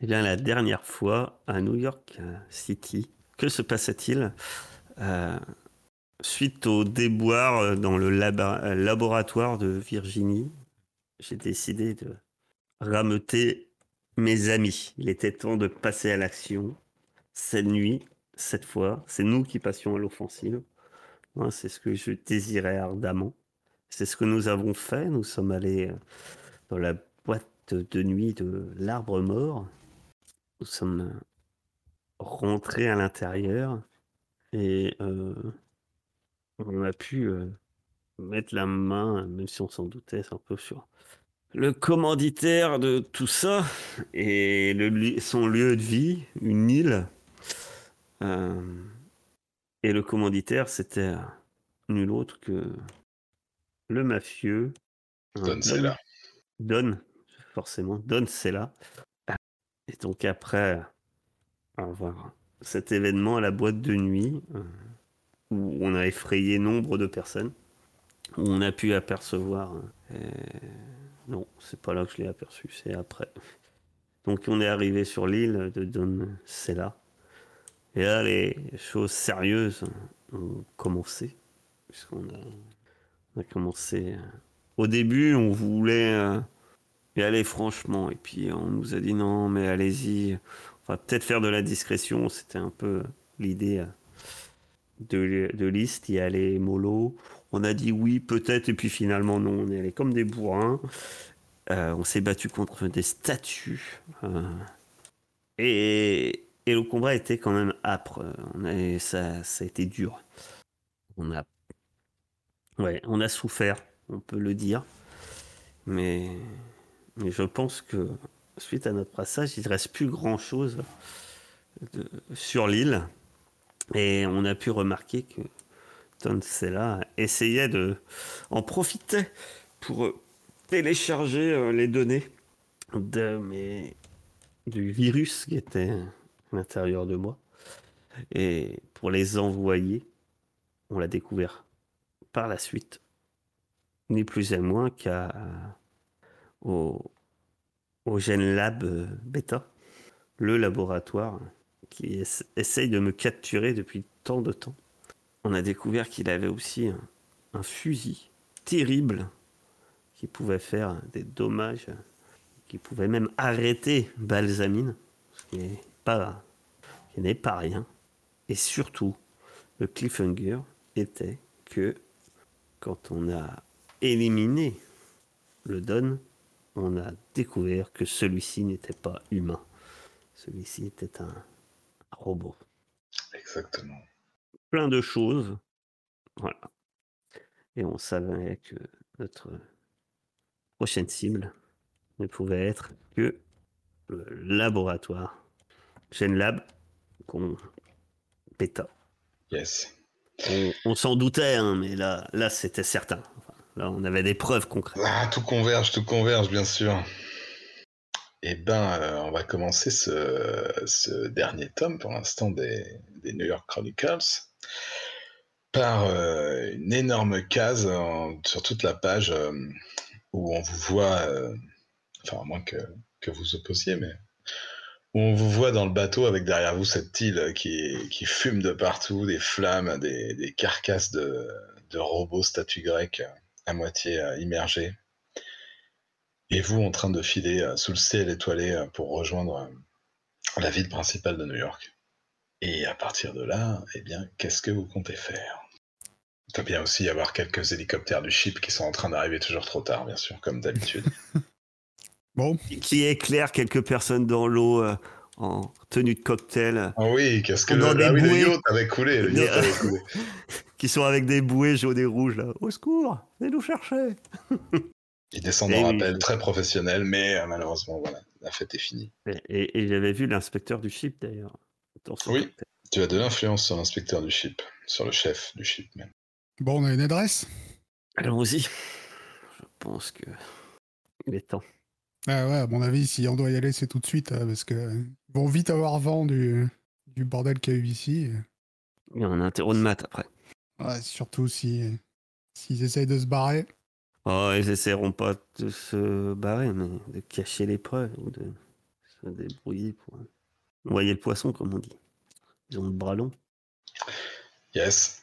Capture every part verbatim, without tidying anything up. Eh bien, la dernière fois, à New York City, que se passa-t-il ? euh, Suite au déboire dans le lab- laboratoire de Virginie, j'ai décidé de rameuter mes amis. Il était temps de passer à l'action. Cette nuit, cette fois, c'est nous qui passions à l'offensive. Hein, c'est ce que je désirais ardemment. C'est ce que nous avons fait. Nous sommes allés dans la boîte de nuit de l'Arbre Mort. Nous sommes rentrés à l'intérieur et... Euh, on a pu euh, mettre la main, même si on s'en doutait, c'est un peu sûr, le commanditaire de tout ça et le, son lieu de vie, une île. Euh, et le commanditaire, c'était nul autre que le mafieux. Don Sella. Don, forcément. Don Sella. Et donc après avoir cet événement à la boîte de nuit... Euh, où on a effrayé nombre de personnes, où on a pu apercevoir... Euh, non, c'est pas là que je l'ai aperçu, c'est après. Donc on est arrivé sur l'île de Don Sella. Et là, les choses sérieuses ont commencé. Puisqu'on a, on a commencé... Au début, on voulait euh, y aller franchement. Et puis on nous a dit non, mais allez-y. On va peut-être faire de la discrétion. C'était un peu l'idée... de, de Lys, y aller mollo. On a dit oui, peut-être, et puis finalement, non, on est allé comme des bourrins. Euh, on s'est battu contre des statues. Euh, et, et le combat était quand même âpre. On a, ça, ça a été dur. On a, ouais, on a souffert, on peut le dire. Mais, mais je pense que, suite à notre passage, il ne reste plus grand-chose de, sur l'île. Et on a pu remarquer que Ton Sela essayait de en profiter pour télécharger les données de mes, du virus qui était à l'intérieur de moi et pour les envoyer. On l'a découvert par la suite, ni plus ni moins qu'à au, au Genlab Beta, le laboratoire qui essaye de me capturer depuis tant de temps. On a découvert qu'il avait aussi un, un fusil terrible qui pouvait faire des dommages, qui pouvait même arrêter Balsamine, ce qui n'est pas, qui n'est pas rien. Et surtout, le cliffhanger était que quand on a éliminé le Don, on a découvert que celui-ci n'était pas humain. Celui-ci était un robot. Exactement. Plein de choses. Voilà. Et on savait que notre prochaine cible ne pouvait être que le laboratoire Genlab Beta. Yes. On, on s'en doutait, hein, mais là, là c'était certain. Enfin, là, on avait des preuves concrètes. Ah, tout converge, tout converge, bien sûr. Eh bien, euh, on va commencer ce, ce dernier tome, pour l'instant, des, des New York Chronicles, par euh, une énorme case en, sur toute la page euh, où on vous voit, euh, enfin, à moins que, que vous opposiez, mais où on vous voit dans le bateau avec derrière vous cette île qui, qui fume de partout, des flammes, des, des carcasses de, de robots statues grecques à moitié euh, immergées. Et vous en train de filer sous le ciel étoilé pour rejoindre la ville principale de New York. Et à partir de là, eh bien, qu'est-ce que vous comptez faire ? Il doit bien aussi y avoir quelques hélicoptères du ship qui sont en train d'arriver toujours trop tard, bien sûr, comme d'habitude. Bon. Qui éclaire quelques personnes dans l'eau euh, en tenue de cocktail. Ah oui, qu'est-ce que le, là, oui, le yacht avait coulé. Le yacht avait coulé. Qui sont avec des bouées jaunes et rouges, là. Au secours, venez nous chercher. Ils descendent en rappel, oui. Très professionnel, mais euh, malheureusement, voilà, la fête est finie. Et, et, et j'avais vu l'inspecteur du ship, d'ailleurs. Oui, cocktail. Tu as de l'influence sur l'inspecteur du ship, sur le chef du ship même. Bon, on a une adresse ? Allons-y. Je pense que il est temps. Ah ouais, à mon avis, si on doit y aller, c'est tout de suite, hein, parce qu'ils vont vite avoir vent du, du bordel qu'il y a eu ici. Il y a un interro de maths, après. Ouais, surtout si s'ils essayent de se barrer. Oh, ils essaieront pas de se barrer, mais de cacher les preuves ou de se débrouiller pour noyer le poisson, comme on dit. Ils ont le bras long. Yes.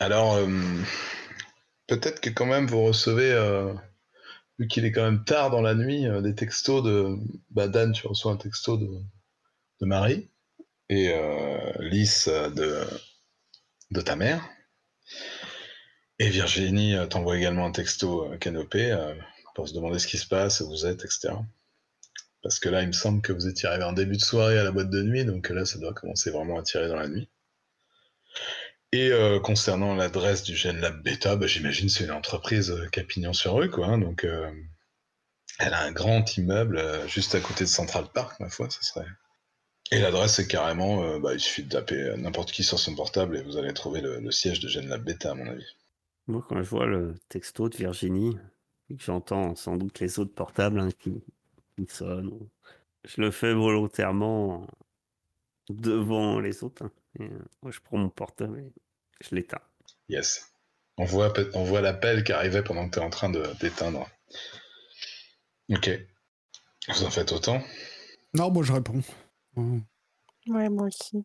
Alors, euh, peut-être que quand même vous recevez, euh, vu qu'il est quand même tard dans la nuit, euh, des textos de... Bah, Dan, tu reçois un texto de, de Marie et euh, Lys de, de ta mère. Et Virginie euh, t'envoie également un texto euh, Canopée euh, pour se demander ce qui se passe, où vous êtes, et cetera. Parce que là, il me semble que vous étiez arrivé en début de soirée à la boîte de nuit, donc là, ça doit commencer vraiment à tirer dans la nuit. Et euh, concernant l'adresse du Genlab Beta, bah, j'imagine que c'est une entreprise euh, qui a pignon sur rue, quoi. Hein, donc, euh, elle a un grand immeuble euh, juste à côté de Central Park, ma foi, ça serait... Et l'adresse, c'est carrément... Euh, bah, il suffit de taper n'importe qui sur son portable et vous allez trouver le, le siège de Genlab Beta, à mon avis. Moi, quand je vois le texto de Virginie, et que j'entends sans doute les autres portables hein, qui, qui sonnent, je le fais volontairement devant les autres. Hein, et, euh, moi, je prends mon portable et je l'éteins. Yes. On voit, on voit l'appel qui arrivait pendant que tu es en train de, d'éteindre. Ok. Vous en faites autant ? Non, moi, je réponds. Mmh. Ouais, moi aussi.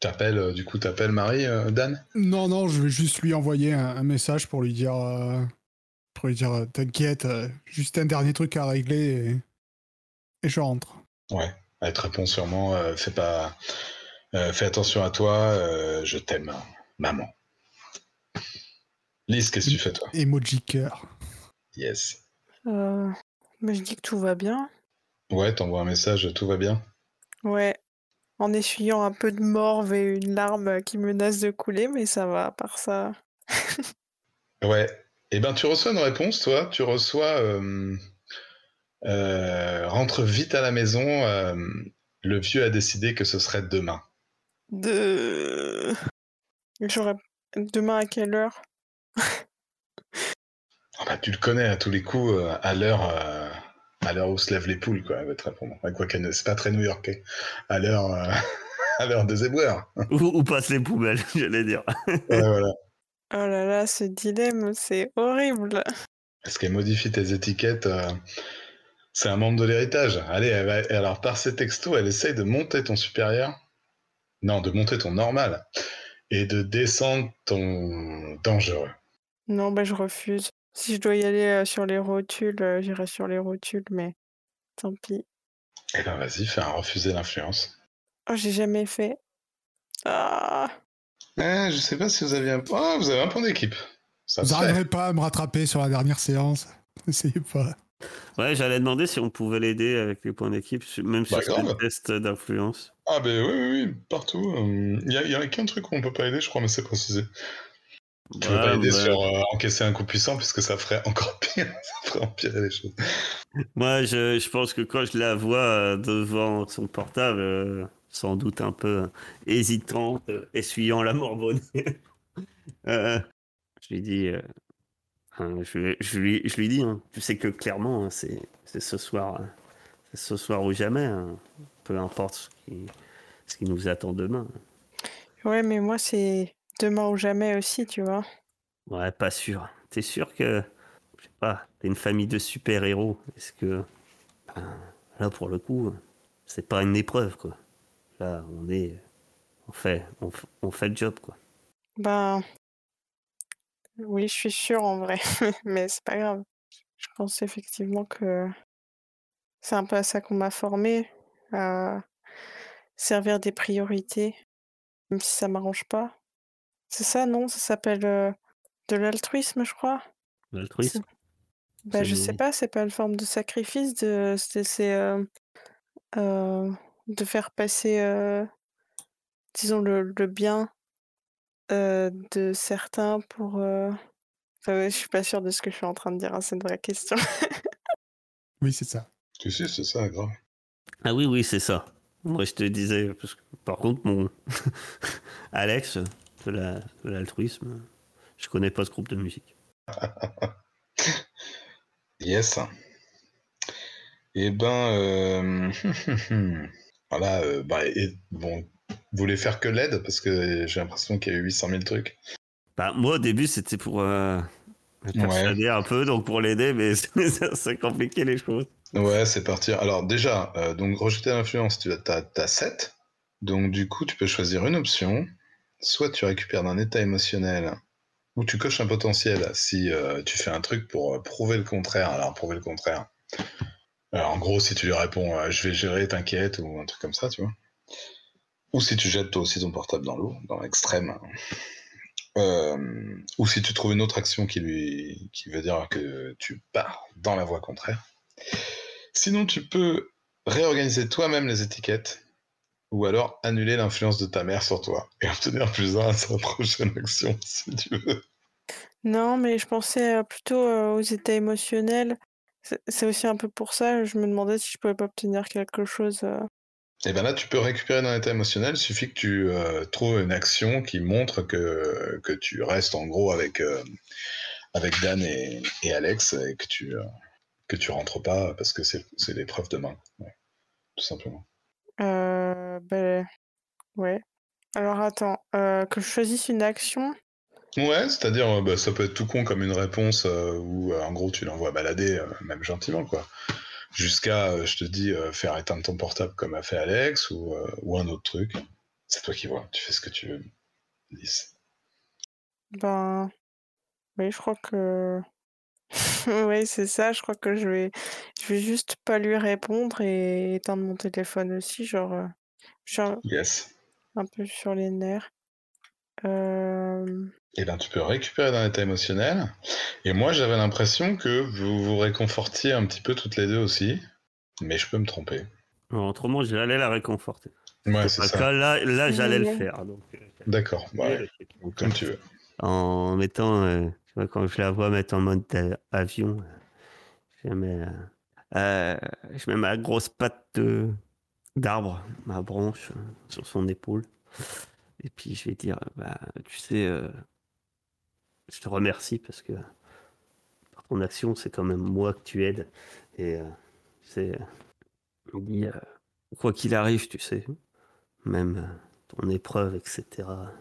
T'appelles, du coup, t'appelles Marie, euh, Dan ? Non, non, je vais juste lui envoyer un, un message pour lui dire... Euh, pour lui dire, euh, t'inquiète, euh, juste un dernier truc à régler et, et je rentre. Ouais, elle te répond sûrement, euh, fais pas... Euh, fais attention à toi, euh, je t'aime, maman. Lys, qu'est-ce que tu fais, toi ? Emoji cœur. Yes. Euh, mais je dis que tout va bien. Ouais, t'envoies un message, tout va bien ? Ouais, en essuyant un peu de morve et une larme qui menace de couler, mais ça va, à part ça. Ouais, et eh ben tu reçois une réponse, toi, tu reçois euh, euh, rentre vite à la maison, euh, le vieux a décidé que ce serait demain. De... J'aurais... Demain à quelle heure ? Oh bah, tu le connais à tous les coups, à l'heure... Euh... à l'heure où se lèvent les poules, quoi, elle va te répondre. Quoi qu'elle ne... C'est pas très new-yorkais. À l'heure, euh... à l'heure des éboueurs. Où passent les poubelles, j'allais dire. Ouais, voilà. Oh là là, ce dilemme, c'est horrible. Est-ce qu'elle modifie tes étiquettes euh... C'est un membre de l'héritage. Allez, elle va... alors par ces textos, elle essaye de monter ton supérieur. Non, de monter ton normal. Et de descendre ton dangereux. Non, bah je refuse. Si je dois y aller euh, sur les rotules, euh, j'irai sur les rotules, mais tant pis. Eh ben vas-y, fais un refuser l'influence. Oh, j'ai jamais fait. Ah. Eh, je sais pas si vous aviez un point. Oh, vous avez un point d'équipe. Ça vous n'arriverez pas à me rattraper sur la dernière séance. N'essayez pas. Ouais, j'allais demander si on pouvait l'aider avec les points d'équipe, même sur bah, les tests d'influence. Ah ben oui, oui, oui, partout. Il y a, y a qu'un truc qu'on peut pas aider, je crois, mais c'est précisé. Tu veux ouais, pas aider ouais. sur euh, encaisser un coup puissant parce que ça ferait encore pire, ça ferait empirer les choses. Moi, je, je pense que quand je la vois devant son portable, euh, sans doute un peu hésitante, euh, essuyant la morbonne, euh, je lui dis, euh, hein, je, je lui, je lui dis, hein, tu sais que clairement, hein, c'est, c'est ce soir, hein, c'est ce soir ou jamais, hein, peu importe ce qui, ce qui nous attend demain. Ouais, mais moi c'est demain ou jamais aussi, tu vois. Ouais, pas sûr. T'es sûr que... Je sais pas, t'es une famille de super-héros. Est-ce que... Ben, là, pour le coup, c'est pas une épreuve, quoi. Là, on est... On fait, on, f... on fait le job, quoi. Ben... Oui, je suis sûre, en vrai. Mais c'est pas grave. Je pense effectivement que... C'est un peu à ça qu'on m'a formé, à servir des priorités, même si ça m'arrange pas. C'est ça, non ? Ça s'appelle euh, de l'altruisme, je crois. L'altruisme ? C'est... Bah, c'est... Je sais pas, c'est pas une forme de sacrifice, de... c'est, c'est euh, euh, de faire passer, euh, disons, le, le bien euh, de certains pour... Euh... Enfin, ouais, je suis pas sûre de ce que je suis en train de dire, hein, c'est une vraie question. Oui, c'est ça. Tu sais, c'est ça, grave. Ah oui, oui, c'est ça. Moi, je te disais, parce que, par contre, mon Alex... De, la, de l'altruisme. Je connais pas ce groupe de musique. Yes. Et eh ben, euh... voilà. Euh, bah, et, bon, vous voulez faire que l'aide parce que j'ai l'impression qu'il y a eu huit cent mille trucs. Bah moi au début c'était pour euh, persuader ouais. un peu, donc pour l'aider, mais ça, ça compliquait les choses. Ouais, c'est parti. Alors déjà, euh, donc rejeter l'influence, tu as sept. Donc du coup, tu peux choisir une option. Soit tu récupères d'un état émotionnel, ou tu coches un potentiel si euh, tu fais un truc pour euh, prouver le contraire. Alors prouver le contraire. Alors, en gros, si tu lui réponds euh, je vais gérer, t'inquiète, ou un truc comme ça, tu vois. Ou si tu jettes toi aussi ton portable dans l'eau, dans l'extrême. Euh, ou si tu trouves une autre action qui lui qui veut dire que tu pars dans la voie contraire. Sinon, tu peux réorganiser toi-même les étiquettes, ou alors annuler l'influence de ta mère sur toi et obtenir plus un à sa prochaine action, si tu veux. Non, mais je pensais plutôt aux états émotionnels. C'est aussi un peu pour ça, je me demandais si je pouvais pas obtenir quelque chose. Et bien là, tu peux récupérer d'un état émotionnel, il suffit que tu euh, trouves une action qui montre que, que tu restes en gros avec, euh, avec Dan et, et Alex, et que tu... Euh, que tu rentres pas parce que c'est, c'est l'épreuve demain, ouais. Tout simplement. Euh, ben, ouais. Alors attends, euh, que je choisisse une action. Ouais, c'est-à-dire euh, bah, ça peut être tout con comme une réponse euh, où euh, en gros tu l'envoies balader, euh, même gentiment quoi, jusqu'à euh, je te dis euh, faire éteindre ton portable comme a fait Alex ou euh, ou un autre truc. C'est toi qui vois, tu fais ce que tu veux. Lys. Ben, oui, je crois que. Oui, c'est ça, je crois que je vais je vais juste pas lui répondre et éteindre mon téléphone aussi, genre, genre yes. Un peu sur les nerfs. Euh... Et bien tu peux récupérer d'un état émotionnel, et moi j'avais l'impression que vous vous réconfortiez un petit peu toutes les deux aussi, mais je peux me tromper. Alors, autrement j'allais la réconforter. Ouais, c'est ça. Cas, là, là j'allais oui. le faire. Donc... D'accord, ouais. donc, comme tu veux. En mettant... Euh... Quand je la vois mettre en mode avion, je mets, euh, euh, je mets ma grosse patte de, d'arbre, ma branche euh, sur son épaule. Et puis je vais dire, bah, tu sais, euh, je te remercie parce que par ton action, c'est quand même moi que tu aides. Et euh, tu sais, on dit, euh, quoi qu'il arrive, tu sais, même euh, ton épreuve, et cetera,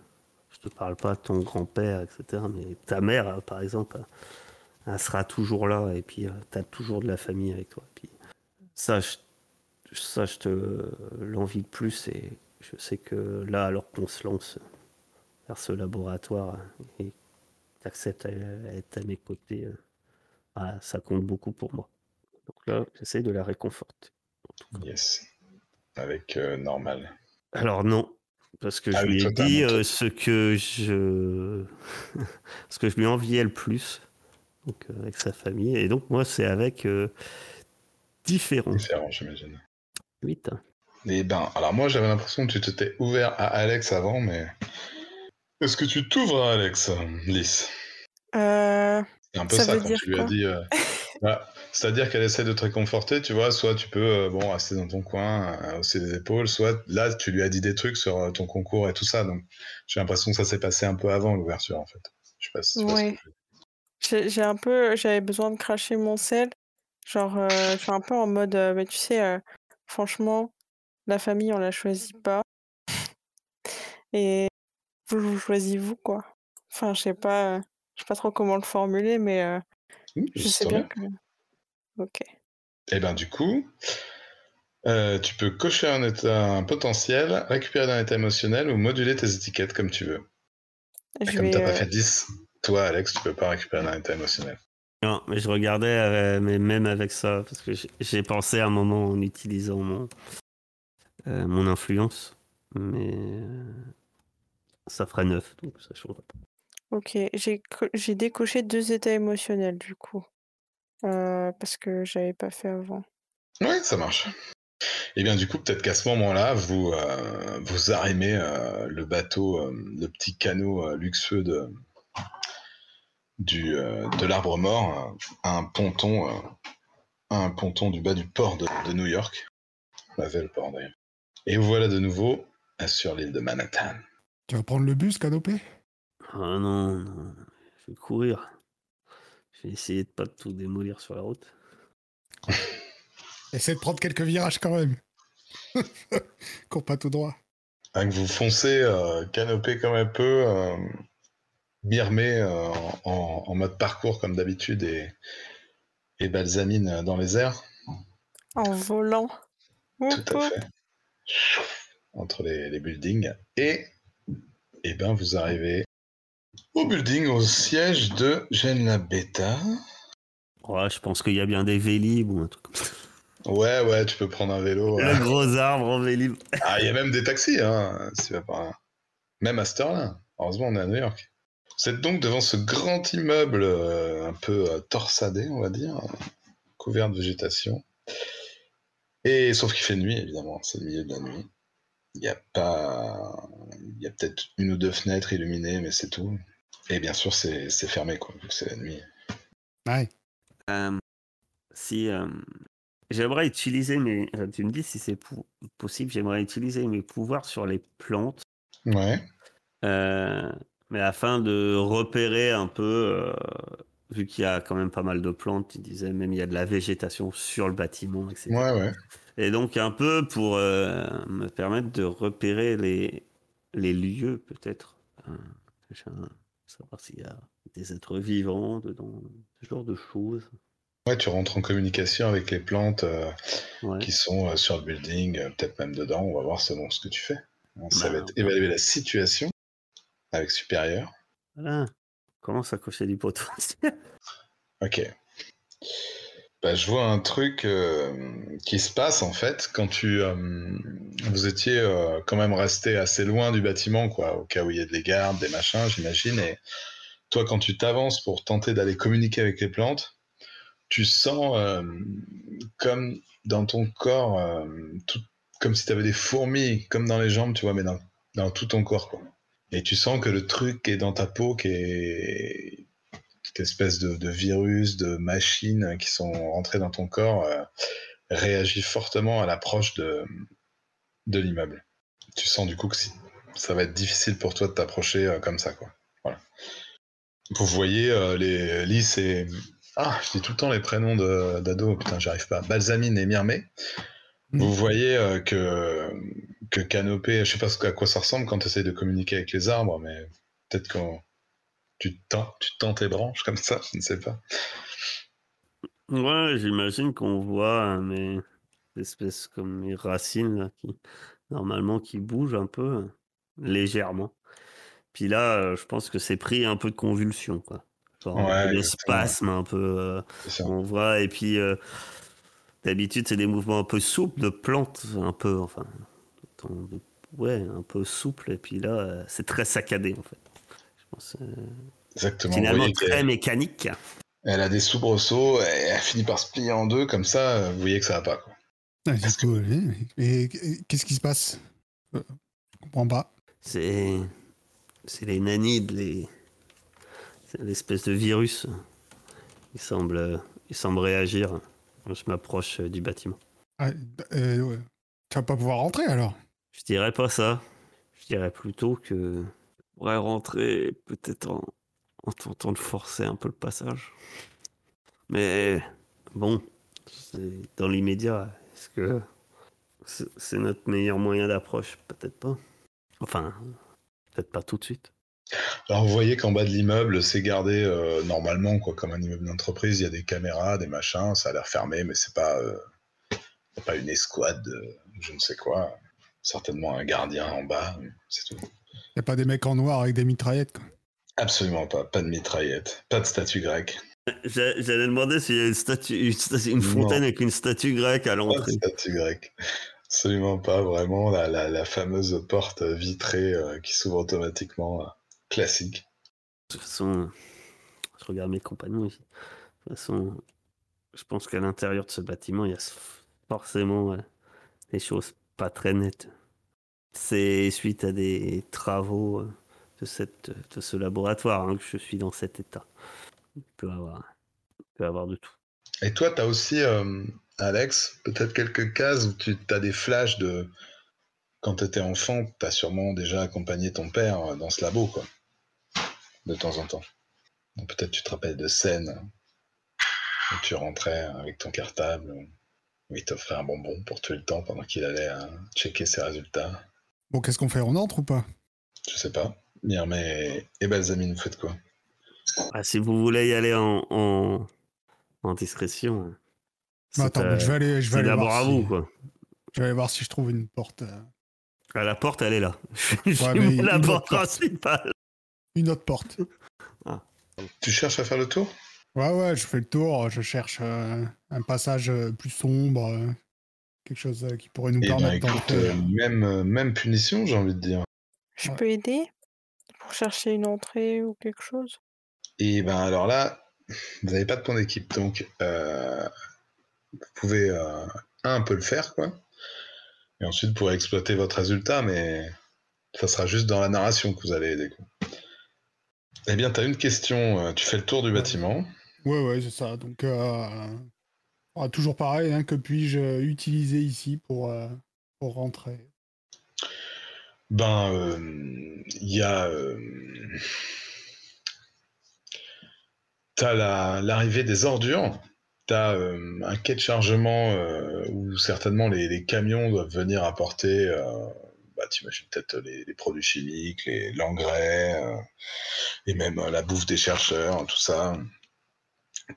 je te parle pas de ton grand-père, et cetera. Mais ta mère, par exemple, elle sera toujours là. Et puis, tu as toujours de la famille avec toi. Et puis, ça, je, ça, je te l'envie de plus. Et je sais que là, alors qu'on se lance vers ce laboratoire et tu acceptes d'être à, à mes côtés, bah, ça compte beaucoup pour moi. Donc là, j'essaie de la réconforter. Yes. Avec euh, normal. Alors non. Parce que ah je oui, lui ai dit euh, ce que je ce que je lui enviais le plus, donc euh, avec sa famille, et donc moi c'est avec euh, différents. Différents, j'imagine. huit. Et ben, alors moi j'avais l'impression que tu t'étais ouvert à Alex avant, mais est-ce que tu t'ouvres à Alex, Lys? euh... C'est un peu ça, ça quand tu lui as dit. Euh... Voilà. C'est-à-dire qu'elle essaie de te réconforter, tu vois, soit tu peux euh, bon, rester dans ton coin, euh, hausser les épaules, soit là, tu lui as dit des trucs sur euh, ton concours et tout ça, donc j'ai l'impression que ça s'est passé un peu avant l'ouverture, en fait. Je sais pas si tu vois ce que je veux dire. J'ai un peu, j'avais besoin de cracher mon sel, genre, euh, je suis un peu en mode, euh, mais tu sais, euh, franchement, la famille, on la choisit pas, et vous, je vous choisis vous, quoi. Enfin, je sais pas, euh, je sais pas trop comment le formuler, mais euh, mmh, je sais bien que... Ok. Et bien du coup, euh, tu peux cocher un état un potentiel, récupérer d'un état émotionnel ou moduler tes étiquettes comme tu veux. Je Et comme tu n'as euh... pas fait dix, toi Alex, tu peux pas récupérer d'un état émotionnel. Non, mais je regardais, euh, mais même avec ça, parce que j'ai, j'ai pensé à un moment en utilisant mon, euh, mon influence, mais euh, ça ferait neuf, donc ça changera pas. Ok, j'ai, co- j'ai décoché deux états émotionnels du coup. Euh, parce que j'avais pas fait avant. Ouais, ça marche. Et bien du coup, peut-être qu'à ce moment-là, vous euh, vous arrimez euh, le bateau, euh, le petit canot euh, luxueux de du euh, de l'arbre mort euh, à un ponton, euh, à un ponton du bas du port de, de New York. On avait le port d'ailleurs. Et vous voilà de nouveau sur l'île de Manhattan. Tu vas prendre le bus, Canopée ? Ah non, non, je vais courir. J'ai essayé de pas tout démolir sur la route. Essayez de prendre quelques virages quand même. Cours pas tout droit. Ah, que vous foncez euh, Canopée comme un peu, euh, Myrmé euh, en, en mode parcours comme d'habitude et, et Balsamine dans les airs. En volant. Tout à fait. Entre les, les buildings. Et, et ben vous arrivez au building, au siège de Genlab Beta. Ouais, je pense qu'il y a bien des Vélib ou un truc comme ça. Ouais, ouais, tu peux prendre un vélo. Le hein. gros arbre en Vélib. Ah, il y a même des taxis, hein, si tu vas par là. Même à cette heure-là. Heureusement, on est à New York. Vous êtes donc devant ce grand immeuble euh, un peu euh, torsadé, on va dire, euh, couvert de végétation. Et sauf qu'il fait nuit, évidemment, c'est le milieu de la nuit. Il n'y a pas... Il y a peut-être une ou deux fenêtres illuminées, mais c'est tout. Et bien sûr, c'est, c'est fermé, quoi, vu que c'est la nuit. Ouais. Euh, si... Euh... J'aimerais utiliser mes... Tu me dis si c'est pou- possible, j'aimerais utiliser mes pouvoirs sur les plantes. Ouais. Euh, mais afin de repérer un peu, euh, vu qu'il y a quand même pas mal de plantes, il disait même il y a de la végétation sur le bâtiment, et cetera. Ouais, ouais. Et donc un peu pour euh, me permettre de repérer les, les lieux, peut-être. Euh, j'ai un... Savoir s'il y a des êtres vivants dedans, ce genre de choses. Ouais, tu rentres en communication avec les plantes euh, ouais. qui sont euh, sur le building, euh, peut-être même dedans, on va voir selon ce que tu fais. Hein, ça bah, va être évaluer la situation avec supérieur. Voilà, commence à cocher du potentiel. Ok. Bah, je vois un truc euh, qui se passe en fait, quand tu, euh, vous étiez euh, quand même resté assez loin du bâtiment, quoi, au cas où il y a des gardes, des machins, j'imagine, et toi quand tu t'avances pour tenter d'aller communiquer avec les plantes, tu sens euh, comme dans ton corps, euh, tout, comme si tu avais des fourmis, comme dans les jambes, tu vois, mais dans, dans tout ton corps, quoi. Et tu sens que le truc qui est dans ta peau, qui est cette espèce de, de virus, de machines qui sont rentrées dans ton corps, euh, réagit fortement à l'approche de, de l'immeuble. Tu sens du coup que si, ça va être difficile pour toi de t'approcher euh, comme ça, quoi. Voilà. Vous voyez, euh, les Lys et... Ah, je dis tout le temps les prénoms de, d'ados, putain, j'arrive pas. Balsamine et Myrmé. Mmh. Vous voyez euh, que, que Canopée, je sais pas à quoi ça ressemble quand tu essayes de communiquer avec les arbres, mais peut-être que tu tends, tu tends tes branches comme ça, je ne sais pas. Ouais, j'imagine qu'on voit hein, mes espèces comme les racines, là, qui normalement qui bougent un peu, hein, légèrement. Puis là, euh, je pense que c'est pris un peu de convulsion, quoi. Ouais, le spasme un peu euh, on voit et puis euh, d'habitude c'est des mouvements un peu souples de plantes un peu enfin de, ouais un peu souples et puis là euh, c'est très saccadé en fait je pense euh, exactement finalement oui, très mécanique elle a des soubresauts et elle finit par se plier en deux comme ça vous voyez que ça va pas quoi. Ah, parce que... et, et, et qu'est-ce qui se passe je comprends pas c'est c'est les nanides les l'espèce de virus. Il semble, il semble réagir. Je m'approche du bâtiment. Ah, euh, ouais. Tu vas pas pouvoir rentrer alors ? Je dirais pas ça. Je dirais plutôt que... Je pourrais rentrer peut-être en, en tentant de forcer un peu le passage. Mais bon, c'est dans l'immédiat. Est-ce que c'est, c'est notre meilleur moyen d'approche ? Peut-être pas. Enfin, peut-être pas tout de suite. Alors vous voyez qu'en bas de l'immeuble, c'est gardé euh, normalement, quoi, comme un immeuble d'entreprise, il y a des caméras, des machins, ça a l'air fermé, mais c'est pas, euh, c'est pas une escouade, euh, je ne sais quoi, certainement un gardien en bas, c'est tout. Il n'y a pas des mecs en noir avec des mitraillettes quoi. Absolument pas, pas de mitraillettes, pas de statue grecque. J'ai, j'allais demander s'il y a une, statue, une, statue, une fontaine non. Avec une statue grecque à l'entrée. Pas de statue grecque. Absolument pas, vraiment, la, la, la fameuse porte vitrée euh, qui s'ouvre automatiquement, euh, classique. De toute façon, je regarde mes compagnons ici. De toute façon, je pense qu'à l'intérieur de ce bâtiment, il y a forcément ouais, des choses pas très nettes. C'est suite à des travaux euh, de, cette, de ce laboratoire hein, que je suis dans cet état. Il peut y avoir, il peut y avoir de tout. Et toi, t'as aussi... Euh... Alex, peut-être quelques cases où tu as des flashs de... Quand tu étais enfant, tu as sûrement déjà accompagné ton père dans ce labo, quoi. De temps en temps. Donc peut-être tu te rappelles de scènes où tu rentrais avec ton cartable, où il t'offrait un bonbon pour tuer le temps pendant qu'il allait hein, checker ses résultats. Bon, qu'est-ce qu'on fait ? On entre ou pas ? Je sais pas. Myrmé et Balsamine, vous faites quoi ? Ah, si vous voulez y aller en, en... en discrétion... Attends, euh, je vais aller, je vais aller d'abord voir à si... vous, quoi. Je vais aller voir si je trouve une porte. Ah, la porte, elle est là. Ouais, j'ai la porte principale. Une autre porte. Ah. Tu cherches à faire le tour ? Ouais, ouais, je fais le tour. Je cherche euh, un passage euh, plus sombre. Euh, quelque chose euh, qui pourrait nous Et permettre... Ben, écoute, euh, même, même punition, j'ai envie de dire. Je ouais. peux aider pour chercher une entrée ou quelque chose ? Et ben alors là, vous n'avez pas de point d'équipe. Donc, euh, vous pouvez euh, un peu le faire, quoi. Et ensuite, vous pourrez exploiter votre résultat, mais ça sera juste dans la narration que vous allez aider. Eh bien, tu as une question. Tu fais le tour du ouais. bâtiment. Ouais, ouais, c'est ça. Donc, euh, ah, toujours pareil, hein, que puis-je utiliser ici pour, euh, pour rentrer ? Ben, il euh, y a... Euh, t'as la, l'arrivée des ordures. T'as euh, un quai de chargement euh, où certainement les, les camions doivent venir apporter, euh, bah, t'imagines peut-être les, les produits chimiques, les, l'engrais, euh, et même euh, la bouffe des chercheurs, hein, tout ça.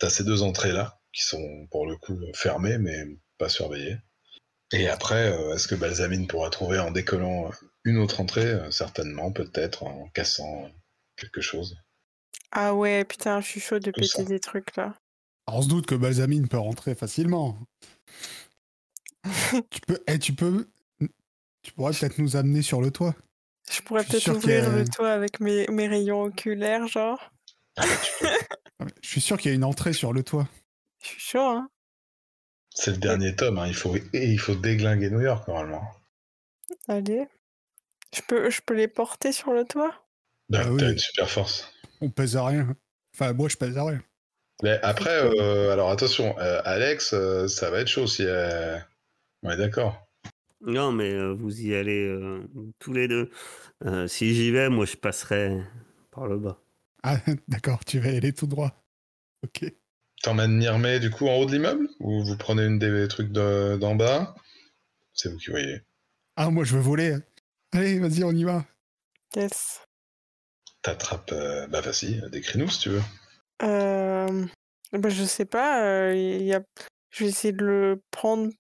T'as ces deux entrées-là qui sont pour le coup fermées mais pas surveillées. Et après, euh, est-ce que Balsamine pourra trouver en décollant une autre entrée ? Certainement, peut-être, en cassant quelque chose. Ah ouais, putain, je suis chaud de péter des trucs là. Alors, on se doute que Balsamine peut rentrer facilement. tu peux, hey, tu peux, tu pourrais peut-être nous amener sur le toit. Je pourrais je peut-être ouvrir a... le toit avec mes, mes rayons oculaires, genre. Ah, bah, je suis sûr qu'il y a une entrée sur le toit. Je suis chaud, hein. C'est le dernier tome, hein. Il faut, il faut déglinguer New York normalement. Allez, je peux, je peux les porter sur le toit. Bah, ah, t'as oui. une super force. On pèse à rien. Enfin, moi, je pèse à rien. Mais après, euh, alors attention, euh, Alex, euh, ça va être chaud si... Euh... Ouais, d'accord. Non, mais euh, vous y allez euh, tous les deux. Euh, si j'y vais, moi, je passerai par le bas. Ah, d'accord, tu vas y aller tout droit. Ok. T'emmènes Myrmé, du coup, en haut de l'immeuble ? Ou vous prenez une des trucs de, d'en bas ? C'est vous qui voyez. Ah, moi, je veux voler. Allez, vas-y, on y va. Yes. T'attrapes... Euh... Bah, vas-y, décris-nous, si tu veux. Euh, bah je sais pas, euh, y a... je vais essayer de le prendre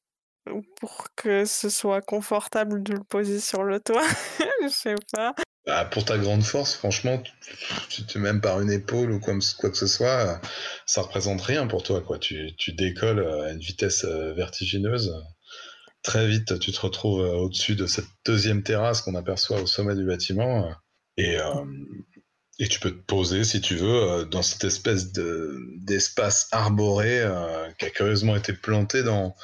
pour que ce soit confortable de le poser sur le toit. Je sais pas. Bah pour ta grande force, franchement, tu te même par une épaule ou comme, quoi que ce soit, ça représente rien pour toi, quoi. Tu, tu décolles à une vitesse vertigineuse. Très vite, tu te retrouves au-dessus de cette deuxième terrasse qu'on aperçoit au sommet du bâtiment. Et... Euh, Et tu peux te poser, si tu veux, euh, dans cette espèce de, d'espace arboré euh, qui a curieusement été planté dans...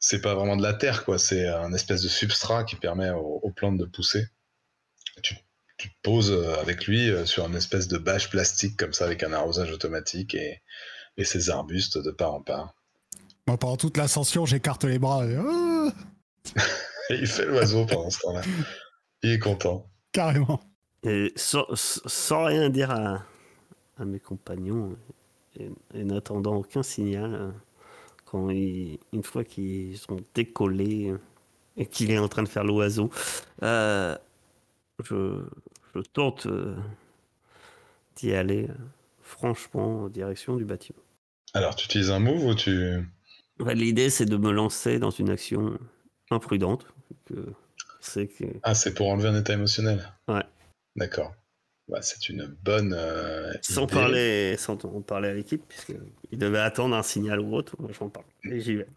C'est pas vraiment de la terre, quoi. C'est un espèce de substrat qui permet aux, aux plantes de pousser. Tu, tu te poses avec lui euh, sur une espèce de bâche plastique, comme ça, avec un arrosage automatique et, et ces arbustes de part en part. Moi, pendant toute l'ascension, j'écarte les bras. Et... Ah il fait l'oiseau pendant ce temps-là. Il est content. Carrément. Et sans, sans rien dire à, à mes compagnons et, et n'attendant aucun signal, quand ils, une fois qu'ils sont décollés et qu'il est en train de faire l'oiseau, euh, je, je tente euh, d'y aller franchement en direction du bâtiment. Alors tu utilises un move ou tu... Ouais, l'idée c'est de me lancer dans une action imprudente. Que c'est que... Ah, c'est pour enlever un état émotionnel. Ouais. D'accord. Bah, c'est une bonne... Euh, sans, parler, sans parler à l'équipe, puisqu'ils devaient attendre un signal ou autre, moi j'en parle. Et j'y vais.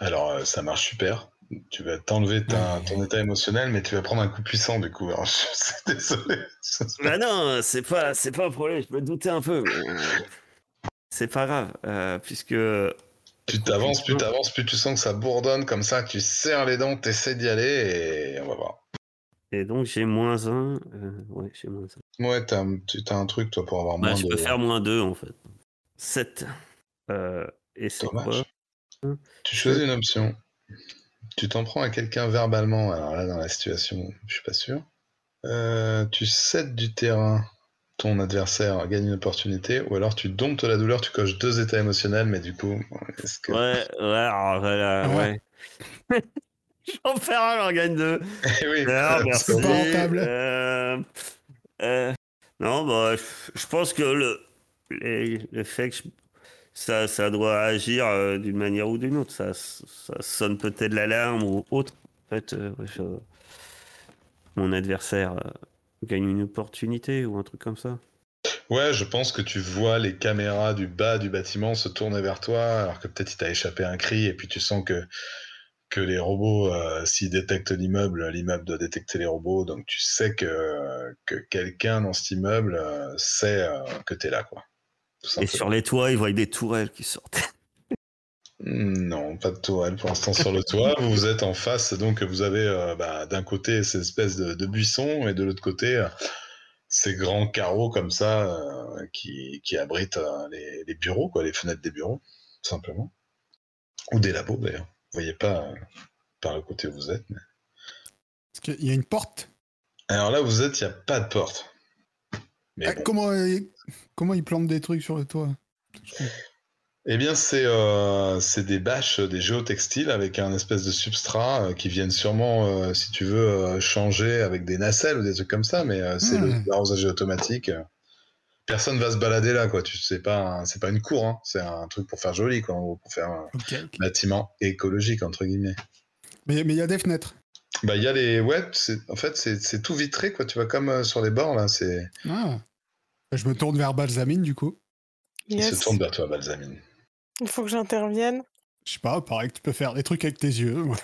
Alors, euh, ça marche super. Tu vas t'enlever ta, ton état émotionnel, mais tu vas prendre un coup puissant, du coup. Alors, je suis désolé. Bah non, c'est pas, c'est pas un problème. Je me doutais un peu. Mais... c'est pas grave, euh, puisque... Plus t'avances, plus t'avances, plus tu sens que ça bourdonne comme ça, tu serres les dents, t'essaies d'y aller, et on va voir. Et donc j'ai moins un. Euh, ouais, j'ai moins un. Ouais, t'as, t'as un truc, toi, pour avoir bah, moins deux. Je peux de... faire moins deux, en fait. sept. Euh, et c'est dommage. Quoi ? Tu choisis une option. Tu t'en prends à quelqu'un verbalement. Alors là, dans la situation, je suis pas sûr. Euh, tu cèdes du terrain. Ton adversaire gagne une opportunité. Ou alors tu domptes la douleur, tu coches deux états émotionnels, mais du coup. Est-ce que... Ouais, ouais, alors voilà, ouais. ouais. J'en perds un, j'en gagne deux. Eh oui, ah, merci. C'est rentable. Euh, euh, non, bah, je pense que le, le fait que je, ça, ça doit agir euh, d'une manière ou d'une autre. Ça, ça sonne peut-être l'alarme ou autre. En fait, euh, ouais, ça... mon adversaire euh, gagne une opportunité ou un truc comme ça. Ouais, je pense que tu vois les caméras du bas du bâtiment se tourner vers toi, alors que peut-être il t'a échappé un cri, et puis tu sens que, que les robots, euh, s'ils détectent l'immeuble, l'immeuble doit détecter les robots, donc tu sais que, que quelqu'un dans cet immeuble euh, sait euh, que t'es là, quoi. Et sur les toits, ils voient des tourelles qui sortent. Non, pas de tourelle pour l'instant sur le toit. Vous êtes en face, donc vous avez euh, bah, d'un côté ces espèces de, de buissons, et de l'autre côté... Euh, ces grands carreaux comme ça euh, qui, qui abritent euh, les, les bureaux, quoi, les fenêtres des bureaux, tout simplement. Ou des labos, d'ailleurs. Vous voyez pas euh, par le côté où vous êtes. Mais... Est-ce qu'il y a une porte? Alors là où vous êtes, il n'y a pas de porte. Mais ah, bon. comment, euh, comment ils plantent des trucs sur le toit? Eh bien, c'est, euh, c'est des bâches, des géotextiles avec un espèce de substrat euh, qui viennent sûrement, euh, si tu veux, euh, changer avec des nacelles ou des trucs comme ça, mais euh, c'est mmh. le arrosage automatique. Personne va se balader là, quoi. Tu sais pas, un, c'est pas une cour, hein. C'est un truc pour faire joli, quoi, pour faire un okay, okay. bâtiment écologique, entre guillemets. Mais il mais y a des fenêtres. Bah, il y a les. Ouais, c'est, en fait, c'est, c'est tout vitré, quoi. Tu vois, comme euh, sur les bords, là. C'est... Ah. Je me tourne vers Balsamine, du coup. Yes. Il se tourne vers toi, Balsamine. Il faut que j'intervienne. Je sais pas, pareil que tu peux faire des trucs avec tes yeux. Ouais.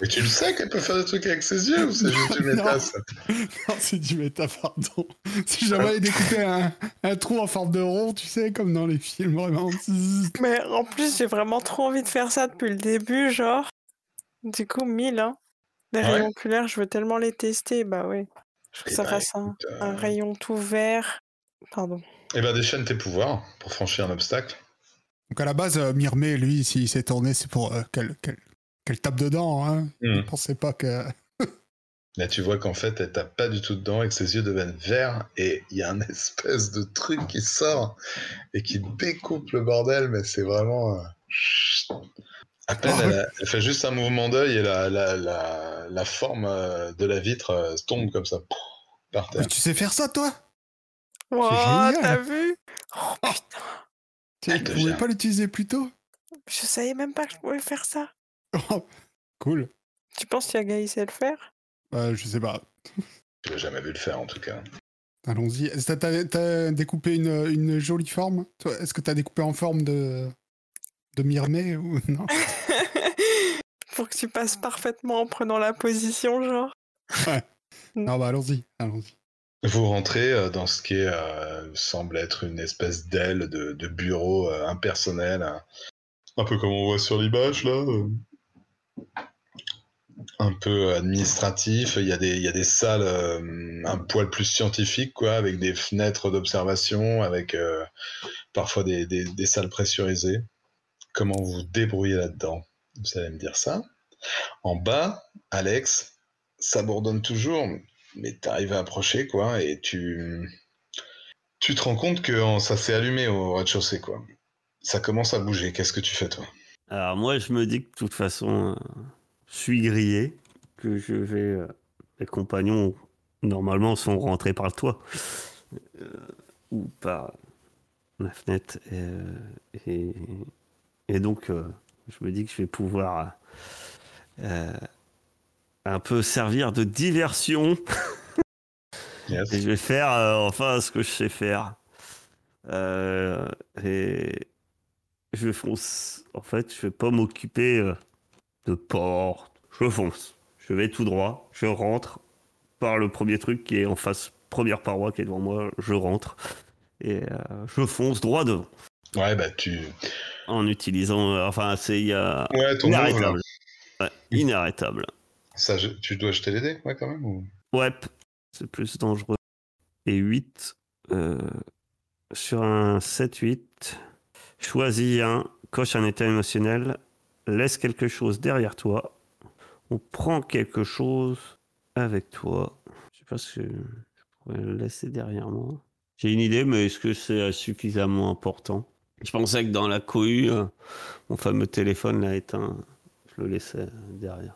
Mais tu le sais qu'elle peut faire des trucs avec ses yeux ou c'est juste du méta, ça? Non, c'est du méta, pardon. Si jamais elle découpait un, un trou en forme de rond, tu sais, comme dans les films, vraiment. Mais en plus, j'ai vraiment trop envie de faire ça depuis le début, genre. Du coup, mille, hein. Les ouais. rayons oculaires, je veux tellement les tester, bah oui. Je veux que Et ça bah, fasse un, euh... un rayon tout vert. Pardon. Eh ben, déchaîne tes pouvoirs pour franchir un obstacle. Donc à la base, euh, Myrmé, lui, s'il s'est tourné, c'est pour euh, qu'elle, qu'elle, qu'elle tape dedans. Hein. Mmh. Je ne pensais pas que... Là, tu vois qu'en fait, elle tape pas du tout dedans et que ses yeux deviennent verts et il y a un espèce de truc qui sort et qui découpe le bordel, mais c'est vraiment... Euh... À peine, oh, elle, elle fait juste un mouvement d'œil et la, la, la, la forme de la vitre tombe comme ça, par terre. Mais tu sais faire ça, toi ? Wow, t'as vu? Oh putain! Tu ne pouvais pas l'utiliser plus tôt? Je savais même pas que je pouvais faire ça. Oh, cool. Tu penses qu'il y a Gaï sait le faire? Bah, je sais pas. Je l'ai jamais vu le faire en tout cas. Allons-y. T'as, t'as, t'as découpé une, une jolie forme? Est-ce que t'as découpé en forme de, de Myrmé ou non? Pour que tu passes parfaitement en prenant la position, genre. Ouais. Non, bah, allons-y. Allons-y. Vous rentrez dans ce qui est, euh, semble être une espèce d'aile de, de bureau euh, impersonnel, hein. Un peu comme on voit sur l'image, là. Euh. Un peu administratif. Il y a des, il y a des salles euh, un poil plus scientifiques, quoi, avec des fenêtres d'observation, avec euh, parfois des, des, des salles pressurisées. Comment vous débrouillez là-dedans? Vous allez me dire ça. En bas, Alex, ça bourdonne toujours... Mais t'arrives à approcher, quoi, et tu... Tu te rends compte que ça s'est allumé au rez-de-chaussée, quoi. Ça commence à bouger. Qu'est-ce que tu fais, toi? Alors, moi, je me dis que, de toute façon, euh, je suis grillé, que je vais... Euh, les compagnons, normalement, sont rentrés par le toit. Euh, ou par la fenêtre. Et, et, et donc, euh, je me dis que je vais pouvoir... Euh, un peu servir de diversion. Yes. Et je vais faire euh, enfin ce que je sais faire. Euh, et je fonce. En fait, je vais pas m'occuper euh, de porte. Je fonce. Je vais tout droit. Je rentre par le premier truc qui est en face, première paroi qui est devant moi. Je rentre et euh, je fonce droit devant. Ouais, bah tu. En utilisant. Euh, enfin, c'est il y a. Ouais, ton inarrêtable. Nom, ouais, inarrêtable. Ça, je, tu dois jeter les dés, ouais, quand même ou... Ouais, c'est plus dangereux. Et huit, euh, sur un sept huit, choisis un, coche un état émotionnel, laisse quelque chose derrière toi, ou prends quelque chose avec toi. Je sais pas ce que je pourrais le laisser derrière moi. J'ai une idée, mais est-ce que c'est suffisamment important? Je pensais que dans la cohue, euh, mon fameux téléphone l'a éteint, je le laissais derrière.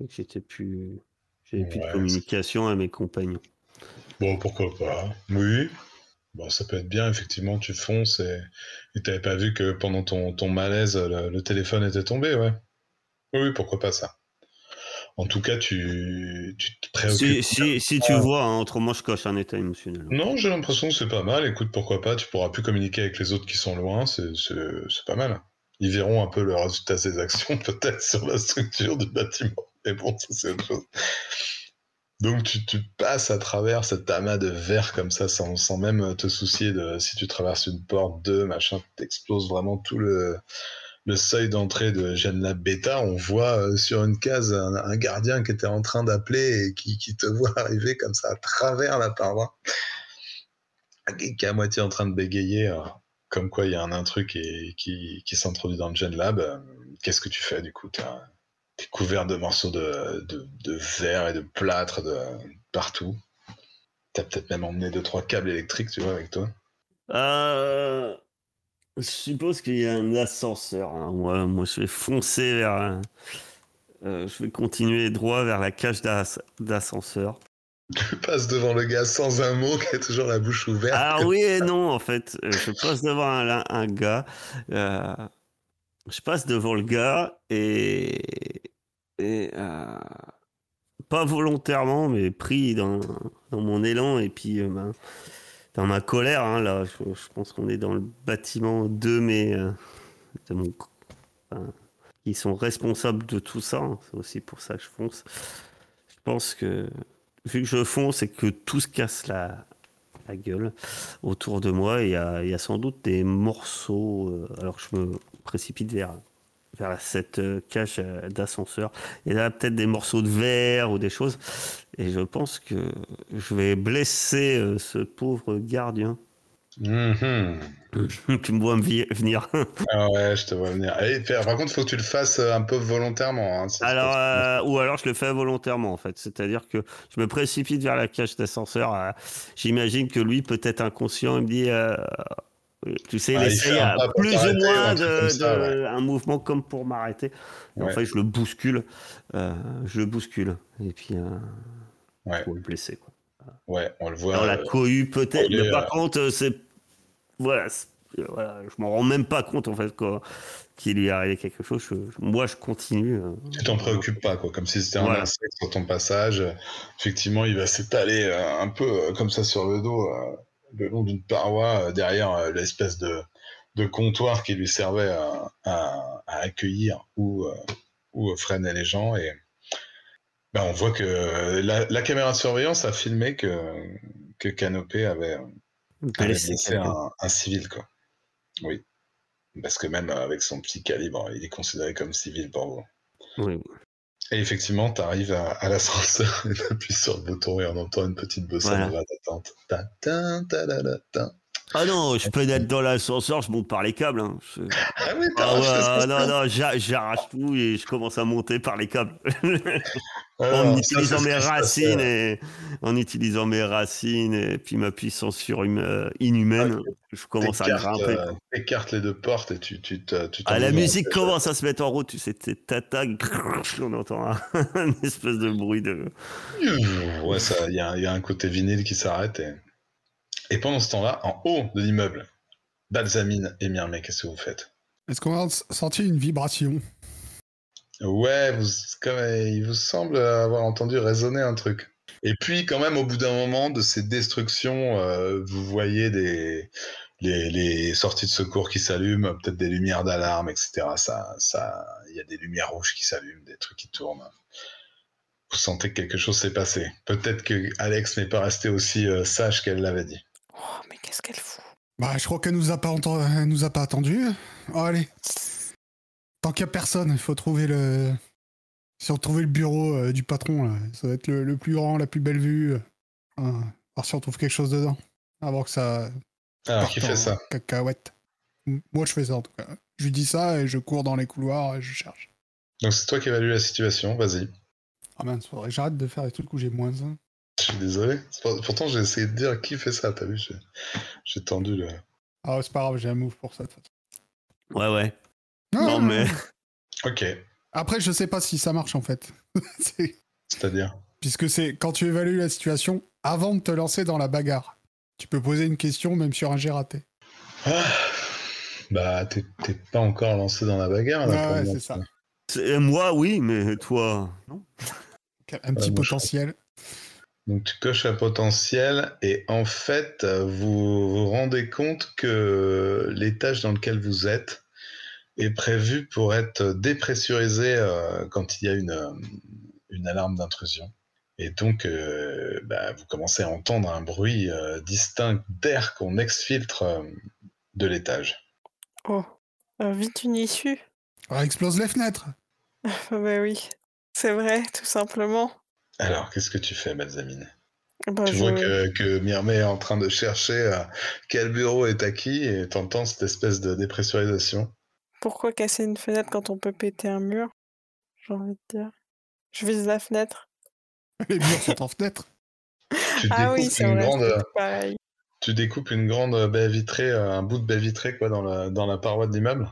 Donc j'étais plus, j'avais plus ouais, de communication c'est... à mes compagnons. Bon, pourquoi pas. Oui. Bon, ça peut être bien, effectivement, tu fonces et tu n'avais pas vu que pendant ton, ton malaise, le, le téléphone était tombé, ouais. Oui, pourquoi pas ça. En tout cas, tu, tu te préoccupes. Si, si, si tu vois, hein, autrement je coche un état émotionnel. Non, j'ai l'impression que c'est pas mal. Écoute, pourquoi pas, tu pourras plus communiquer avec les autres qui sont loin, c'est, c'est, c'est pas mal. Ils verront un peu le résultat de ces actions, peut-être, sur la structure du bâtiment. Mais bon, ça c'est autre chose. Donc tu, tu passes à travers cet amas de verre comme ça, sans, sans même te soucier de si tu traverses une porte, deux, machin, t'exploses vraiment tout le, le seuil d'entrée de Genlab Beta. On voit sur une case un, un gardien qui était en train d'appeler et qui, qui te voit arriver comme ça à travers la paroi, qui est à moitié en train de bégayer, hein. Comme quoi il y a un intrus qui, qui, qui s'introduit dans le Genlab. Qu'est-ce que tu fais du coup? T'as... couvert de morceaux de, de, de verre et de plâtre de, de partout. T'as peut-être même emmené deux trois câbles électriques, tu vois, avec toi. Euh, je suppose qu'il y a un ascenseur. Hein. Moi, moi, je vais foncer vers... Euh, je vais continuer droit vers la cage d'as- d'ascenseur. Tu passes devant le gars sans un mot, qui a toujours la bouche ouverte. Ah oui et non, en fait. Je passe devant un, un gars... Euh... Je passe devant le gars et, et euh, pas volontairement, mais pris dans, dans mon élan et puis euh, ma, dans ma colère. Hein, là, je, je pense qu'on est dans le bâtiment deux, mais euh, de mon, enfin, ils sont responsables de tout ça. Hein, c'est aussi pour ça que je fonce. Je pense que vu que je fonce et que tout se casse la, la gueule autour de moi, il y a, il y a sans doute des morceaux. Euh, alors que je me précipite vers, vers cette cage d'ascenseur. Et là, peut-être des morceaux de verre ou des choses. Et je pense que je vais blesser ce pauvre gardien. Mm-hmm. Tu me vois venir. Ah ouais, je te vois venir. Et, par contre, il faut que tu le fasses un peu volontairement. Hein, si alors, euh, ou alors, je le fais volontairement, en fait. C'est-à-dire que je me précipite vers la cage d'ascenseur. Euh, j'imagine que lui, peut-être inconscient, il me dit... Euh, tu sais, ah, il essaye à plus ou moins de, ça, de, ouais. un mouvement comme pour m'arrêter. Et ouais. En fait, je le bouscule. Euh, je le bouscule. Et puis, euh, ouais. Faut le blesser. Quoi. Ouais, on le voit. Alors, euh, la cohue, peut-être. Mais euh... par contre, c'est... Voilà, c'est... voilà. Je m'en rends même pas compte, en fait, quoi, qu'il lui est arrivé quelque chose. Je... Moi, je continue. Euh... Tu t'en préoccupes pas, quoi. Comme si c'était un voilà. insecte sur ton passage. Effectivement, il va s'étaler euh, un peu euh, comme ça sur le dos. Euh... le long d'une paroi, euh, derrière euh, l'espèce de, de comptoir qui lui servait à, à, à accueillir ou, euh, ou freiner les gens. Et ben, on voit que la, la caméra de surveillance a filmé que, que Canopée avait, avait blessé un, un civil. Quoi. Oui. Parce que même avec son petit calibre, il est considéré comme civil pour vous. Oui. Et effectivement, tu arrives à, à l'ascenseur et tu appuies sur le bouton et on entend une petite bossa nova d'attente. Ah non, je peux être dans l'ascenseur, je monte par les câbles. Hein. Je... Ah oui, t'arraches ah ouais, non, non, j'a- j'arrache tout et je commence à monter par les câbles. Alors, en utilisant ça, mes racines passe, et... en utilisant mes racines et puis ma puissance sur une... inhumaine, okay. Je commence t'écarte, à grimper. Euh, t'écartes les deux portes et tu tu, tu, tu ah, la musique en fait. Commence à se mettre en route, tu sais, tata, on entend un, un espèce de bruit de. Ouais, ça, il y a, y a un côté vinyle qui s'arrête et et pendant ce temps-là, en haut de l'immeuble, Balsamine et Myrmé, qu'est-ce que vous faites? Est-ce qu'on a senti une vibration? Ouais, vous, comme, il vous semble avoir entendu résonner un truc. Et puis, quand même, au bout d'un moment de ces destructions, euh, vous voyez des, les, les sorties de secours qui s'allument, peut-être des lumières d'alarme, et cetera. Ça, ça, il y a des lumières rouges qui s'allument, des trucs qui tournent. Vous sentez que quelque chose s'est passé. Peut-être que Alex n'est pas resté aussi euh, sage qu'elle l'avait dit. Oh, mais qu'est-ce qu'elle fout? Bah, je crois qu'elle nous a pas entendu. Elle nous a pas attendu. Oh, allez. Tant qu'il y a personne, il faut trouver le... Si on trouvait le bureau euh, du patron, là, ça va être le, le plus grand, la plus belle vue. Hein, voir si on trouve quelque chose dedans. Avant que ça... Alors, qui fait ça? Cacahuète. Moi, je fais ça, en tout cas. Je lui dis ça, et je cours dans les couloirs, et je cherche. Donc, c'est toi qui évalue la situation, vas-y. Ah mince, faudrait... j'arrête de faire des trucs où j'ai moins un. Je suis désolé. Pas... Pourtant, j'ai essayé de dire qui fait ça, t'as vu? J'ai, j'ai tendu le... Ah, c'est pas grave, j'ai un move pour ça, de toute façon. Ouais, ouais. Non, non mais... Ok. Après, je sais pas si ça marche, en fait. c'est... C'est-à-dire? Puisque c'est quand tu évalues la situation avant de te lancer dans la bagarre. Tu peux poser une question même sur un jet raté. Ah, bah, t'es, t'es pas encore lancé dans la bagarre. Là, ah ouais, c'est ça. C'est, moi, oui, mais toi, non. Un petit euh, potentiel. Je... Donc, tu coches un potentiel et en fait, vous vous rendez compte que l'étage dans lequel vous êtes est prévu pour être dépressurisé euh, quand il y a une, une alarme d'intrusion. Et donc, euh, bah, vous commencez à entendre un bruit euh, distinct d'air qu'on exfiltre euh, de l'étage. Oh, euh, vite une issue. On explose les fenêtres. Bah oui, c'est vrai, tout simplement. Alors, qu'est-ce que tu fais, Balsamine? bah, Tu je... vois que, que Myrmé est en train de chercher euh, quel bureau est à qui et t'entends cette espèce de dépressurisation. Pourquoi casser une fenêtre quand on peut péter un mur? J'ai envie de dire. Je vise la fenêtre. Les murs sont en fenêtre. Tu ah oui, c'est une vrai, grande, c'est pareil. Tu découpes une grande baie vitrée, un bout de baie vitrée quoi, dans, la, dans la paroi de l'immeuble.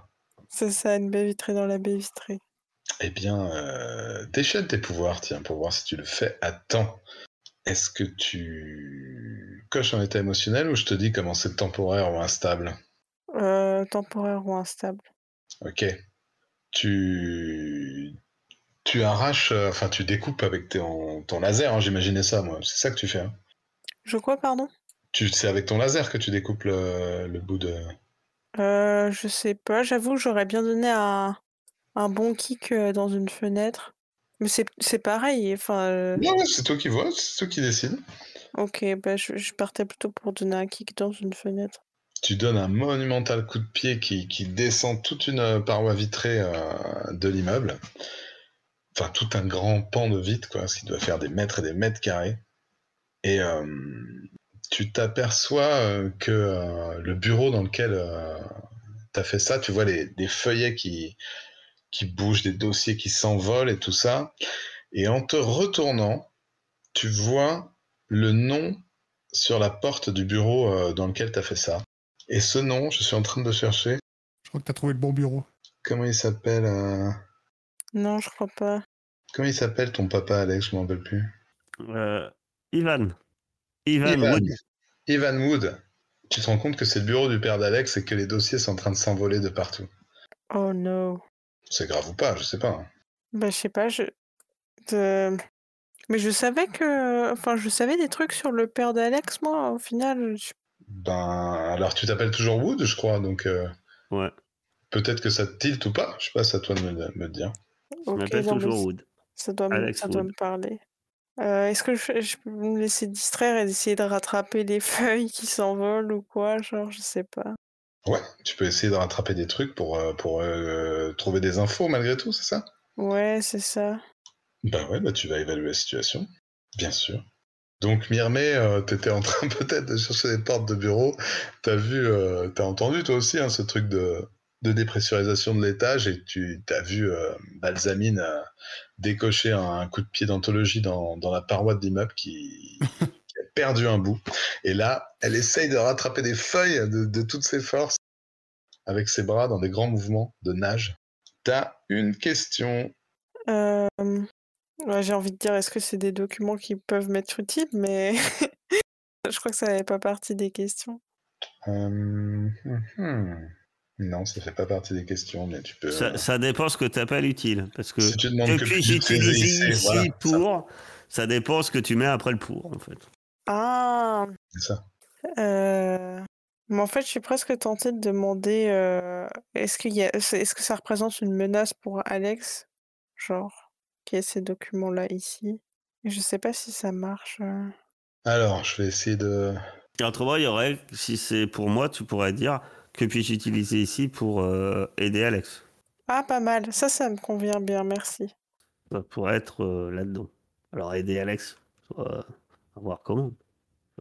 C'est ça, une baie vitrée dans la baie vitrée. Eh bien, euh, déchaîne tes pouvoirs, tiens, pour voir si tu le fais à temps. Est-ce que tu coches un état émotionnel ou je te dis comment c'est temporaire ou instable? euh, Temporaire ou instable. Ok. Tu... Tu arraches, enfin tu découpes avec ton, ton laser, hein, j'imaginais ça moi, c'est ça que tu fais. Hein. Je quoi, pardon? Tu, c'est avec ton laser que tu découpes le, le bout de... Euh, je sais pas, j'avoue, j'aurais bien donné un, un bon kick dans une fenêtre. Mais c'est, c'est pareil, enfin... Euh... Non, c'est toi qui vois, c'est toi qui décide. Ok, bah je, je partais plutôt pour donner un kick dans une fenêtre. Tu donnes un monumental coup de pied qui, qui descend toute une paroi vitrée euh, de l'immeuble. Enfin, tout un grand pan de vide, quoi, ce qui doit faire des mètres et des mètres carrés. Et euh, tu t'aperçois euh, que euh, le bureau dans lequel euh, tu as fait ça, tu vois les, des feuillets qui, qui bougent, des dossiers qui s'envolent et tout ça. Et en te retournant, tu vois le nom sur la porte du bureau euh, dans lequel tu as fait ça. Et ce nom, je suis en train de le chercher. Je crois que tu as trouvé le bon bureau. Comment il s'appelle euh... Non, je crois pas. Comment il s'appelle ton papa, Alex? Je m'en rappelle plus. Euh, Ivan. Ivan. Ivan Wood. Ivan Wood. Tu te rends compte que c'est le bureau du père d'Alex et que les dossiers sont en train de s'envoler de partout. Oh no. C'est grave ou pas, je sais pas. Bah je sais pas, je... De... Mais je savais que... Enfin, je savais des trucs sur le père d'Alex, moi, au final. Je... Ben, alors tu t'appelles toujours Wood, je crois, donc... Euh... Ouais. Peut-être que ça te tilte ou pas, je sais pas, c'est à toi de me, me dire. Je okay, m'appelle toujours me... Wood. Ça doit, me... Ça doit Wood. me parler. Euh, est-ce que je... je peux me laisser distraire et essayer de rattraper les feuilles qui s'envolent ou quoi? Genre, je sais pas. Ouais, tu peux essayer de rattraper des trucs pour, euh, pour euh, trouver des infos malgré tout, c'est ça? Ouais, c'est ça. Bah ouais, bah tu vas évaluer la situation, bien sûr. Donc Myrmé, euh, t'étais en train peut-être de chercher des portes de bureau. T'as vu, euh, t'as entendu toi aussi hein, ce truc de... de dépressurisation de l'étage et tu as vu euh, Balsamine euh, décocher un, un coup de pied d'anthologie dans, dans la paroi de l'immeuble qui, qui a perdu un bout. Et là, elle essaye de rattraper des feuilles de, de toutes ses forces avec ses bras dans des grands mouvements de nage. T'as une question. Euh, ouais, j'ai envie de dire, est-ce que c'est des documents qui peuvent m'être utiles, mais je crois que ça n'avait pas partie des questions. Euh... Hmm. Non, ça fait pas partie des questions, mais tu peux... Ça, ça dépend ce que tu appelles utile, parce que si tu depuis j'utilise ici, ici voilà, pour, ça... ça dépend ce que tu mets après le pour, en fait. Ah c'est ça. Euh... Mais en fait, je suis presque tentée de demander, euh... est-ce qu'il y a... est-ce que ça représente une menace pour Alex, genre, qu'il y ait ces documents-là ici? Et je sais pas si ça marche. Alors, je vais essayer de... Autrement, il y aurait, si c'est pour moi, tu pourrais dire... que puis-je utiliser ici pour euh, aider Alex? Ah, pas mal. Ça, ça me convient bien, merci. Ça pourrait être euh, là-dedans. Alors, aider Alex, euh, à voir comment.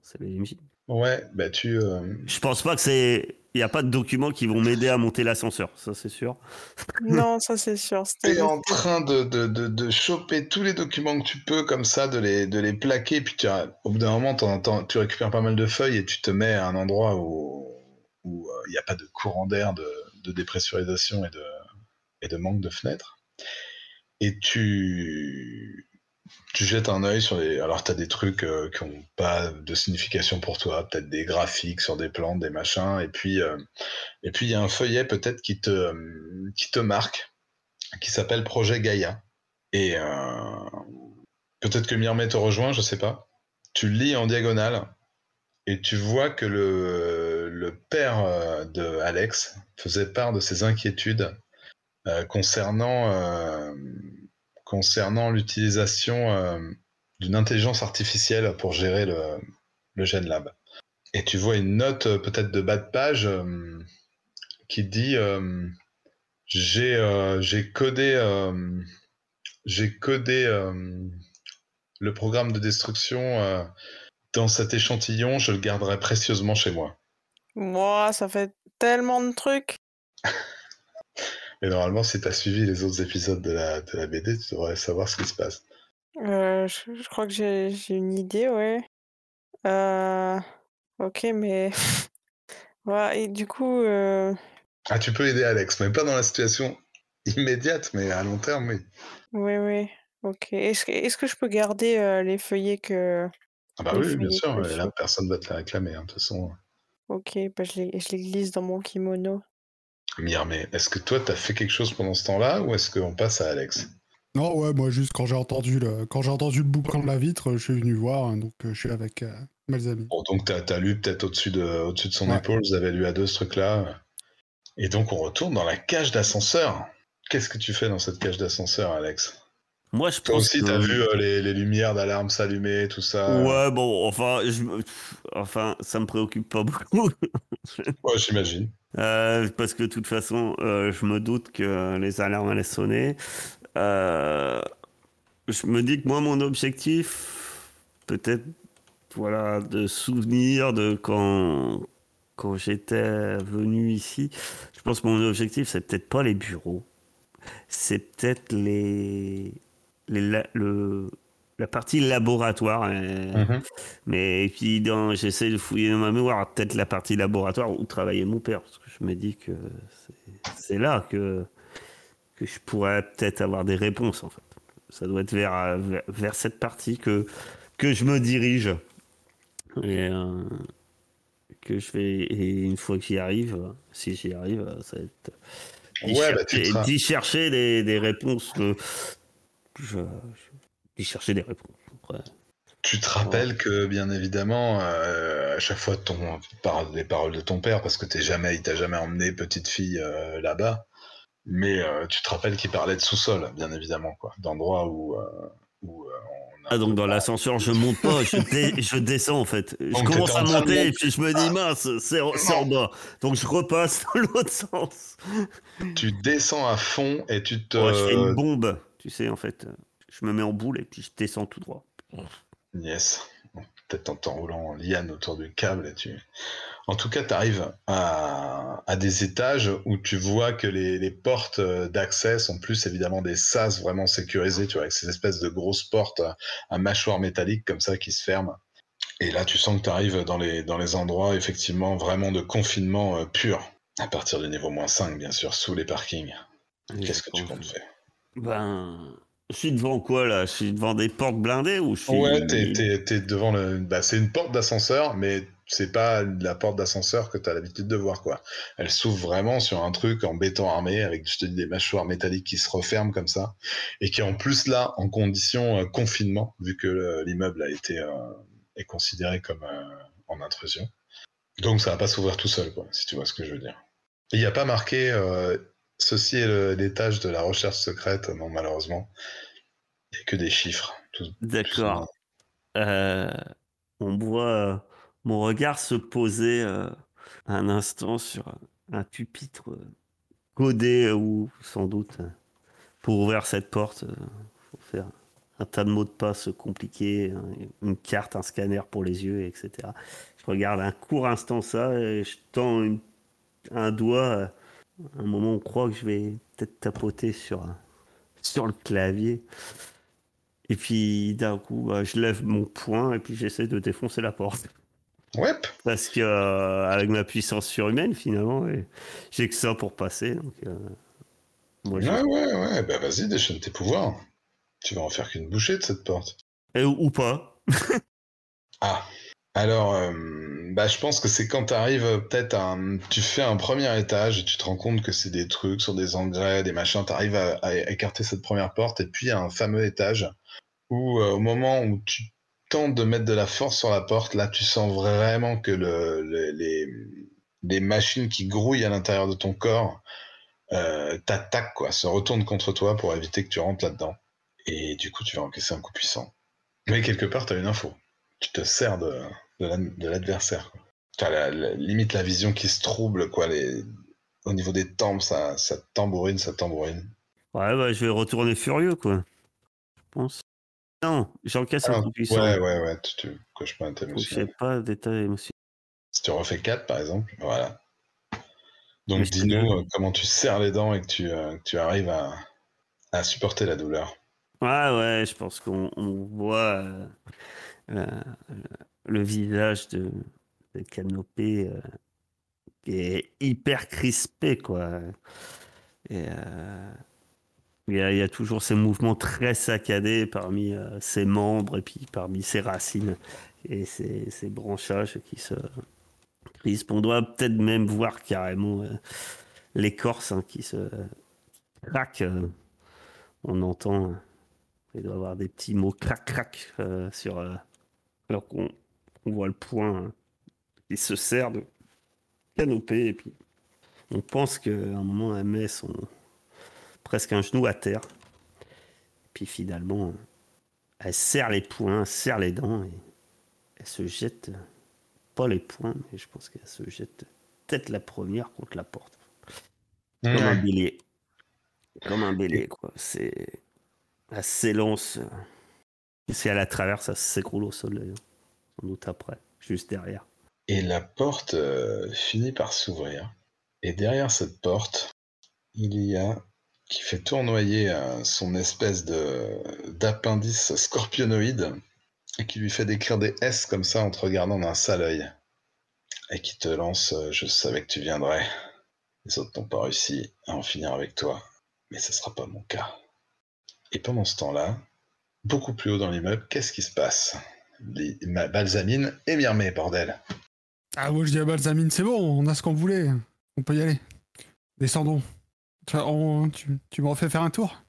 C'est légitime. Ouais, bah tu... Euh... Je pense pas que c'est... Il n'y a pas de documents qui vont m'aider à monter l'ascenseur, ça c'est sûr. Non, ça c'est sûr. Tu es en train de, de, de, de choper tous les documents que tu peux, comme ça, de les, de les plaquer, puis tu as... au bout d'un moment, t'en, t'en, tu récupères pas mal de feuilles et tu te mets à un endroit où... où il euh, n'y a pas de courant d'air, de, de dépressurisation et de, et de manque de fenêtres. Et tu Tu jettes un œil sur les... Alors, t'as des trucs euh, qui n'ont pas de signification pour toi, peut-être des graphiques sur des plantes, des machins, et puis euh... et puis il y a un feuillet peut-être qui te, euh, qui te marque, qui s'appelle Projet Gaïa. Et euh... peut-être que Myrmé te rejoint, je sais pas. Tu lis en diagonale, et tu vois que le, le père de Alex faisait part de ses inquiétudes euh, concernant... Euh... concernant l'utilisation euh, d'une intelligence artificielle pour gérer le, le Genlab. Et tu vois une note euh, peut-être de bas de page euh, qui dit euh, j'ai, euh, j'ai codé, euh, j'ai codé euh, le programme de destruction euh, dans cet échantillon, je le garderai précieusement chez moi. Moi, ça fait tellement de trucs. Et normalement, si tu as suivi les autres épisodes de la, de la B D, tu devrais savoir ce qui se passe. Euh, je, je crois que j'ai, j'ai une idée, ouais. Euh, ok, mais... voilà, et du coup... Euh... Ah, tu peux aider Alex, mais pas dans la situation immédiate, mais à long terme, oui. Oui, oui, ok. Est-ce que, est-ce que je peux garder euh, les feuillets que... Ah bah les oui, bien sûr, là, je... personne va te la réclamer, hein, de toute façon. Ok, bah je les, je les glisse dans mon kimono. Myrmé, est-ce que toi, t'as fait quelque chose pendant ce temps-là, ou est-ce qu'on passe à Alex ? Non, ouais, moi, juste quand j'ai entendu le, quand j'ai entendu le boucan de la vitre, je suis venu voir, hein, donc euh, je suis avec euh, mes amis. Bon, donc t'as, t'as lu peut-être au-dessus de, au-dessus de son ouais. épaule, vous avez lu à deux ce truc-là. Et donc, on retourne dans la cage d'ascenseur. Qu'est-ce que tu fais dans cette cage d'ascenseur, Alex ? Moi, je pense Toi aussi, que... t'as vu euh, les, les lumières d'alarme s'allumer, tout ça. Ouais, bon, enfin, je... enfin ça me préoccupe pas beaucoup. Ouais, j'imagine. Euh, parce que de toute façon, euh, je me doute que les alarmes allaient sonner. Euh... Je me dis que moi, mon objectif, peut-être, voilà, de souvenir de quand, quand j'étais venu ici, je pense que mon objectif, c'est peut-être pas les bureaux. C'est peut-être les... Les la, le, la partie laboratoire, et, mmh. mais et puis dans, j'essaie de fouiller dans ma mémoire, peut-être la partie laboratoire où travaillait mon père, parce que je me dis que c'est, c'est là que, que je pourrais peut-être avoir des réponses, en fait. Ça doit être vers, vers, vers cette partie que, que je me dirige, et euh, que je vais, et une fois que j'y arrive, si j'y arrive, ça va être d'y ouais, chercher, bah, d'y chercher des, des réponses que... Je, je, je cherchais des réponses. Ouais. Tu te rappelles ouais. que, bien évidemment, euh, à chaque fois ton, par, les paroles de ton père, parce que t'es jamais, il t'a jamais emmené petite fille euh, là-bas, mais euh, tu te rappelles qu'il parlait de sous-sol, bien évidemment, quoi, d'endroit où, euh, où euh, on a... Ah, donc dans l'ascenseur, je monte pas, je, dé, je descends, en fait. Je donc commence à monter, et puis je me dis, mince, c'est, c'est en bas. Donc je repasse dans l'autre sens. Tu descends à fond, et tu te... Ouais, je fais une bombe. Tu sais, en fait, je me mets en boule et puis je descends tout droit. Yes. Peut-être en t'enroulant en liane autour du câble. Tu... En tout cas, tu arrives à... à des étages où tu vois que les, les portes d'accès sont plus évidemment des sas vraiment sécurisés, tu vois, avec ces espèces de grosses portes à, à mâchoire métallique comme ça qui se ferment. Et là, tu sens que tu arrives dans les... dans les endroits effectivement vraiment de confinement euh, pur. À partir du niveau moins cinq, bien sûr, sous les parkings. Oui, qu'est-ce que tu comptes faire ? Ben, je suis devant quoi là ? Je suis devant des portes blindées ou je suis... Ouais, t'es, t'es, t'es devant le... Bah, c'est une porte d'ascenseur, mais c'est pas la porte d'ascenseur que t'as l'habitude de voir, quoi. Elle s'ouvre vraiment sur un truc en béton armé, avec, je te dis, des mâchoires métalliques qui se referment comme ça, et qui en plus là, en condition euh, confinement, vu que le, l'immeuble a été euh, est considéré comme euh, en intrusion. Donc ça va pas s'ouvrir tout seul, quoi, si tu vois ce que je veux dire. Il n'y a pas marqué... Euh, Ceci est le, l'étage de la recherche secrète. Non, malheureusement, il n'y a que des chiffres. Tout, D'accord. Tout euh, on voit euh, mon regard se poser euh, un instant sur un pupitre euh, codé euh, ou sans doute euh, pour ouvrir cette porte. Il euh, faut faire un tas de mots de passe compliqués, hein, une carte, un scanner pour les yeux, et cetera. Je regarde un court instant ça et je tends une, un doigt... Euh, un moment, on croit que je vais peut-être tapoter sur, sur le clavier. Et puis, d'un coup, bah, je lève mon poing et puis j'essaie de défoncer la porte. Ouais. Parce que, euh, avec ma puissance surhumaine, finalement, ouais, j'ai que ça pour passer. Donc, euh, moi, ouais, ouais, ouais, bah vas-y, déchaîne tes pouvoirs. Tu vas en faire qu'une bouchée de cette porte. Et, ou pas. Ah. Alors, euh, bah, je pense que c'est quand tu arrives peut-être à un... Tu fais un premier étage et tu te rends compte que c'est des trucs sur des engrais, des machins. Tu arrives à, à écarter cette première porte et puis il y a un fameux étage où euh, au moment où tu tentes de mettre de la force sur la porte, là, tu sens vraiment que le, le, les, les machines qui grouillent à l'intérieur de ton corps euh, t'attaquent, quoi, se retournent contre toi pour éviter que tu rentres là-dedans. Et du coup, tu vas encaisser un coup puissant. Mais quelque part, tu as une info. Tu te sers de... de l'adversaire. T'as la, la, limite la vision qui se trouble, quoi. Les... Au niveau des tempes, ça, ça tambourine, ça tambourine. Ouais, bah, je vais retourner furieux, quoi. Je pense. Non, j'encaisse ah, un coup puissant. Ouais, ouais, ouais, tu, tu coches pas un thème aussi. Je sais pas d'état émotionnel. Si tu refais quatre, par exemple, voilà. Donc, oui, dis-nous euh, comment tu serres les dents et que tu, euh, que tu arrives à, à supporter la douleur. Ouais, ouais, je pense qu'on on voit... Euh, euh, le visage de, de Canopée euh, qui est hyper crispé, quoi. Et euh, il y a, il y a toujours ces mouvements très saccadés parmi euh, ses membres et puis parmi ses racines et ses, ses branchages qui se crispent. On doit peut-être même voir carrément euh, l'écorce hein, qui se craque. Euh, on entend, il doit y avoir des petits mots crac-crac euh, sur... Euh, alors qu'on... On voit le point qui se sert de Canopée et puis on pense qu'à un moment elle met son presque un genou à terre. Et puis finalement elle serre les poings, serre les dents et elle se jette pas les poings, mais je pense qu'elle se jette tête la première contre la porte. Mmh. Comme un bélier. Comme un bélier, quoi. C'est... Elle s'élance. Si elle la traverse, elle s'écroule au sol d'ailleurs. Sans doute après, juste derrière. Et la porte euh, finit par s'ouvrir. Et derrière cette porte, il y a qui fait tournoyer euh, son espèce de d'appendice scorpionoïde et qui lui fait décrire des S comme ça en te regardant d'un sale œil. Et qui te lance euh, « Je savais que tu viendrais. Les autres n'ont pas réussi à en finir avec toi. Mais ça sera pas mon cas. » Et pendant ce temps-là, beaucoup plus haut dans l'immeuble, qu'est-ce qui se passe ? Les, ma, Balsamine et Myrmé, bordel. Ah moi je dis à Balsamine, c'est bon, on a ce qu'on voulait, on peut y aller. Descendons. Tu, on, tu, tu me refais faire un tour ?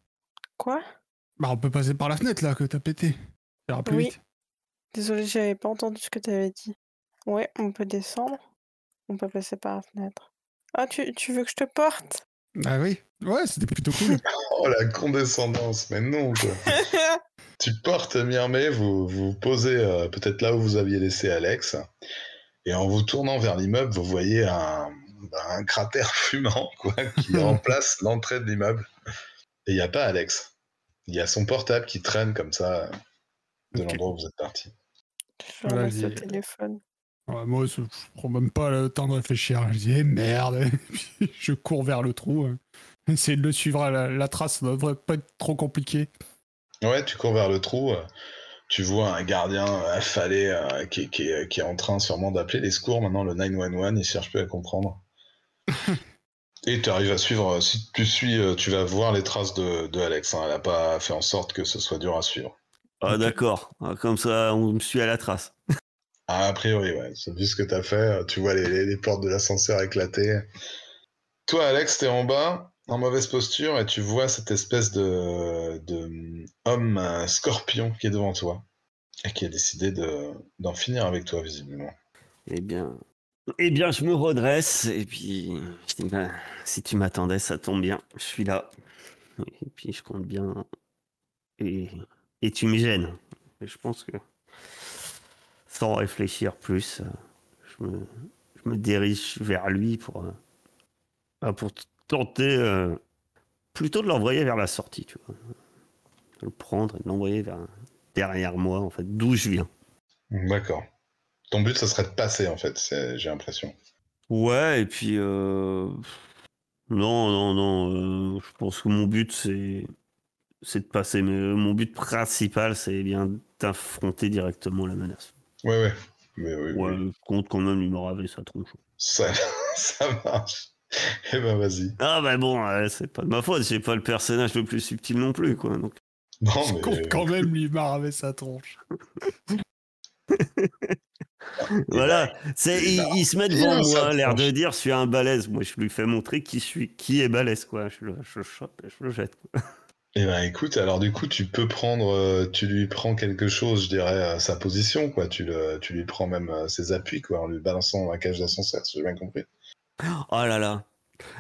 Quoi ? Bah on peut passer par la fenêtre là que t'as pété. Ça ira plus oui. Vite. Désolé, j'avais pas entendu ce que t'avais dit. Ouais, on peut descendre. On peut passer par la fenêtre. Ah tu, tu veux que je te porte ? Ah oui. Ouais, c'était plutôt cool. Oh la condescendance, mais non quoi. Tu portes Myrmé, vous vous posez euh, peut-être là où vous aviez laissé Alex, et en vous tournant vers l'immeuble, vous voyez un, un cratère fumant quoi, qui remplace l'entrée de l'immeuble. Et il n'y a pas Alex. Il y a son portable qui traîne comme ça de okay. L'endroit où vous êtes parti. Je voilà, ramasse le téléphone. Ouais, moi, je prends même pas le temps de réfléchir. Je dis eh, merde, puis, je cours vers le trou. Hein. Essayer de le suivre à la, la trace, ça ne devrait pas être trop compliqué. Ouais, tu cours vers le trou, tu vois un gardien affalé euh, qui, qui, qui est en train sûrement d'appeler les secours. Maintenant, le neuf un un, il cherche plus à comprendre. Et tu arrives à suivre, si tu suis, tu vas voir les traces de, de Alex. Hein. Elle n'a pas fait en sorte que ce soit dur à suivre. Ah, okay. D'accord. Comme ça, on me suit à la trace. Ah, a priori, ouais. Vu ce que tu as fait, tu vois les, les, les portes de l'ascenseur éclatées. Toi, Alex, t'es en bas. En mauvaise posture, et tu vois cette espèce de, de homme scorpion qui est devant toi et qui a décidé de, d'en finir avec toi, visiblement. Eh bien, eh bien, je me redresse et puis je dis ben, si tu m'attendais, ça tombe bien, je suis là. Et puis je compte bien et, et tu me gênes. Et je pense que sans réfléchir plus, je me, je me dirige vers lui pour pour tenter euh, plutôt de l'envoyer vers la sortie, tu vois. De le prendre et de l'envoyer vers derrière moi, en fait, d'où je viens. D'accord. Ton but, ça serait de passer, en fait, c'est... j'ai l'impression. Ouais, et puis... Euh... Non, non, non. Euh, je pense que mon but, c'est... c'est de passer. Mais mon but principal, c'est bien d'affronter directement la menace. Ouais, ouais. Mais oui, ouais, oui. Je compte quand même lui me raver sa tronche. Ça, ça marche. Eh ben vas-y. Ah ben bon, euh, c'est pas de ma faute, j'ai pas le personnage le plus subtil non plus, quoi. Donc Non, je mais... compte quand même lui marrer sa tronche. Voilà, c'est, il, il se met devant moi, l'air de dire je suis un balèze. Moi, je lui fais montrer qui, suis, qui est balèze, quoi. Je le je, chope et je le jette, quoi. Eh ben écoute, alors du coup, tu peux prendre, tu lui prends quelque chose, je dirais, sa position, quoi. Tu, le, tu lui prends même ses appuis, quoi, en lui balançant dans la cage d'ascenseur, si j'ai bien compris. Oh là là.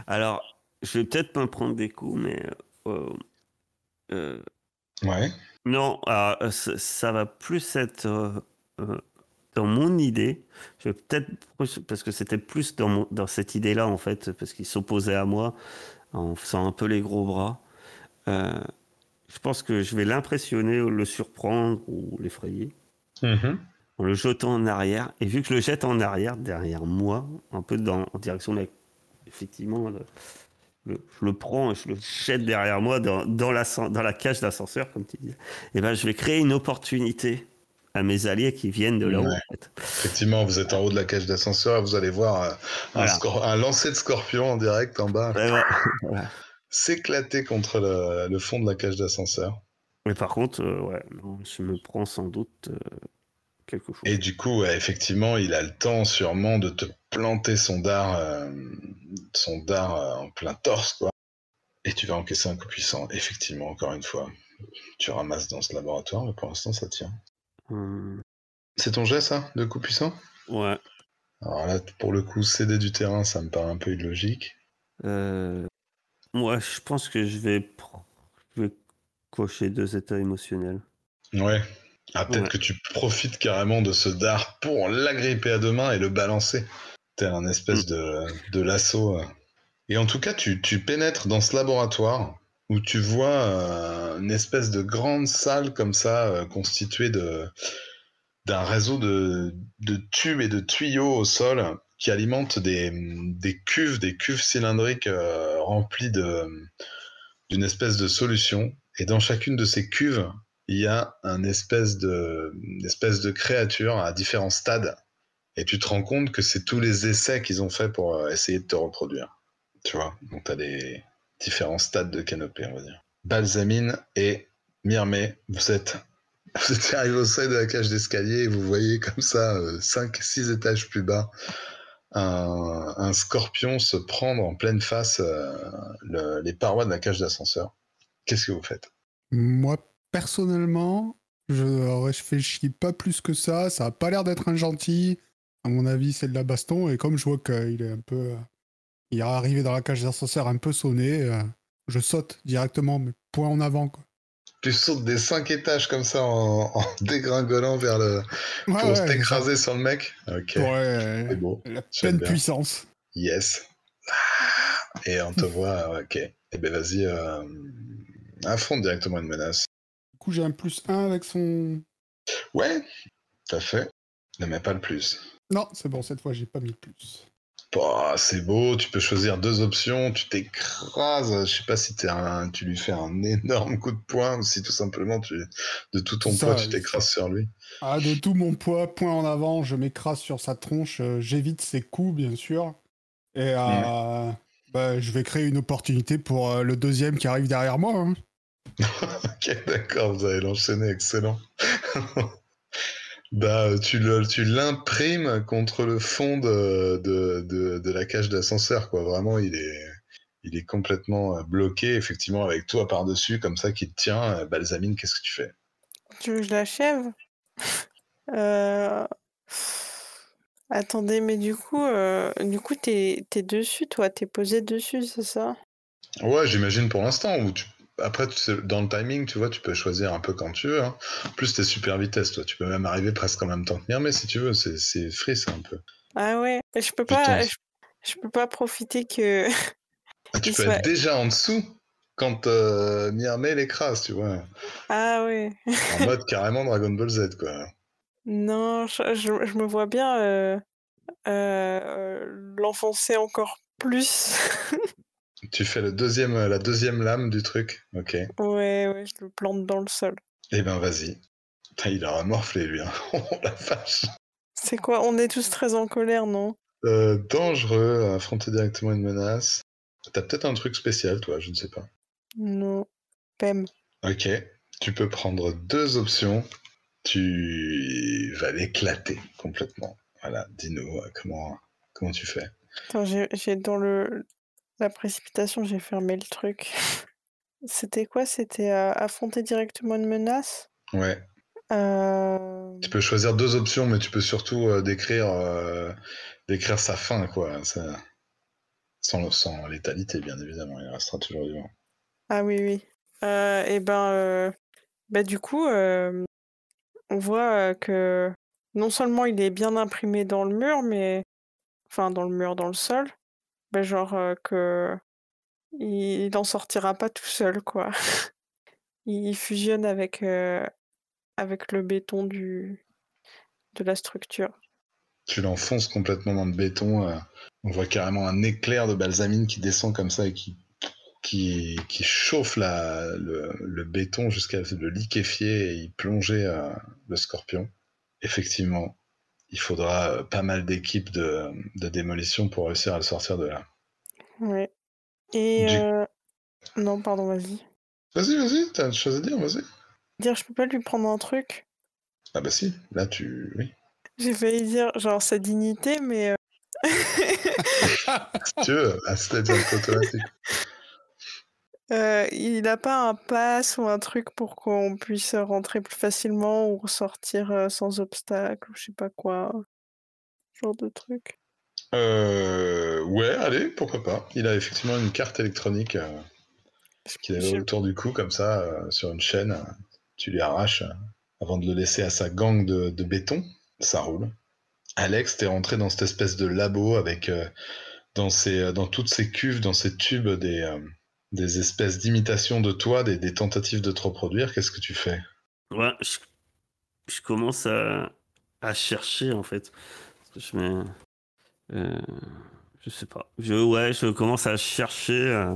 Alors, je vais peut-être pas prendre des coups, mais. Euh, euh... Ouais. Non, alors, ça, ça va plus être. Euh, euh... Dans mon idée, je vais peut-être parce que c'était plus dans, mon, dans cette idée-là en fait, parce qu'il s'opposait à moi en faisant un peu les gros bras. Euh, je pense que je vais l'impressionner, le surprendre ou l'effrayer mm-hmm. en le jetant en arrière. Et vu que je le jette en arrière derrière moi, un peu dans, en direction de la, effectivement, le, le, je le prends et je le jette derrière moi dans, dans, la, dans la cage d'ascenseur comme tu dis. Et ben je vais créer une opportunité à mes alliés qui viennent de là-haut. Ouais. En fait. Effectivement, vous êtes en haut de la cage d'ascenseur, vous allez voir un, voilà. un, scor- un lancer de scorpion en direct en bas ouais, ouais. s'éclater contre le, le fond de la cage d'ascenseur. Mais par contre, euh, ouais, non, je me prends sans doute euh, quelque chose. Et du coup, ouais, effectivement, il a le temps sûrement de te planter son dard, euh, son dard euh, en plein torse, quoi. Et tu vas encaisser un coup puissant. Effectivement, encore une fois, tu ramasses dans ce laboratoire, mais pour l'instant, ça tient. C'est ton jet ça, de coup puissant ? Ouais. Alors là, pour le coup, céder du terrain, ça me paraît un peu illogique. Euh... Ouais, je pense que je vais, je vais cocher deux états émotionnels. Ouais. Ah, peut-être ouais. que tu profites carrément de ce dard pour l'agripper à deux mains et le balancer. Tel un espèce mmh. de, de lasso. Et en tout cas, tu, tu pénètres dans ce laboratoire où tu vois euh, une espèce de grande salle comme ça, euh, constituée de, d'un réseau de, de tubes et de tuyaux au sol qui alimentent des, des cuves, des cuves cylindriques euh, remplies de, d'une espèce de solution. Et dans chacune de ces cuves, il y a un espèce de, une espèce de créature à différents stades. Et tu te rends compte que c'est tous les essais qu'ils ont fait pour euh, essayer de te reproduire. Tu vois, donc t'as des... différents stades de Canopée, on va dire. Balsamine et Myrmé, vous êtes, vous êtes arrivés au seuil de la cage d'escalier et vous voyez comme ça, euh, cinq six étages plus bas, un, un scorpion se prendre en pleine face euh, le, les parois de la cage d'ascenseur. Qu'est-ce que vous faites ? Moi, personnellement, je réfléchis pas plus que ça. Ça a pas l'air d'être un gentil. À mon avis, c'est de la baston. Et comme je vois qu'il est un peu... Il est arrivé dans la cage d'ascenseur un peu sonné, euh, je saute directement, mais point en avant, quoi. Tu sautes des cinq étages comme ça en, en dégringolant vers le... Ouais, pour t'écraser ouais, sur le mec. Ok. Ouais, c'est beau. La pleine puissance. Yes. Et on te voit, ok. Eh ben vas-y, euh, affronte directement une menace. Du coup, j'ai un plus un avec son... Ouais, tout à fait. Ne mets pas le plus. Non, c'est bon, cette fois, j'ai pas mis le plus. Oh, c'est beau, tu peux choisir deux options, tu t'écrases, je sais pas si t'es un, tu lui fais un énorme coup de poing ou si tout simplement tu, de tout ton ça, poids tu t'écrases ça. Sur lui. Ah, de tout mon poids, poing en avant, je m'écrase sur sa tronche, euh, j'évite ses coups bien sûr, et euh, mmh. bah, je vais créer une opportunité pour euh, le deuxième qui arrive derrière moi. Hein. Ok, d'accord, vous allez l'enchaîner, excellent. Bah, tu, le, tu l'imprimes contre le fond de, de, de, de la cage d'ascenseur, quoi. Vraiment, il est, il est complètement bloqué, effectivement, avec toi par-dessus, comme ça, qui te tient. Balsamine, qu'est-ce que tu fais ? Tu veux que je l'achève ? euh... Attendez, mais du coup, euh... du coup t'es, t'es dessus, toi, t'es posé dessus, c'est ça ? Ouais, j'imagine pour l'instant, où tu... Après, dans le timing, tu vois, tu peux choisir un peu quand tu veux. Hein. En plus, t'es super vitesse, toi. Tu peux même arriver presque en même temps que Myrmé, si tu veux. C'est, c'est free, ça, un peu. Ah ouais. Je peux pas, je, je peux pas profiter que... Ah, tu peux soit... être déjà en dessous quand euh, Myrmé l'écrase, tu vois. Ah ouais. En mode carrément Dragon Ball Z, quoi. Non, je, je, je me vois bien euh, euh, l'enfoncer encore plus. Tu fais le deuxième, la deuxième lame du truc, ok. Ouais, ouais, je le plante dans le sol. Eh ben, vas-y. Putain, il aura morflé, lui, hein. Oh, la vache. C'est quoi ? On est tous très en colère, non ? euh, Dangereux, affronter directement une menace. T'as peut-être un truc spécial, toi, je ne sais pas. Non. P E M. Ok. tu peux prendre deux options. Tu vas l'éclater complètement. Voilà, dis-nous comment, comment tu fais. Attends, j'ai, j'ai dans le, la précipitation, j'ai fermé le truc. C'était quoi ? C'était euh, affronter directement une menace ? Ouais. Euh... Tu peux choisir deux options, mais tu peux surtout euh, décrire, euh, décrire sa fin, quoi. Ça... Sans, sans létalité, bien évidemment. Il restera toujours vivant. Ah oui, oui. Euh, et ben, euh... ben, du coup, euh... on voit que non seulement il est bien imprimé dans le mur, mais enfin dans le mur, dans le sol, ben genre euh, que il n'en sortira pas tout seul, quoi. Il fusionne avec euh... avec le béton du de la structure. Tu l'enfonces complètement dans le béton. Euh, on voit carrément un éclair de balsamine qui descend comme ça et qui qui, qui chauffe la, le, le béton jusqu'à le liquéfier et y plonger euh, le scorpion. Effectivement, il faudra euh, pas mal d'équipes de, de démolition pour réussir à le sortir de là. Ouais. Et du... euh... non, pardon, vas-y. Vas-y, vas-y, t'as une chose à dire, vas-y. Dire, je peux pas lui prendre un truc. Ah bah si, là tu... Oui. J'ai failli dire, genre, sa dignité, mais... Euh... si tu veux, ah, c'est-à-dire automatique. Euh, il n'a pas un pass ou un truc pour qu'on puisse rentrer plus facilement ou ressortir sans obstacle, ou je sais pas quoi. Genre de truc. Euh... Ouais, allez, pourquoi pas. Il a effectivement une carte électronique... Euh... qu'il avait autour du cou, comme ça, euh, sur une chaîne. Euh, tu lui arraches euh, avant de le laisser à sa gang de, de béton. Ça roule. Alex, t'es rentré dans cette espèce de labo avec euh, dans, ces, dans toutes ces cuves, dans ces tubes, des, euh, des espèces d'imitations de toi, des, des tentatives de te reproduire. Qu'est-ce que tu fais ? Ouais, je, je commence à, à chercher, en fait. Je mets... Euh, je sais pas. Je, ouais, je commence à chercher... Euh...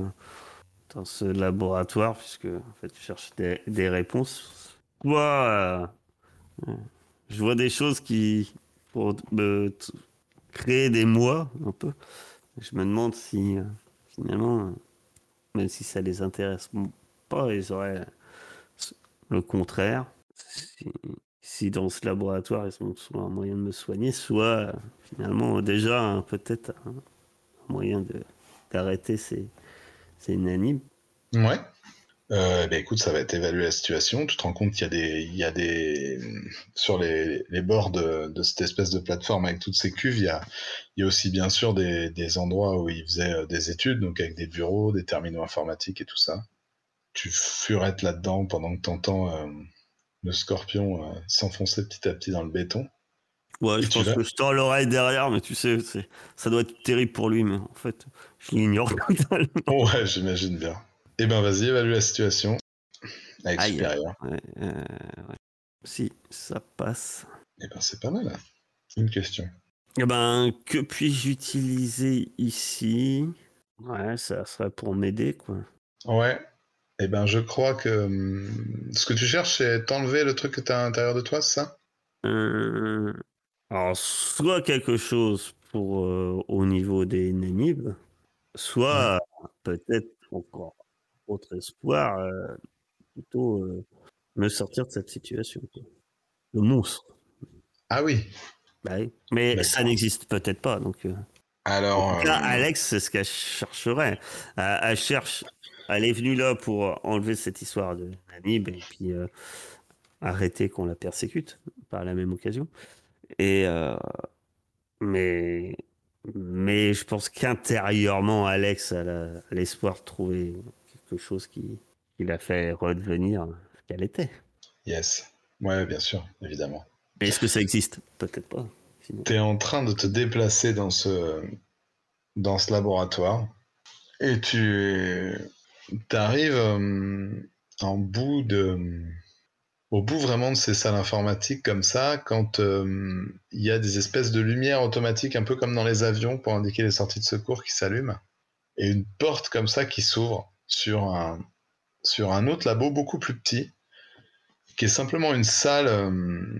dans ce laboratoire, puisque en fait, je cherche des, des réponses. Quoi euh, je vois des choses qui... pour euh, t- créer des moi, un peu. Je me demande si, euh, finalement, euh, même si ça les intéresse pas, ils auraient le contraire. Si, si dans ce laboratoire, ils ont soit un moyen de me soigner, soit, euh, finalement, déjà, hein, peut-être, hein, un moyen de, d'arrêter ces... C'est unanime. Ouais. Euh, bah écoute, ça va être évaluer la situation. Tu te rends compte qu'il y a des, il y a des sur les, les bords de, de cette espèce de plateforme avec toutes ces cuves, il y a, il y a aussi bien sûr des, des endroits où ils faisaient des études, donc avec des bureaux, des terminaux informatiques et tout ça. Tu furettes là-dedans pendant que t'entends euh, le scorpion euh, s'enfoncer petit à petit dans le béton. Ouais, et je pense vas... que je tends l'oreille derrière, mais tu sais, c'est... ça doit être terrible pour lui, mais en fait, je l'ignore totalement. Ouais, j'imagine bien. Eh ben, vas-y, évalue la situation avec aïe, supérieur. Ouais, euh, ouais. Si, ça passe. Eh ben, c'est pas mal, hein. Une question. Eh ben, que puis-je utiliser ici ? Ouais, ça serait pour m'aider, quoi. Ouais. Eh ben, je crois que... Hum, ce que tu cherches, c'est t'enlever le truc que t'as à l'intérieur de toi, c'est ça ? Euh... Alors, soit quelque chose pour euh, au niveau des nanibes, soit ouais. peut-être encore autre espoir, euh, plutôt euh, me sortir de cette situation. Le monstre. Ah oui. Bah, oui. Mais d'accord. Ça n'existe peut-être pas. Donc, euh... Alors, en tout cas, euh... Alex, c'est ce qu'elle chercherait. Elle, elle cherche. Elle est venue là pour enlever cette histoire de nanibes et puis euh, arrêter qu'on la persécute par la même occasion. Et euh, mais, mais je pense qu'intérieurement, Alex a, la, a l'espoir de trouver quelque chose qui, qui l'a fait redevenir ce qu'elle était. Yes. Ouais, bien sûr, évidemment. Mais est-ce que ça existe ? Peut-être pas. Tu es en train de te déplacer dans ce, dans ce laboratoire et tu arrives euh, en bout de... Au bout vraiment de ces salles informatiques comme ça, quand il euh, y a des espèces de lumières automatiques, un peu comme dans les avions, pour indiquer les sorties de secours qui s'allument, et une porte comme ça qui s'ouvre sur un, sur un autre labo beaucoup plus petit, qui est simplement une salle, euh,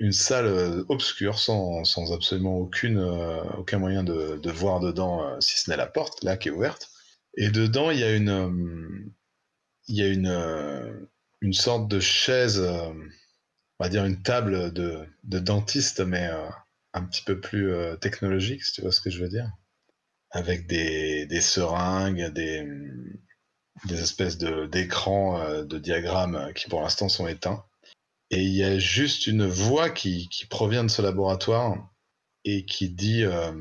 une salle obscure, sans, sans absolument aucune, euh, aucun moyen de, de voir dedans, euh, si ce n'est la porte, là, qui est ouverte. Et dedans, il y a une... Il euh, y a une... Euh, une sorte de chaise, euh, on va dire une table de, de dentiste, mais euh, un petit peu plus euh, technologique, si tu vois ce que je veux dire, avec des, des seringues, des, des espèces de, d'écrans, euh, de diagrammes qui pour l'instant sont éteints. Et il y a juste une voix qui, qui provient de ce laboratoire et qui dit, euh,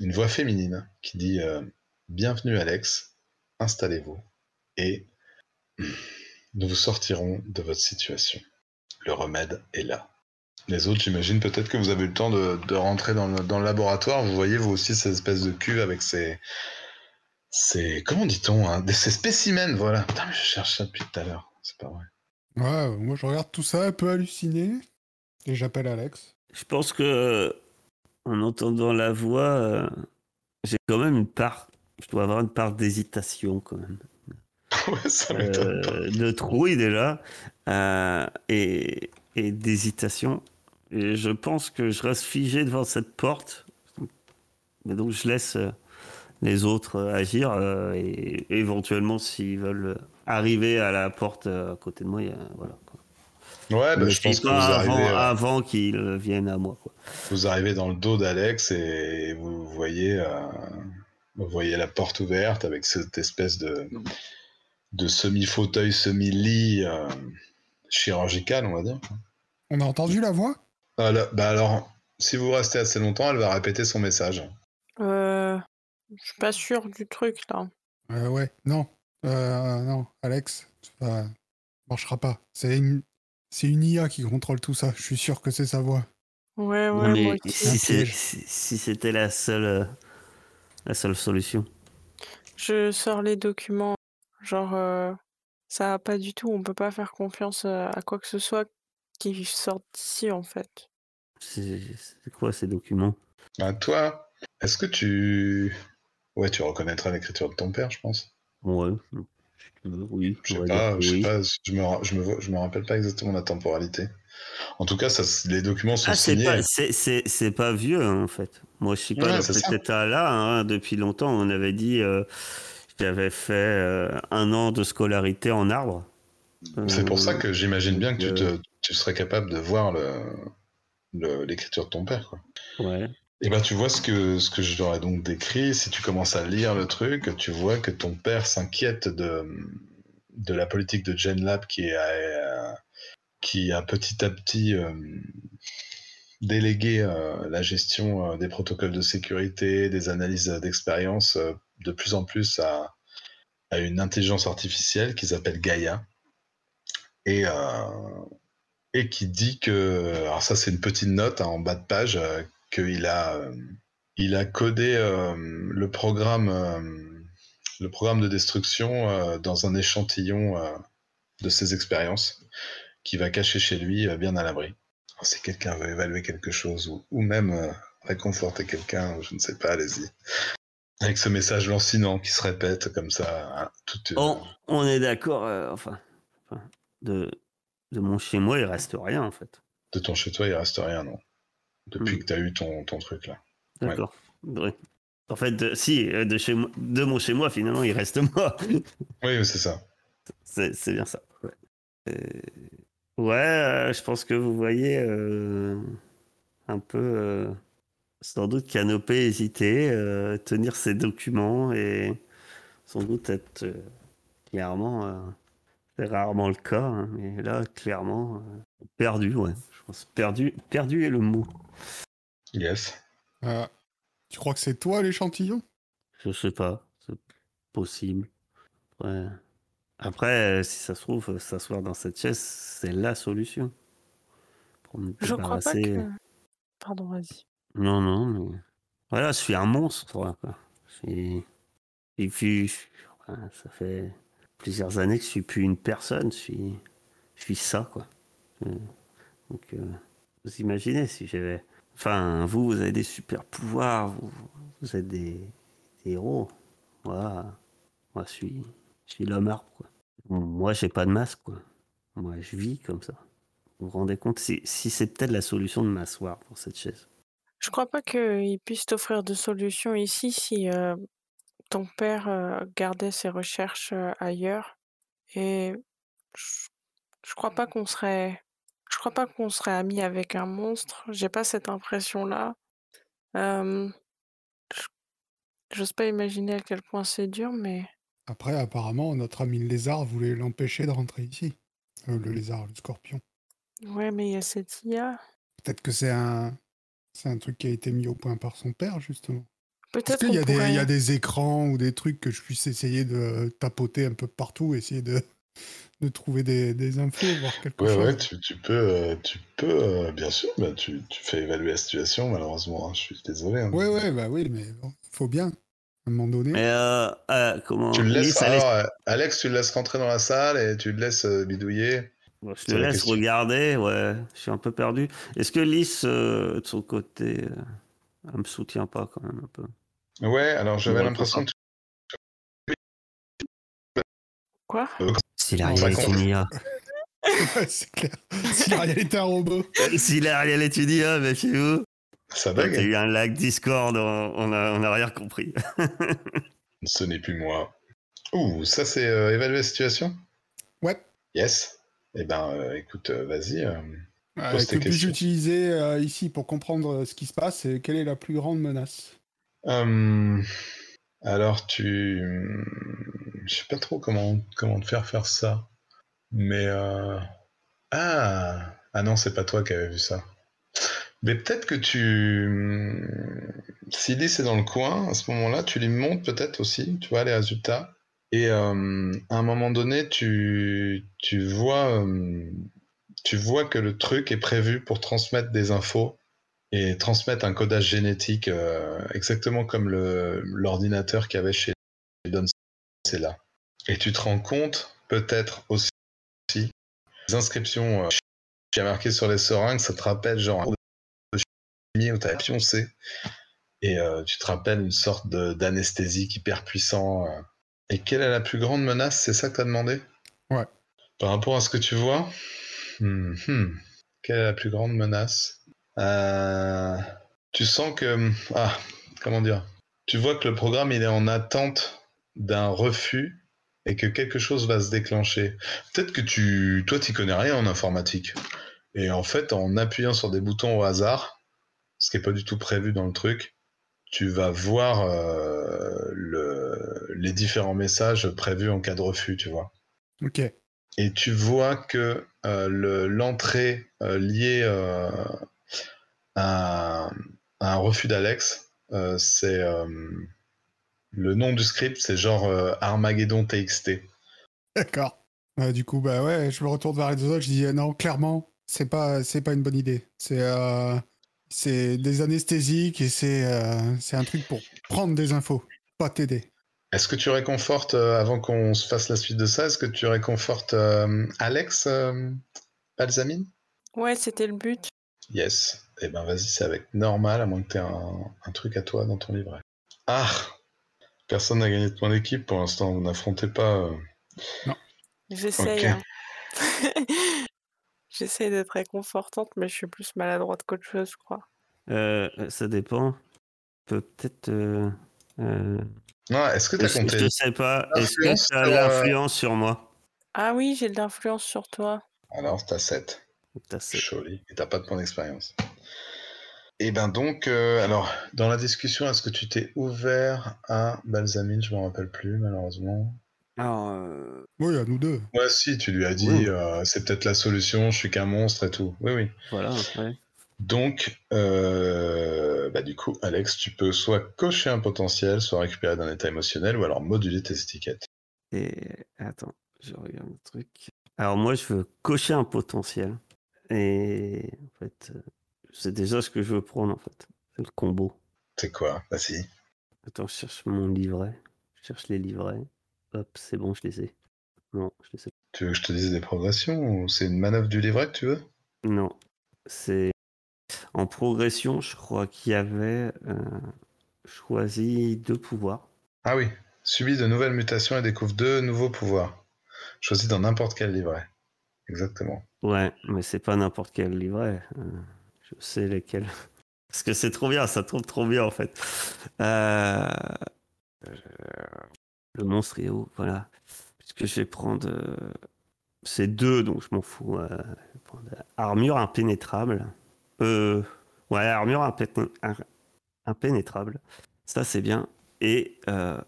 une voix féminine, qui dit euh, « Bienvenue Alex, installez-vous et nous vous sortirons de votre situation. Le remède est là. » Les autres, j'imagine peut-être que vous avez eu le temps de, de rentrer dans le, dans le laboratoire. Vous voyez vous aussi ces espèces de cuves avec ces... ces comment dit-on hein, ces spécimens, voilà. Putain, mais je cherche ça depuis tout à l'heure, c'est pas vrai. Ouais, moi je regarde tout ça un peu halluciné et j'appelle Alex. Je pense que en entendant la voix, euh, j'ai quand même une part, je dois avoir une part d'hésitation quand même. Ouais, ça m'étonne euh, pas. De trouille déjà euh, et, et d'hésitation. Et je pense que je reste figé devant cette porte, mais donc je laisse euh, les autres euh, agir euh, et éventuellement s'ils veulent. Euh, Arrivé à la porte à côté de moi, il y a, voilà. Ouais, bah, je pense que vous arrivez avant, euh, avant qu'ils viennent à moi. Quoi. Vous arrivez dans le dos d'Alex et vous voyez, euh, vous voyez la porte ouverte avec cette espèce de, de semi-fauteuil, semi-lit euh, chirurgical, on va dire. On a entendu la voix ? Ah, là, bah alors, si vous restez assez longtemps, elle va répéter son message. Euh, je suis pas sûr du truc là. Euh, ouais, non. Euh, non, Alex, ça marchera pas. C'est une... c'est une I A qui contrôle tout ça. Je suis sûr que c'est sa voix. Ouais, ouais. Mais moi si, c'est... Si, si c'était la seule, euh, la seule solution. Je sors les documents. Genre, euh, ça va pas du tout. On peut pas faire confiance à quoi que ce soit qui sorte d'ici, en fait. C'est, c'est quoi ces documents ? Bah toi, est-ce que tu, ouais, tu reconnaîtras l'écriture de ton père, je pense. Ouais, oui, je sais pas, je sais pas, je me, je me, je me rappelle pas exactement la temporalité. En tout cas, ça, les documents sont ah, signés. C'est pas, c'est, c'est, c'est pas vieux hein, en fait. Moi, je suis pas ouais, dans cet état-là hein, depuis longtemps. On avait dit, euh, j'avais fait euh, un an de scolarité en arbre. Euh, c'est pour ça que j'imagine bien que euh... tu, te, tu serais capable de voir le, le, l'écriture de ton père, quoi. Ouais. Et ben tu vois ce que, ce que je t'aurais donc décrit, si tu commences à lire le truc, tu vois que ton père s'inquiète de, de la politique de Genlab qui a, qui a petit à petit euh, délégué euh, la gestion euh, des protocoles de sécurité, des analyses d'expérience euh, de plus en plus à, à une intelligence artificielle qu'ils appellent Gaïa. Et... Euh, et qui dit que, alors ça c'est une petite note hein, en bas de page, euh, qu'il a, euh, il a codé euh, le, programme, euh, le programme de destruction euh, dans un échantillon euh, de ses expériences, qui va cacher chez lui euh, bien à l'abri. Alors, si quelqu'un veut évaluer quelque chose, ou, ou même euh, réconforter quelqu'un, je ne sais pas, allez-y. Avec ce message lancinant qui se répète comme ça. Hein, tout, euh... on, on est d'accord, euh, enfin, de, de mon chez-moi, il reste rien en fait. De ton chez-toi, il reste rien, non ? Depuis mmh. que tu as eu ton, ton truc là. D'accord. Ouais. En fait, de, si, de, chez moi, de mon chez moi, finalement, il reste moi. Oui, mais c'est ça. C'est, c'est bien ça. Ouais, euh, ouais euh, je pense que vous voyez euh, un peu, euh, sans doute, Canopée hésiter, euh, tenir ses documents et sans doute être euh, clairement, euh, c'est rarement le cas, hein, mais là, clairement, euh, perdu, ouais. Je pense perdu, perdu est le mot. Yes. Euh, tu crois que c'est toi l'échantillon ? Je sais pas, c'est possible. Ouais. Après, si ça se trouve, euh, s'asseoir dans cette chaise, c'est la solution. Pour me je crois pas que... Pardon, vas-y. Non, non, mais... Voilà, je suis un monstre, quoi. Je suis... Et puis, ouais, ça fait plusieurs années que je suis plus une personne, je suis, je suis ça, quoi. Je... Donc, euh, vous imaginez si j'avais... Enfin, vous, vous avez des super pouvoirs, vous, vous êtes des, des héros. Moi, moi je suis, je suis l'homme arbre, quoi. Moi, j'ai pas de masque, quoi. Moi, je vis comme ça. Vous vous rendez compte si, si c'est peut-être la solution de m'asseoir pour cette chaise. Je crois pas qu'ils puissent t'offrir de solution ici si euh, ton père euh, gardait ses recherches euh, ailleurs. Et je, je crois pas qu'on serait je crois pas qu'on serait amis avec un monstre. J'ai pas cette impression là. Euh, j'ose pas imaginer à quel point c'est dur, mais après apparemment notre ami le lézard voulait l'empêcher de rentrer ici. Euh, le lézard, le scorpion. Ouais, mais il y a cette I A. Peut-être que c'est un c'est un truc qui a été mis au point par son père justement. Peut-être qu'il y a pourrait... des il y a des écrans ou des trucs que je puisse essayer de tapoter un peu partout, essayer de de trouver des des infos, voir quelque ouais, chose. Ouais ouais, tu tu peux euh, tu peux euh, bien sûr, bah, tu tu fais évaluer la situation malheureusement, hein, je suis désolé. Hein, ouais mais... ouais bah oui mais bon, faut bien à un moment donné. Mais euh, euh, comment tu le laisses, alors, laisse... euh, Alex, tu le laisses rentrer dans la salle et tu le laisses euh, bidouiller. Je te c'est laisse regarder, ouais, je suis un peu perdu. Est-ce que Lys, euh, de son côté, euh, elle me soutient pas quand même un peu? Ouais, alors j'avais ouais, l'impression que... Quoi euh, si l'Ariel est une I A. Ouais, c'est clair. Si l'Ariel est un robot. Si l'Ariel est une I A, mais chez vous. Ça bug. Il y a eu un lag Discord, on a, on a rien compris. Ce n'est plus moi. Ouh, ça c'est euh, évaluer la situation? Ouais. Yes. Eh ben, euh, écoute, euh, vas-y. Euh, ah, pose tes questions. Que puis-je utiliser euh, ici pour comprendre ce qui se passe et quelle est la plus grande menace? euh, Alors, tu... Je sais pas trop comment, comment te faire faire ça. Mais... Euh... Ah Ah non, c'est pas toi qui avais vu ça. Mais peut-être que tu... Si Lys est dans le coin, à ce moment-là, tu lui montres peut-être aussi, tu vois, les résultats. Et euh, à un moment donné, tu, tu, vois, euh, tu vois que le truc est prévu pour transmettre des infos et transmettre un codage génétique euh, exactement comme le, l'ordinateur qu'il y avait chez Don Sella. Et tu te rends compte, peut-être aussi, les inscriptions euh, qui a marqué sur les seringues, ça te rappelle genre un cours de chimie où tu as pioncé. Et euh, tu te rappelles une sorte de, d'anesthésique hyper puissant. Euh, Et quelle est la plus grande menace? C'est ça que t'as demandé? Ouais. Par rapport à ce que tu vois, hmm, hmm, quelle est la plus grande menace? euh, Tu sens que... Ah, comment dire? Tu vois que le programme, il est en attente d'un refus et que quelque chose va se déclencher. Peut-être que tu... Toi, t'y connais rien en informatique. Et en fait, en appuyant sur des boutons au hasard, ce qui n'est pas du tout prévu dans le truc, tu vas voir euh, le, les différents messages prévus en cas de refus, tu vois. Ok. Et tu vois que euh, le, l'entrée euh, liée euh, à, à un refus d'Alex, euh, c'est euh, le nom du script, c'est genre euh, Armageddon T X T. D'accord. Euh, du coup, bah ouais, je me retourne vers les deux autres, je dis euh, non, clairement, c'est pas, c'est pas une bonne idée. C'est euh... C'est des anesthésiques et c'est, euh, c'est un truc pour prendre des infos, pas t'aider. Est-ce que tu réconfortes, euh, avant qu'on se fasse la suite de ça, est-ce que tu réconfortes euh, Alex euh, Balsamine? Ouais, c'était le but. Yes. Eh ben vas-y, c'est avec normal, à moins que t'aies un, un truc à toi dans ton livret. Ah! Personne n'a gagné de point d'équipe pour l'instant, vous n'affrontez pas... Euh... Non. J'essaye. Okay. Hein. J'essaie d'être réconfortante, mais je suis plus maladroite qu'autre chose, je crois. Euh, ça dépend. Peut-être... Euh, euh... Ah, est-ce que t'as est-ce, compté? Je sais pas. Est-ce que t'as l'influence sur moi? Ah oui, j'ai de l'influence sur toi. Alors, t'as sept. T'as sept. Joli. Et t'as pas de point d'expérience. Et ben donc, euh, alors, dans la discussion, est-ce que tu t'es ouvert à Balsamine? Je m'en rappelle plus, malheureusement. Alors, euh... Oui, à nous deux. Ouais, si, tu lui as dit, oui. euh, c'est peut-être la solution, je suis qu'un monstre et tout. Oui, oui. Voilà, ouais. Donc, euh, bah, du coup, Alex, tu peux soit cocher un potentiel, soit récupérer d'un état émotionnel, ou alors moduler tes étiquettes. Et attends, je regarde le truc. Alors moi, je veux cocher un potentiel. Et en fait, c'est déjà ce que je veux prendre, en fait. C'est le combo. C'est quoi? Bah si. Attends, je cherche mon livret. Je cherche les livrets. Hop, c'est bon, je les ai. Non, je les ai. Tu veux que je te dise des progressions ou c'est une manœuvre du livret que tu veux? Non, c'est... En progression, je crois qu'il y avait euh, choisi deux pouvoirs. Ah oui, subis de nouvelles mutations et découvre deux nouveaux pouvoirs. Choisis dans n'importe quel livret. Exactement. Ouais, mais c'est pas n'importe quel livret. Euh, je sais lesquels. Parce que c'est trop bien, ça tombe trop bien en fait. Euh... Le monstre est haut, voilà. Puisque je vais prendre euh, C'est deux, donc je m'en fous. Euh, armure impénétrable. Euh, ouais, armure impé- impénétrable. Ça, c'est bien. Et, euh,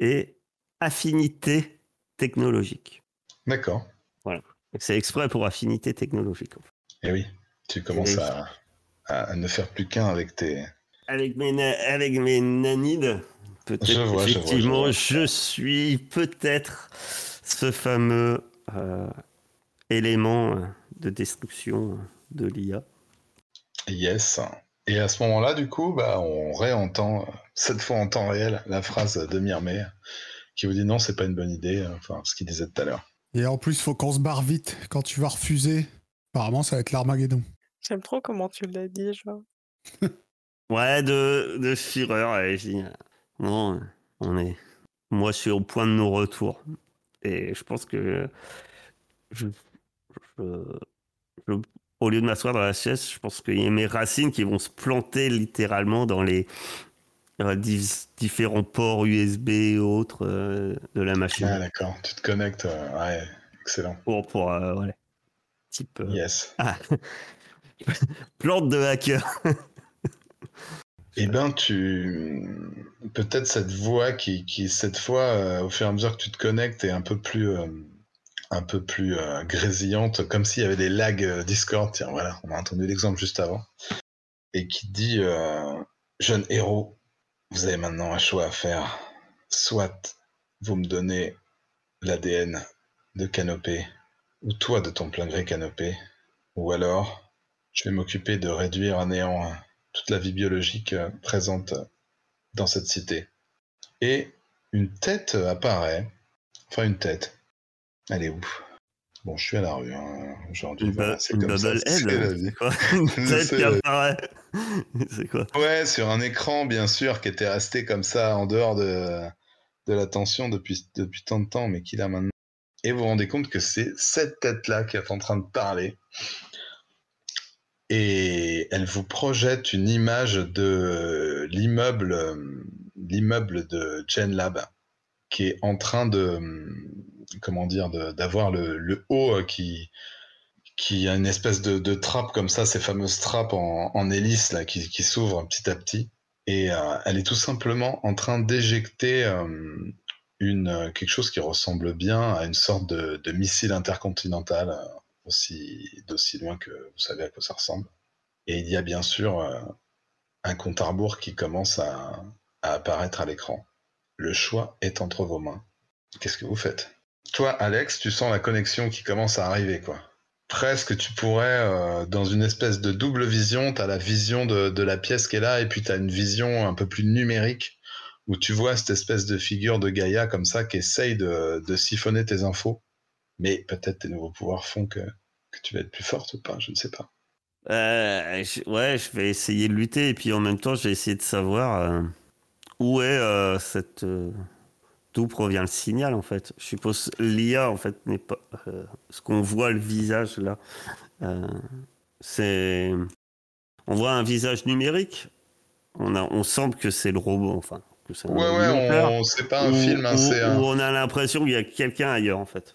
et affinité technologique. D'accord. Voilà. Donc, c'est exprès pour affinité technologique. En fait. Eh oui, tu commences à, à ne faire plus qu'un avec tes... Avec mes, na- avec mes nanides. Peut-être, je vois, effectivement, je, vois, je, vois. je suis peut-être ce fameux euh, élément de destruction de l'I A. Yes. Et à ce moment-là, du coup, bah, on réentend, cette fois en temps réel, la phrase de Myrmé qui vous dit non, c'est pas une bonne idée, enfin, ce qu'il disait tout à l'heure. Et en plus, il faut qu'on se barre vite. Quand tu vas refuser, apparemment, ça va être l'Armageddon. J'aime trop comment tu l'as dit, genre. Ouais, de, de fureur, allez, je dis... Non, on est. Moi, je suis au point de nos retours. Et je pense que. Je, je, je, au lieu de m'asseoir dans la chaise, je pense qu'il y a mes racines qui vont se planter littéralement dans les euh, div- différents ports U S B et autres euh, de la machine. Ah, d'accord. Tu te connectes. Euh, ouais, excellent. Pour. pour euh, voilà. Type. Euh, yes. Ah. Plante de hacker. Eh bien, tu... peut-être cette voix qui, qui cette fois, euh, au fur et à mesure que tu te connectes, est un peu plus, euh, un peu plus euh, grésillante, comme s'il y avait des lags euh, Discord. Tiens, voilà, on a entendu l'exemple juste avant. Et qui dit euh, « Jeune héros, vous avez maintenant un choix à faire. Soit vous me donnez l'A D N de Canopée, ou toi de ton plein gré Canopée, ou alors je vais m'occuper de réduire à néant... » toute la vie biologique présente dans cette cité. Et une tête apparaît. Enfin, une tête. Elle est où ? Bon, je suis à la rue, hein. Aujourd'hui. Une voilà, ba- c'est une comme ça. L, c'est la vie. Une tête qui apparaît. C'est quoi ? Ouais, sur un écran, bien sûr, qui était resté comme ça, en dehors de, de l'attention depuis, depuis tant de temps, mais qui l'a maintenant. Et vous vous rendez compte que c'est cette tête-là qui est en train de parler. Et elle vous projette une image de l'immeuble, l'immeuble de Genlab, qui est en train de, comment dire, de, d'avoir le, le haut qui, qui a une espèce de, de trappe comme ça, ces fameuses trappes en, en hélice là, qui, qui s'ouvrent petit à petit. Et euh, elle est tout simplement en train d'éjecter euh, une, quelque chose qui ressemble bien à une sorte de, de missile intercontinental. Euh, Aussi, d'aussi loin que vous savez à quoi ça ressemble. Et il y a bien sûr euh, un compte à rebours qui commence à, à apparaître à l'écran. Le choix est entre vos mains. Qu'est-ce que vous faites ? Toi, Alex, tu sens la connexion qui commence à arriver, quoi. Presque, tu pourrais, euh, dans une espèce de double vision, tu as la vision de, de la pièce qui est là, et puis tu as une vision un peu plus numérique, où tu vois cette espèce de figure de Gaïa comme ça, qui essaye de, de siphonner tes infos. Mais peut-être tes nouveaux pouvoirs font que, que tu vas être plus forte ou pas, je ne sais pas. Euh, je, ouais, je vais essayer de lutter et puis en même temps, je vais essayer de savoir euh, où est euh, cette... Euh, d'où provient le signal, en fait. Je suppose l'I A, en fait, n'est pas... Euh, ce qu'on voit, le visage, là, euh, c'est... On voit un visage numérique. On, a, on semble que c'est le robot, enfin. Que c'est ouais, ouais, on, on, c'est pas un où, film. Hein, où, c'est un... Où on a l'impression qu'il y a quelqu'un ailleurs, en fait.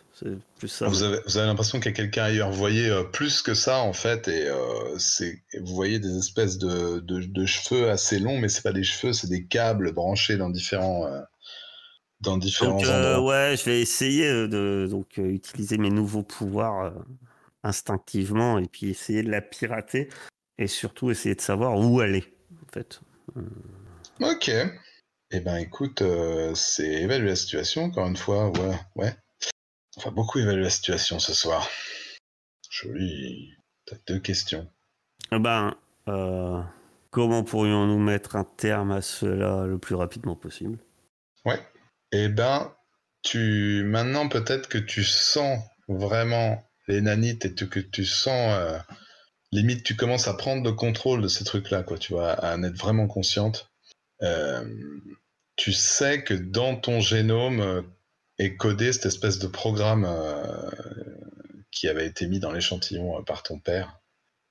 Plus ça. Vous, avez, vous avez l'impression qu'il y a quelqu'un ailleurs. Vous voyez euh, plus que ça en fait, et euh, c'est, vous voyez des espèces de, de, de cheveux assez longs, mais c'est pas des cheveux, c'est des câbles branchés dans différents, euh, dans différents donc, endroits. Euh, ouais, je vais essayer de donc euh, utiliser mes nouveaux pouvoirs euh, instinctivement et puis essayer de la pirater et surtout essayer de savoir où elle est en fait. Euh... Ok. Eh ben écoute, euh, c'est évaluer la situation encore une fois. Ouais, ouais. On va beaucoup évaluer la situation ce soir. Joli. T'as deux questions. Ben, euh, comment pourrions-nous mettre un terme à cela le plus rapidement possible ? Ouais. Eh ben, tu maintenant peut-être que tu sens vraiment les nanites et que tu sens euh, limite tu commences à prendre le contrôle de ces trucs-là, quoi. Tu vas à en être vraiment consciente. Euh, tu sais que dans ton génome et coder cette espèce de programme euh, qui avait été mis dans l'échantillon euh, par ton père.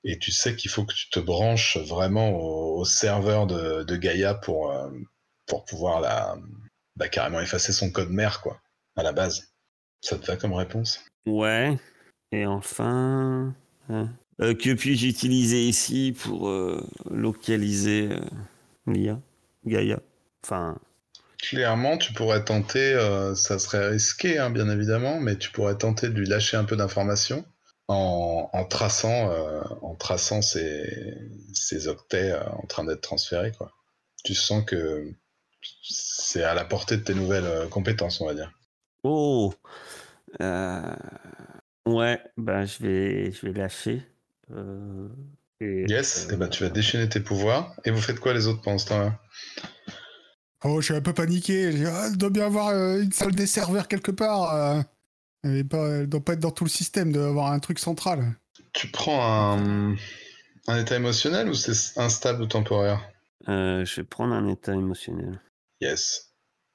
Et tu sais qu'il faut que tu te branches vraiment au, au serveur de, de Gaïa pour, euh, pour pouvoir la, bah, carrément effacer son code mère, quoi, à la base. Ça te va comme réponse ? Ouais. Et enfin... Hein. Euh, que puis-je utiliser ici pour euh, localiser euh, l'I A, Gaïa? Enfin... Clairement, tu pourrais tenter, euh, ça serait risqué, hein, bien évidemment, mais tu pourrais tenter de lui lâcher un peu d'informations en, en traçant, euh, en traçant ces, ces octets euh, en train d'être transférés, quoi. Tu sens que c'est à la portée de tes nouvelles euh, compétences, on va dire. Oh, euh... ouais, bah je vais, je vais lâcher. Euh... Et... Yes, euh... et bah tu vas déchaîner tes pouvoirs. Et vous faites quoi les autres pendant ce temps-là? Oh, je suis un peu paniqué. Il ah, doit bien y avoir euh, une salle des serveurs quelque part. Euh, elle ne doit pas être dans tout le système, il doit y avoir un truc central. Tu prends un, un état émotionnel ou c'est instable ou temporaire? euh, Je vais prendre un état émotionnel. Yes.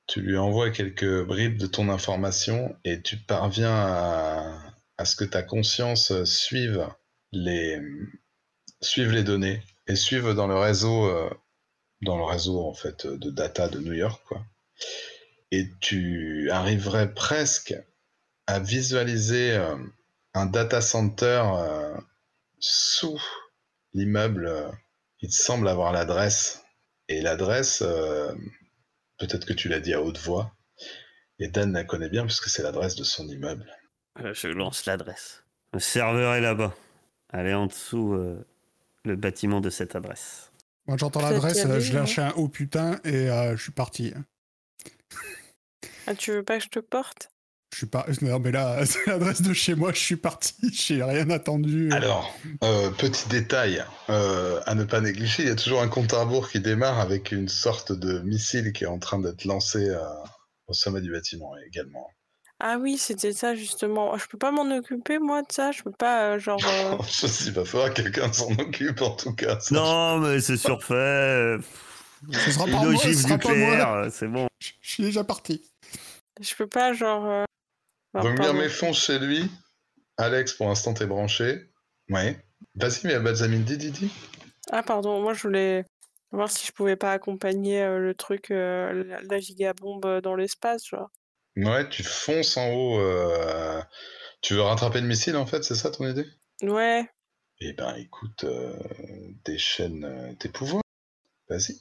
Tu lui envoies quelques bribes de ton information et tu parviens à, à ce que ta conscience suive les, suive les données et suive dans le réseau... Euh, dans le réseau en fait de data de New York, quoi. Et tu arriverais presque à visualiser euh, un data center euh, sous l'immeuble. Euh, il te semble avoir l'adresse, et l'adresse, euh, peut-être que tu l'as dit à haute voix, et Dan la connaît bien puisque c'est l'adresse de son immeuble. Euh, je lance l'adresse. Le serveur est là-bas. Elle est en dessous euh, le bâtiment de cette adresse. Moi, j'entends l'adresse, euh, je lâche un haut putain et euh, je suis parti. Ah, tu veux pas que je te porte? Je suis pas. Non, mais là, c'est l'adresse de chez moi, je suis parti, j'ai rien attendu. Alors, euh, petit détail euh, à ne pas négliger, il y a toujours un compte à rebours qui démarre avec une sorte de missile qui est en train d'être lancé euh, au sommet du bâtiment également. Ah oui, c'était ça justement. Je peux pas m'en occuper moi de ça. Je peux pas euh, genre. Euh... Je sais pas, faudra que quelqu'un s'en occupe en tout cas. Ça. Non, mais c'est surfait. Ce sera pas moi. Ce sera pas moi. C'est bon. Je suis déjà parti. Je peux pas genre. Euh... Enfin, donc Myrmé fonce chez lui. Alex, pour l'instant t'es branché. Ouais. Vas-y, mais à Balsamine, dis, dis, dis. Ah pardon, moi je voulais voir si je pouvais pas accompagner euh, le truc, euh, la, la gigabombe dans l'espace, genre. Ouais, tu fonces en haut. Euh... Tu veux rattraper le missile, en fait, c'est ça ton idée? Ouais. Eh ben, écoute, euh, déchaîne euh, tes pouvoirs. Vas-y.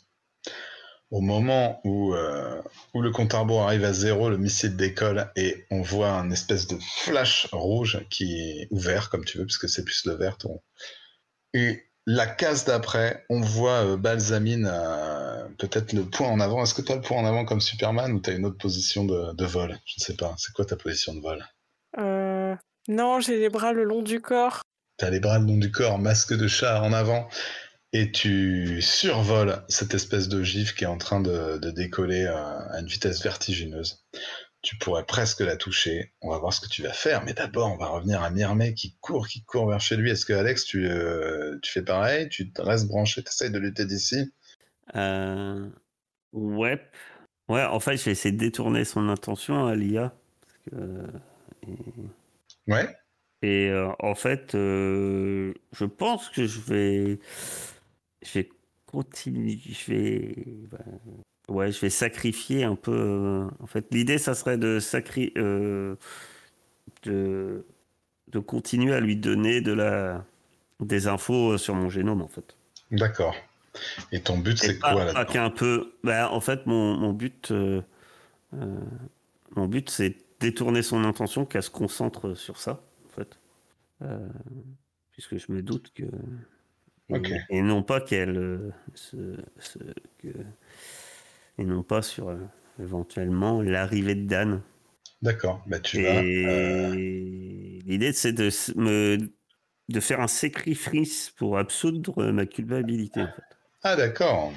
Au moment où, euh, où le compte à rebours arrive à zéro, le missile décolle et on voit un espèce de flash rouge qui est ouvert, comme tu veux, puisque c'est plus le vert. Ton... Et la case d'après, on voit euh, Balsamine... Euh... Peut-être le point en avant. Est-ce que tu as le point en avant comme Superman ou tu as une autre position de, de vol? Je ne sais pas. C'est quoi ta position de vol? euh, Non, j'ai les bras le long du corps. Tu as les bras le long du corps, masque de chat en avant. Et tu survoles cette espèce de gif qui est en train de, de décoller à une vitesse vertigineuse. Tu pourrais presque la toucher. On va voir ce que tu vas faire. Mais d'abord, on va revenir à Myrmé qui court, qui court vers chez lui. Est-ce que Alex, tu, euh, tu fais pareil? Tu restes branché? Tu essaies de lutter d'ici? Euh... Ouais. Ouais, en fait, j'ai essayé de détourner son intention à l'I A. Parce que... et... Ouais. Et euh, en fait, euh, je pense que je vais. Je vais continuer. Je vais. Ben... Ouais, je vais sacrifier un peu. En fait, l'idée, ça serait de sacri... euh... de... de continuer à lui donner de la... des infos sur mon génome, en fait. D'accord. Et ton but, c'est pas, quoi là-dedans? Un peu... bah, en fait, mon, mon but, euh, euh, mon but, c'est détourner son intention, qu'elle se concentre sur ça, en fait, euh, puisque je me doute que okay. et, et non pas qu'elle euh, se, se que... et non pas sur euh, éventuellement l'arrivée de Dan. D'accord. Bah tu et... vas. Euh... L'idée, c'est de me de faire un sacrifice pour absoudre ma culpabilité, en fait. Ah d'accord,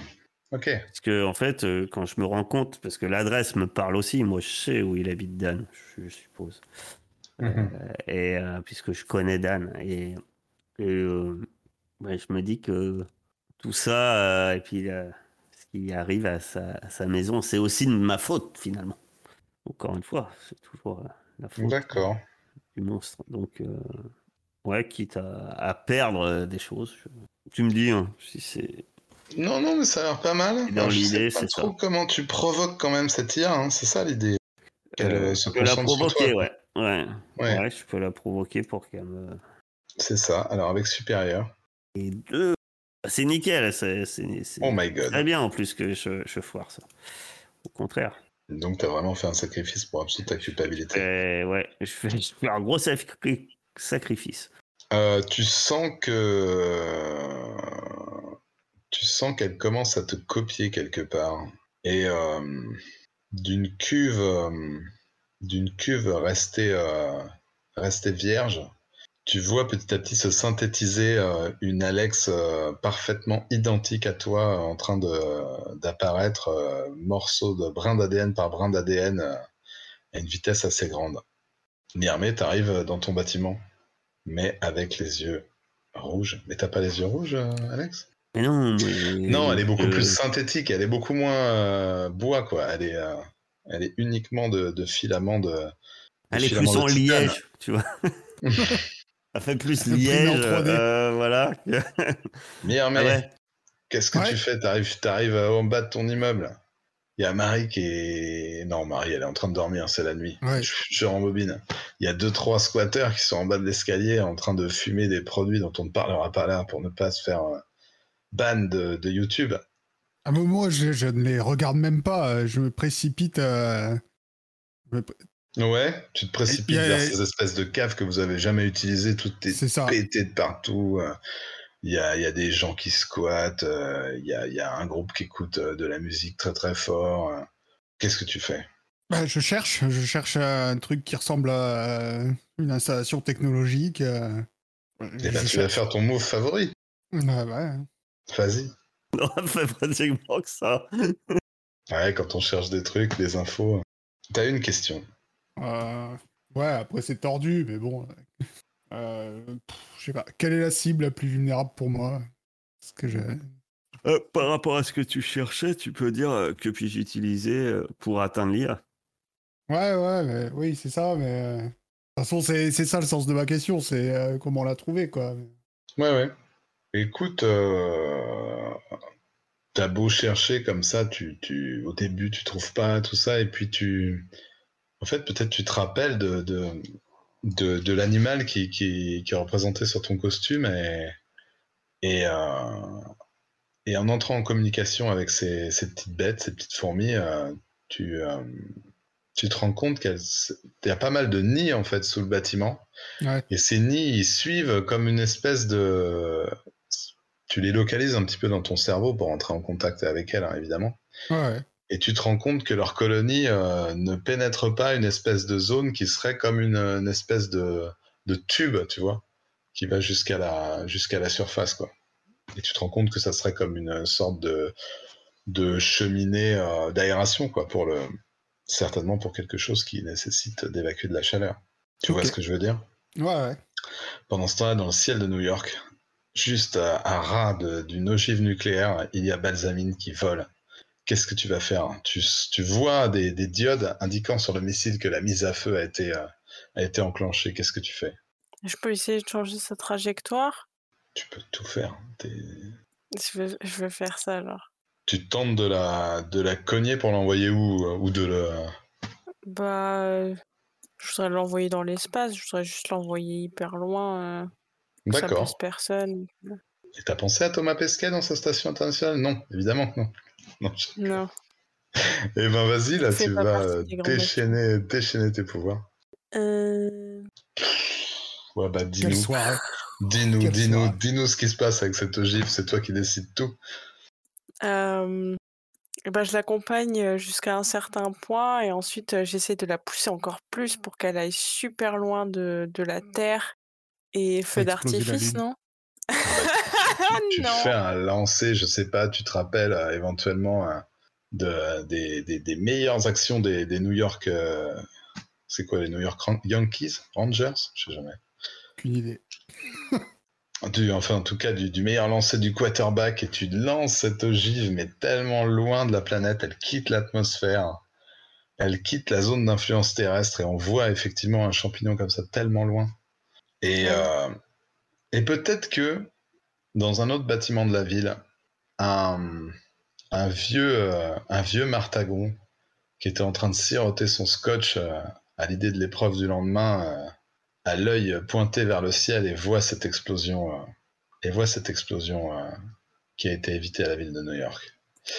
ok. Parce que en fait, euh, quand je me rends compte, parce que l'adresse me parle aussi, moi je sais où il habite Dan, je, je suppose, mm-hmm. euh, et euh, puisque je connais Dan, et, et euh, ouais, je me dis que tout ça, euh, et puis euh, ce qui arrive à sa, à sa maison, c'est aussi de ma faute finalement. Encore une fois, c'est toujours euh, la faute d'accord. du monstre. Donc, euh, ouais, quitte à, à perdre euh, des choses, je... tu me dis hein, si c'est. Non, non, mais ça a l'air pas mal. Dans Alors, l'idée, je sais pas c'est trop ça. Comment tu provoques quand même cette I A, hein, c'est ça l'idée. Qu'elle euh, se concentre sur toi. Ouais. Ouais. Ouais. Ouais, je peux la provoquer pour qu'elle me... C'est ça, alors avec supérieur. Et deux... C'est nickel, c'est, c'est, c'est oh my God. Très bien en plus que je, je foire ça. Au contraire. Donc t'as vraiment fait un sacrifice pour absoluer ta culpabilité. Euh, ouais, je fais, je fais un gros sacri- sacrifice. Euh, tu sens que... Tu sens qu'elle commence à te copier quelque part. Et euh, d'une cuve... Euh, d'une cuve restée, euh, restée vierge, tu vois petit à petit se synthétiser euh, une Alex euh, parfaitement identique à toi, euh, en train de, euh, d'apparaître euh, morceau de brin d'A D N par brin d'A D N euh, à une vitesse assez grande. Myrmé, t'arrives dans ton bâtiment, mais avec les yeux rouges. Mais t'as pas les yeux rouges, euh, Alex ? Mais non, mais... non, elle est beaucoup euh... plus synthétique, elle est beaucoup moins euh, bois, quoi. Elle est... Euh... Elle est uniquement de, de filaments de, de... Elle est plus en liège, tu vois. Elle fait plus Elle liège, euh, voilà. Myrmé, ouais. Qu'est-ce que ouais. tu fais ? T'arrives, t'arrives en bas de ton immeuble. Il y a Marie qui est... Non, Marie, elle est en train de dormir, c'est la nuit. Ouais. Je, je rembobine. Il y a deux, trois squatteurs qui sont en bas de l'escalier en train de fumer des produits dont on ne parlera pas là pour ne pas se faire ban de, de YouTube. À un moment, je, je ne les regarde même pas, je me précipite. Euh... Je me pré... Ouais, tu te précipites a... vers ces espèces de caves que vous n'avez jamais utilisées, toutes tes pétées de partout. Il y a, il y a des gens qui squattent, il y a, il y a un groupe qui écoute de la musique très très fort. Qu'est-ce que tu fais ? Bah, je cherche, je cherche un truc qui ressemble à une installation technologique. Et là, tu vas faire ton move favori. Bah ouais. Vas-y. Non, pas pratiquement que ça. Ouais, quand on cherche des trucs, des infos. T'as une question. Euh, ouais, après c'est tordu, mais bon. Euh, je sais pas. Quelle est la cible la plus vulnérable pour moi ? Ce que j'ai. Euh, par rapport à ce que tu cherchais, tu peux dire que puis-je utiliser pour atteindre l'I A ? Ouais, ouais, mais oui, c'est ça. Mais de toute façon, c'est c'est ça le sens de ma question. C'est euh, comment la trouver, quoi. Ouais, ouais. Écoute, euh, t'as beau chercher comme ça, tu, tu, au début tu trouves pas tout ça, et puis tu, en fait peut-être tu te rappelles de, de, de, de l'animal qui, qui, qui est représenté sur ton costume, et, et, euh, et en entrant en communication avec ces, ces petites bêtes, ces petites fourmis, euh, tu, euh, tu te rends compte qu'il y a pas mal de nids en fait sous le bâtiment, ouais. Et ces nids ils suivent comme une espèce de... Tu les localises un petit peu dans ton cerveau pour entrer en contact avec elles, hein, évidemment. Ouais. Et tu te rends compte que leur colonie euh, ne pénètre pas une espèce de zone qui serait comme une, une espèce de, de tube, tu vois, qui va jusqu'à la, jusqu'à la surface, quoi. Et tu te rends compte que ça serait comme une sorte de, de cheminée euh, d'aération, quoi, pour le, certainement pour quelque chose qui nécessite d'évacuer de la chaleur. Tu okay. vois ce que je veux dire ? Ouais, ouais. Pendant ce temps-là, dans le ciel de New York... Juste à, à ras de, d'une ogive nucléaire, il y a Balsamine qui vole. Qu'est-ce que tu vas faire ? tu, tu vois des, des diodes indiquant sur le missile que la mise à feu a été, euh, a été enclenchée. Qu'est-ce que tu fais ? Je peux essayer de changer sa trajectoire ? Tu peux tout faire. T'es... Je vais, je vais faire ça alors. Tu tentes de la, de la cogner pour l'envoyer où ? Ou de le... Bah, je voudrais l'envoyer dans l'espace. Je voudrais juste l'envoyer hyper loin... Euh... D'accord. Personne. Et t'as pensé à Thomas Pesquet dans sa station internationale ? Non, évidemment, non. Non. Je... non. Eh ben vas-y, là, tu vas déchaîner, déchaîner tes pouvoirs. Euh... Ouais, bah dis-nous. Dis-nous, dis-nous, dis-nous, dis-nous ce qui se passe avec cette ogive, c'est toi qui décides tout. Euh... Et ben, je l'accompagne jusqu'à un certain point et ensuite j'essaie de la pousser encore plus pour qu'elle aille super loin de, de la Terre. Et feu d'artifice, non ? Ah bah, tu, tu, tu non. fais un lancer, je sais pas, tu te rappelles euh, éventuellement euh, de, des, des, des meilleures actions des, des New York... Euh, c'est quoi, les New York Ran- Yankees ? Rangers ? Je sais jamais. Aucune idée. du, enfin, en tout cas, du, du meilleur lancer du quarterback, et tu lances cette ogive, mais tellement loin de la planète, elle quitte l'atmosphère, elle quitte la zone d'influence terrestre, et on voit effectivement un champignon comme ça tellement loin. Et, euh, et peut-être que dans un autre bâtiment de la ville, un, un vieux, euh, un vieux martagon qui était en train de siroter son scotch euh, À l'idée de l'épreuve du lendemain, euh, à l'œil pointé vers le ciel et voit cette explosion, euh, et voit cette explosion euh, qui a été évitée à la ville de New York.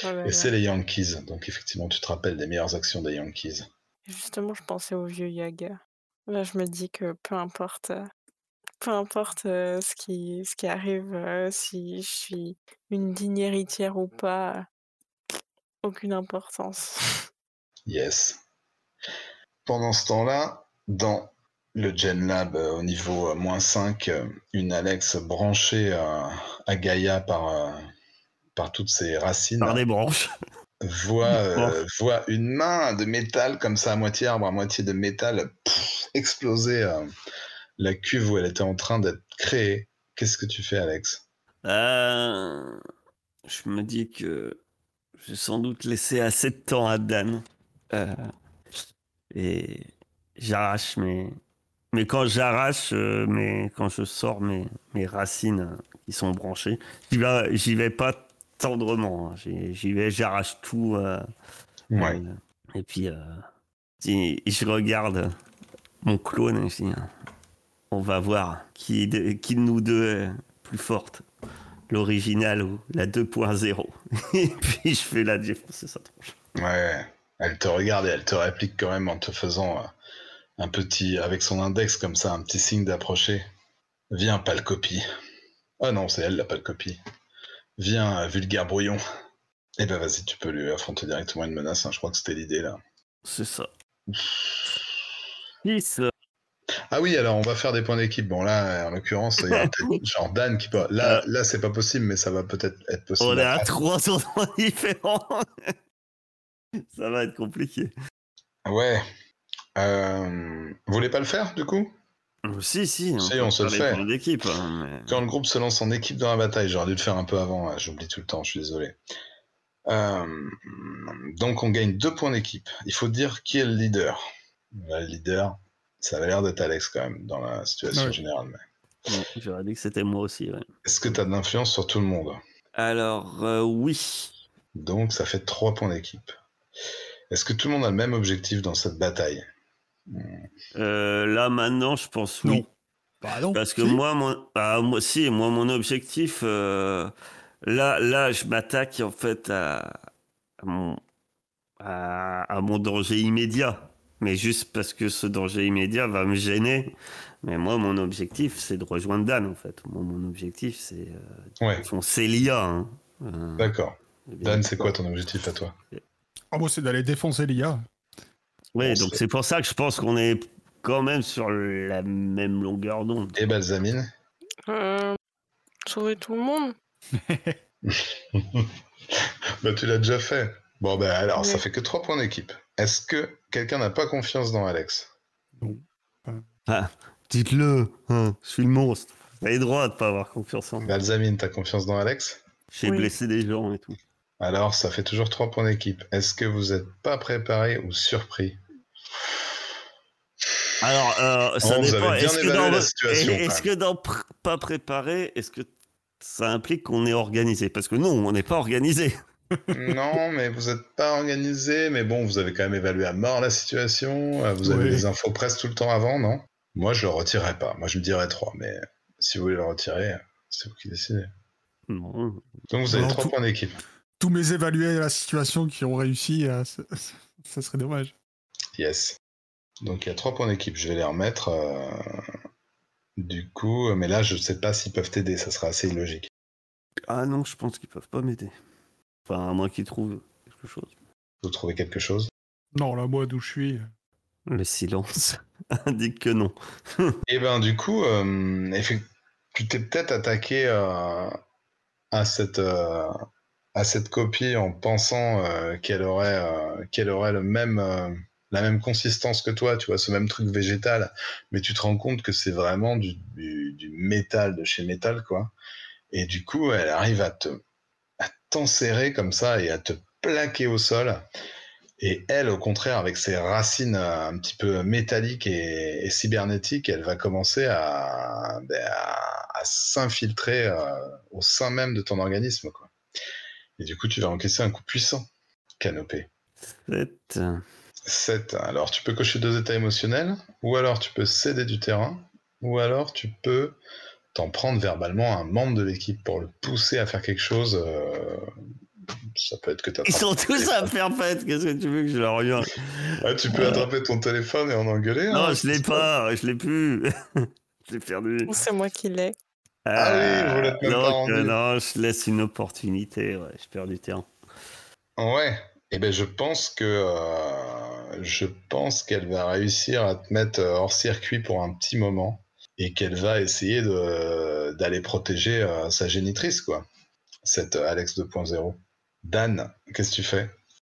Oh là là. Et c'est les Yankees, donc effectivement tu te rappelles des meilleures actions des Yankees. Justement, je pensais au vieux Yaga. Là, je me dis que peu importe, peu importe euh, ce qui, ce qui arrive, euh, si je suis une digne héritière ou pas, aucune importance. Yes. Pendant ce temps-là, dans le Genlab euh, au niveau euh, moins cinq, euh, une Alex branchée euh, à Gaïa par, euh, par toutes ses racines. Par des branches. Voit, euh, voit une main de métal comme ça, à moitié arbre, à moitié de métal, pff, exploser euh, la cuve où elle était en train d'être créée. Qu'est-ce que tu fais, Alex ? euh, Je me dis que j'ai sans doute laissé assez de temps à Dan. Euh, et j'arrache mes... Mais quand j'arrache, euh, mes... quand je sors mes, mes racines euh, qui sont branchées, j'y vais, j'y vais pas tendrement, hein. J'y, j'y vais, j'arrache tout. Euh, ouais. euh, et puis, euh, et, et je regarde mon clone et je dis, on va voir qui de, qui de nous deux est plus forte, l'original ou la deux point zéro. Et puis je fais la défoncer sa tronche. Ouais, elle te regarde et elle te réplique quand même en te faisant un petit, avec son index comme ça, un petit signe d'approcher. Viens, pas le copie. Ah non, c'est elle la pas le copie. Viens, vulgaire brouillon. Eh ben vas-y, tu peux lui affronter directement une menace, hein. Je crois que c'était l'idée, là. C'est ça. Lys. Ah oui, alors on va faire des points d'équipe. Bon, là, en l'occurrence, il y a peut-être genre Dan qui peut... Là, là, c'est pas possible, mais ça va peut-être être possible. On est à trois tournois différents. Ça va être compliqué. Ouais. Euh... Vous voulez pas le faire, du coup ? Si, si, on, si, on se le fait. Hein, mais... Quand le groupe se lance en équipe dans la bataille, j'aurais dû le faire un peu avant, hein. J'oublie tout le temps, je suis désolé. Euh, donc on gagne deux points d'équipe. Il faut dire qui est le leader. Là, le leader, ça avait l'air d'être Alex quand même, dans la situation ouais. générale. Mais... Ouais, j'aurais dit que c'était moi aussi. Ouais. Est-ce que tu as de l'influence sur tout le monde ? Alors, euh, oui. Donc ça fait trois points d'équipe. Est-ce que tout le monde a le même objectif dans cette bataille ? Euh, là maintenant je pense oui. Bah non. Parce que si. moi, mon... Ah, moi, si, moi mon objectif euh... là, là je m'attaque en fait à, à, mon... À... à mon danger immédiat, mais juste parce que ce danger immédiat va me gêner, mais moi mon objectif c'est de rejoindre Dan en fait. Moi mon objectif c'est euh... ouais. Ton Sela, hein. euh... D'accord. Dan, c'est quoi ton objectif à toi ? Ah, moi c'est d'aller défoncer l'I A. Oui, donc c'est pour ça que je pense qu'on est quand même sur la même longueur d'onde. Et Balsamine euh, sauver tout le monde. Bah, tu l'as déjà fait. Bon, ben bah, alors, oui. Ça fait que trois points d'équipe. Est-ce que quelqu'un n'a pas confiance dans Alex ? Non. Ah, dites-le, hein, je suis le monstre. T'as le droit de pas avoir confiance en moi. Balsamine, t'as confiance dans Alex ? J'ai oui. blessé des gens et tout. Alors, ça fait toujours trois points d'équipe. Est-ce que vous n'êtes pas préparé ou surpris ? Alors, euh, ça oh, dépend. Est-ce, que dans, est-ce que dans pr- pas préparé, est-ce que ça implique qu'on est organisé ? Parce que non, on n'est pas organisé. Non, mais vous n'êtes pas organisé. Mais bon, vous avez quand même évalué à mort la situation. Vous avez oui. les infos presse tout le temps avant, non ? Moi, je ne le retirerai pas. Moi, je me dirais trois. Mais si vous voulez le retirer, c'est vous qui décidez. Non. Donc, vous avez non, trois tout... points d'équipe. Tous mes évalués à la situation qui ont réussi, euh, ça, ça serait dommage. Yes. Donc il y a trois points d'équipe, je vais les remettre. Euh, du coup, mais là je sais pas s'ils peuvent t'aider, ça sera assez illogique. Ah non, je pense qu'ils peuvent pas m'aider. Enfin, à moins qu'ils trouvent quelque chose. Vous trouvez quelque chose ? Non, là moi d'où je suis. Le silence indique que non. Et ben du coup, euh, tu t'es peut-être attaqué euh, à cette. Euh, à cette copie en pensant euh, qu'elle aurait, euh, qu'elle aurait le même, euh, la même consistance que toi, tu vois, ce même truc végétal, mais tu te rends compte que c'est vraiment du, du, du métal, de chez métal, quoi. Et du coup, elle arrive à, te, à t'enserrer comme ça et à te plaquer au sol. Et elle, au contraire, avec ses racines un petit peu métalliques et, et cybernétiques, elle va commencer à, à, à s'infiltrer euh, au sein même de ton organisme, quoi. Et du coup, tu vas encaisser un coup puissant, Canopée. sept sept. Alors, tu peux cocher deux états émotionnels, ou alors tu peux céder du terrain, ou alors tu peux t'en prendre verbalement à un membre de l'équipe pour le pousser à faire quelque chose. Euh... Ça peut être que t'attrapes. Ils sont tous à faire fête. Qu'est-ce que tu veux que je leur regarde? Ah, tu peux attraper ton téléphone et en engueuler. Non, hein, je l'ai pas. Je l'ai plus. Je l'ai perdu. C'est moi qui l'ai. Euh, ah oui, vous l'êtes même donc, pas rendu. Euh, non, je laisse une opportunité. Ouais, je perds du terrain. Ouais. Eh ben, je pense que euh, je pense qu'elle va réussir à te mettre hors circuit pour un petit moment et qu'elle va essayer de d'aller protéger euh, sa génitrice, quoi. Cette euh, Alex deux point zéro. Dan, qu'est-ce que tu fais?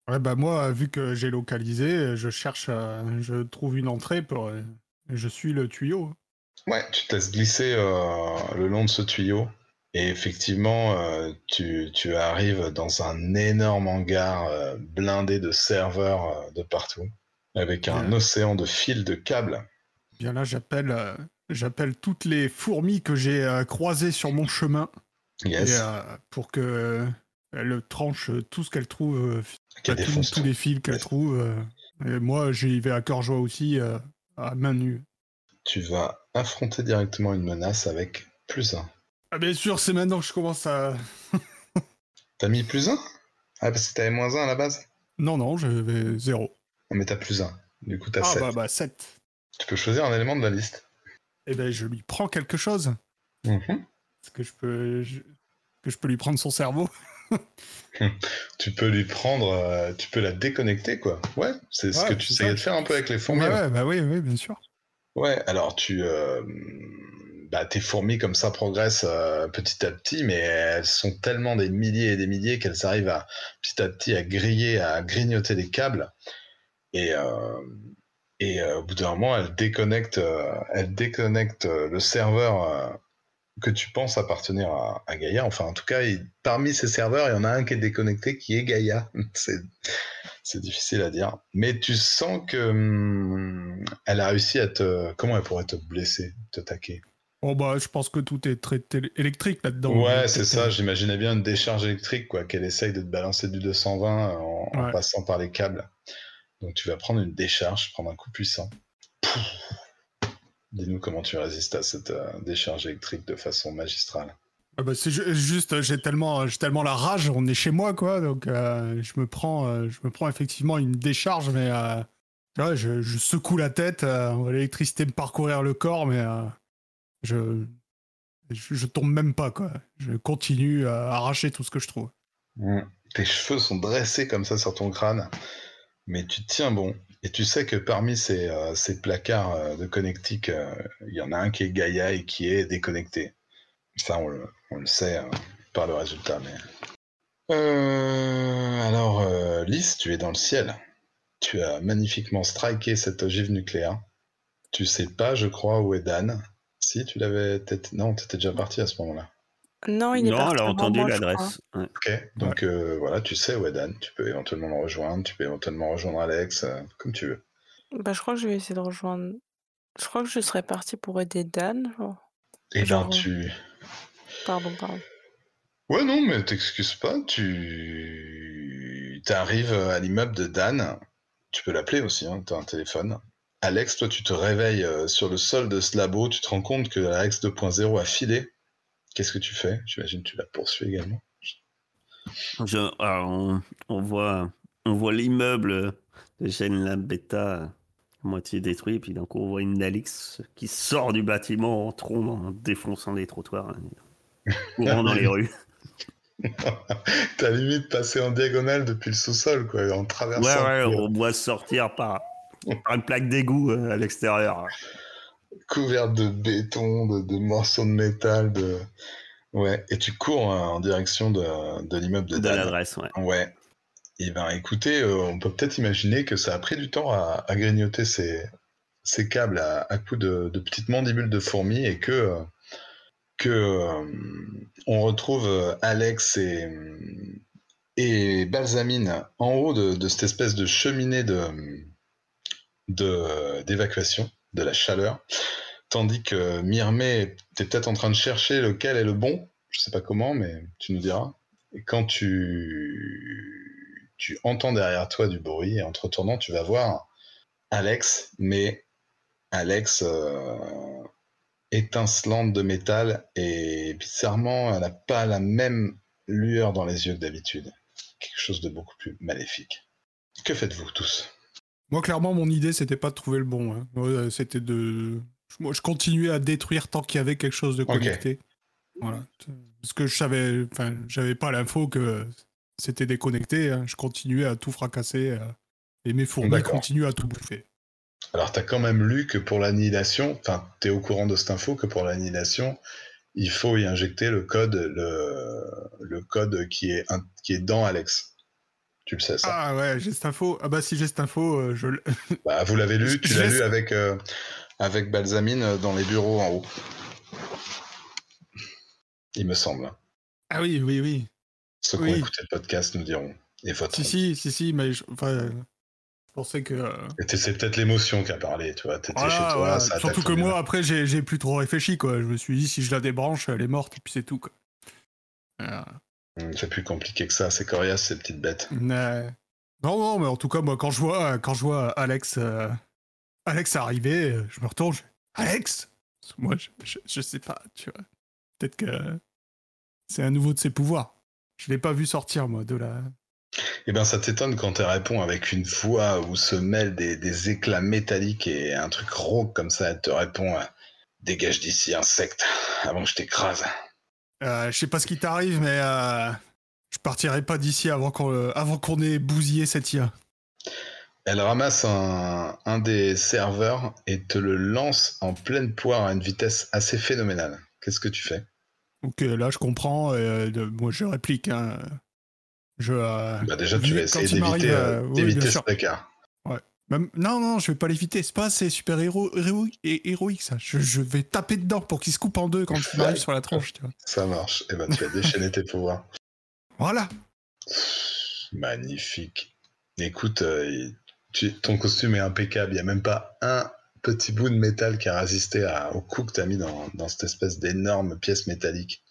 Ouais, bah moi, vu que j'ai localisé, je cherche, à... je trouve une entrée pour. Je suis le tuyau. Ouais, tu te laisses glisser euh, le long de ce tuyau. Et effectivement, euh, tu, tu arrives dans un énorme hangar euh, blindé de serveurs euh, de partout, avec un Bien. océan de fils de câbles. Bien là, j'appelle, euh, j'appelle toutes les fourmis que j'ai euh, croisées sur mon chemin. Yes. Et, euh, pour que. Elle tranche tout ce qu'elle trouve, qu'elle défonce tous les fils qu'elle ouais. trouve. Et moi, j'y vais à cœur joie aussi, à main nue. Tu vas affronter directement une menace avec plus un. Ah bien sûr, c'est maintenant que je commence à... T'as mis plus un? Ah, parce que t'avais moins un à la base? Non, non, j'avais zéro. Ah, mais t'as plus un. Du coup, t'as ah, sept. Ah bah, bah, sept. Tu peux choisir un élément de la liste. Eh ben, je lui prends quelque chose. Mmh. Est-ce que je peux... Je... que je peux lui prendre son cerveau? Tu peux lui prendre, euh, tu peux la déconnecter, quoi. Ouais, c'est ouais, ce que tu essayais de faire un peu avec les fourmis. Ouais, ouais, bah oui, oui, bien sûr. Ouais, alors tu, euh, bah tes fourmis comme ça progressent euh, petit à petit, mais elles sont tellement des milliers et des milliers qu'elles arrivent à petit à petit à griller, à grignoter les câbles. Et euh, et euh, au bout d'un moment, elles déconnectent, euh, elles déconnectent euh, le serveur. Euh, que tu penses appartenir à, à Gaïa. Enfin, en tout cas, il, parmi ces serveurs, il y en a un qui est déconnecté, qui est Gaïa. C'est, c'est difficile à dire. Mais tu sens que hum, elle a réussi à te... Comment elle pourrait te blesser, te taquer? Oh bah, je pense que tout est très télé- électrique là-dedans. Ouais, c'est ça. J'imaginais bien une décharge électrique, quoi, qu'elle essaye de te balancer du deux cent vingt en, ouais. en passant par les câbles. Donc, tu vas prendre une décharge, prendre un coup puissant. Pouf. Dis-nous comment tu résistes à cette euh, décharge électrique de façon magistrale. Ah bah c'est ju- juste, j'ai tellement, j'ai tellement la rage, on est chez moi, quoi. Donc euh, je me prends, euh, je me prends effectivement une décharge, mais euh, ouais, je, je secoue la tête, euh, l'électricité me parcourir le corps, mais euh, je, je, je tombe même pas, quoi. Je continue à arracher tout ce que je trouve. Mmh. Tes cheveux sont dressés comme ça sur ton crâne, mais tu tiens bon. Et tu sais que parmi ces, euh, ces placards euh, de connectique, il euh, y en a un qui est Gaïa et qui est déconnecté. Ça, on le, on le sait euh, par le résultat. Mais... Euh, alors, euh, Lys, tu es dans le ciel. Tu as magnifiquement striké cette ogive nucléaire. Tu sais pas, je crois, où est Dan. Si, tu l'avais... T'étais... Non, tu étais déjà parti à ce moment-là. Non, il est non, parti. Non, elle a entendu moi, l'adresse. Ouais. Ok, donc ouais. euh, voilà, tu sais où est Dan. Tu peux éventuellement le rejoindre, tu peux éventuellement rejoindre Alex, euh, comme tu veux. Bah, je crois que je vais essayer de rejoindre. Je crois que je serais parti pour aider Dan. Genre... Et genre... ben tu. Pardon, pardon. Ouais, non, mais t'excuses pas. Tu arrives à l'immeuble de Dan. Tu peux l'appeler aussi, hein, t'as un téléphone. Alex, toi, tu te réveilles sur le sol de ce labo. Tu te rends compte que Alex deux point zéro a filé. Qu'est-ce que tu fais? J'imagine que tu la poursuis également. Je, alors on, on, voit, on voit l'immeuble de Genlab Beta moitié détruit, puis d'un coup on voit une Alix qui sort du bâtiment en trombe, en défonçant les trottoirs, hein, courant dans les rues. T'as limite passé en diagonale depuis le sous-sol, quoi, en traversant. Ouais, ouais, on voit sortir par, par une plaque d'égout à l'extérieur. Couverte de béton, de, de morceaux de métal, de... Ouais, et tu cours hein, en direction de, de l'immeuble de, de Dan. De l'adresse, ouais. Ouais. Et ben, écoutez, euh, on peut peut-être imaginer que ça a pris du temps à, à grignoter ces, ces câbles à, à coups de, de petites mandibules de fourmis et que, euh, que euh, on retrouve Alex et, et Balsamine en haut de, de cette espèce de cheminée de, de, d'évacuation. De la chaleur, tandis que Myrmé, t'es peut-être en train de chercher lequel est le bon, je sais pas comment, mais tu nous diras. Et quand tu tu entends derrière toi du bruit, et en te retournant, tu vas voir Alex, mais Alex euh, étincelante de métal, et bizarrement, elle n'a pas la même lueur dans les yeux que d'habitude. Quelque chose de beaucoup plus maléfique. Que faites-vous tous ? Moi, clairement, mon idée, c'était pas de trouver le bon. Hein. Moi, c'était de... Moi, je continuais à détruire tant qu'il y avait quelque chose de connecté. Okay. Voilà. Parce que je savais... Enfin, j'avais pas l'info que c'était déconnecté. Hein. Je continuais à tout fracasser. Euh... Et mes fourmis continuent à tout bouffer. Alors, t'as quand même lu que pour l'annihilation... Enfin, t'es au courant de cette info que pour l'annihilation, il faut y injecter le code, le... Le code qui est, un... qui est dans Alex. Tu le sais, ça. Ah ouais, j'ai cette info. Ah bah si j'ai cette info, euh, je l'ai... Bah vous l'avez lu, tu l'as lu avec, euh, avec Balsamine dans les bureaux en haut. Il me semble. Ah oui, oui, oui. Ceux oui. qui ont écouté le podcast nous diront. Et votre... Si, si, si, si, mais je, enfin, euh, je pensais que... Euh... C'est peut-être l'émotion qui a parlé, tu vois. T'étais voilà, chez toi, ouais. ça Surtout que moi, après, j'ai, j'ai plus trop réfléchi, quoi. Je me suis dit, si je la débranche, elle est morte, et puis c'est tout, quoi. Voilà. C'est plus compliqué que ça, c'est coriace ces petites bêtes. Euh... Non, non, mais en tout cas, moi, quand je vois, quand je vois Alex, euh... Alex arriver, je me retourne, je... Alex. Parce que moi, je, je, je sais pas, tu vois. Peut-être que c'est un nouveau de ses pouvoirs. Je l'ai pas vu sortir, moi, de la... Eh ben, ça t'étonne quand elle répond avec une voix où se mêlent des, des éclats métalliques et un truc rauque comme ça. Elle te répond, dégage d'ici, insecte, avant que je t'écrase. Euh, je sais pas ce qui t'arrive, mais euh, je partirai pas d'ici avant qu'on, euh, avant qu'on ait bousillé cette I A. Elle ramasse un, un des serveurs et te le lance en pleine poire à une vitesse assez phénoménale. Qu'est-ce que tu fais ? Ok, là je comprends. Euh, de, moi je réplique. Hein. Je, euh, bah déjà tu vas essayer d'éviter, euh, d'éviter oui, ce placard. Ouais. Même, non, non, je vais pas l'éviter. C'est pas assez super héro- héro- héroïque ça. Je, je vais taper dedans pour qu'il se coupe en deux quand il arrive sur la tronche. Tu vois. Ça marche. Et eh ben tu as déchaîné tes pouvoirs. Voilà. Magnifique. Écoute, euh, tu, ton costume est impeccable. Il n'y a même pas un petit bout de métal qui a résisté à, au coup que tu as mis dans, dans cette espèce d'énorme pièce métallique.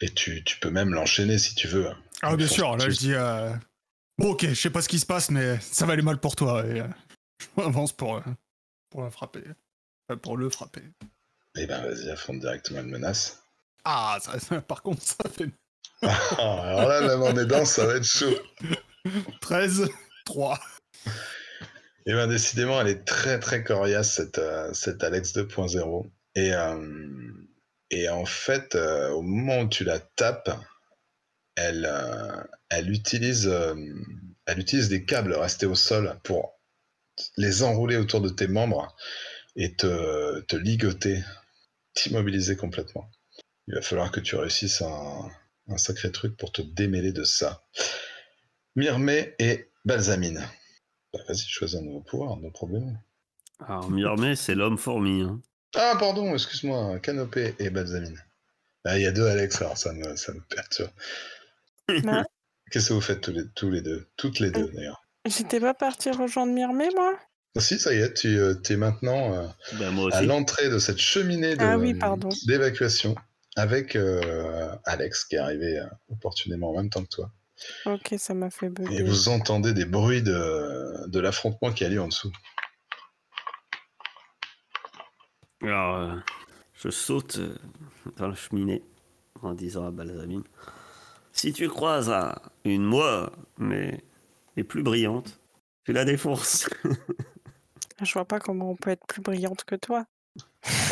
Et tu, tu peux même l'enchaîner si tu veux. Ah, bien sûr. Là, je dis... Euh... Bon, ok, je sais pas ce qui se passe, mais ça va aller mal pour toi. Et, euh, je m'avance pour, euh, pour la frapper. Enfin, pour le frapper. Eh ben, vas-y, affronte directement une menace. Ah, ça, ça, par contre, ça fait... Ah, alors là, même en aidant, ça va être chaud. treize, trois Eh ben, décidément, elle est très, très coriace, cette, euh, cette Alex deux point zéro. Et, euh, et en fait, euh, au moment où tu la tapes... Elle, euh, elle, utilise, euh, elle utilise des câbles restés au sol pour les enrouler autour de tes membres et te, te ligoter, t'immobiliser complètement. Il va falloir que tu réussisses un, un sacré truc pour te démêler de ça. Myrmé et Balsamine. Bah, vas-y, choisis un nouveau pouvoir, nos problèmes. Alors, Myrmé, c'est l'homme fourmi. Hein. Ah, pardon, excuse-moi, Canopée et Balsamine. Ah, il y a deux Alex, alors ça me, ça me perturbe. Non. Qu'est-ce que vous faites tous les, tous les deux Toutes les deux, d'ailleurs. J'étais pas partie rejoindre Myrmé, moi. Ah, si, ça y est, tu es maintenant euh, ben, à l'entrée de cette cheminée de, ah, oui, d'évacuation avec euh, Alex qui est arrivé euh, opportunément en même temps que toi. Ok, ça m'a fait bugger. Et vous entendez des bruits de, de l'affrontement qui a lieu en dessous. Alors, euh, je saute dans la cheminée en disant à Balsamine. Si tu croises à une moi, mais les plus brillante, tu la défonces. Je vois pas comment on peut être plus brillante que toi.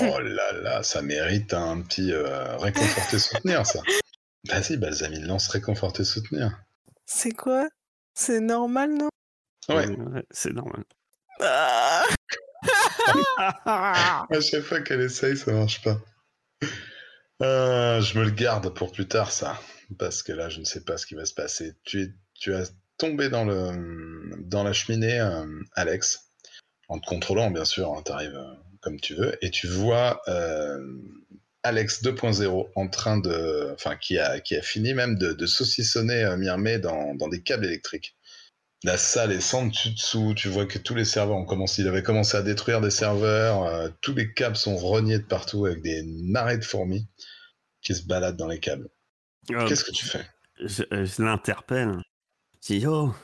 Oh là là, ça mérite un petit euh, réconforter soutenir, ça. Vas-y, Balsamine, lance réconforter soutenir. C'est quoi ? C'est normal, non ? Ouais. Euh, ouais, c'est normal. Ah à chaque fois qu'elle essaye, ça marche pas. Euh, je me le garde pour plus tard, ça. Parce que là, je ne sais pas ce qui va se passer. Tu, tu as tombé dans, le, dans la cheminée, euh, Alex, en te contrôlant, bien sûr, hein, tu arrives euh, comme tu veux, et tu vois euh, Alex deux point zéro en train de... Enfin, qui a, qui a fini même de, de saucissonner euh, Myrmé dans, dans des câbles électriques. La salle est sans dessus dessous, tu vois que tous les serveurs ont commencé... Ils avaient commencé à détruire des serveurs, euh, tous les câbles sont rognés de partout avec des marées de fourmis qui se baladent dans les câbles. Qu'est-ce que tu fais ? Je, je l'interpelle. Je dis, oh,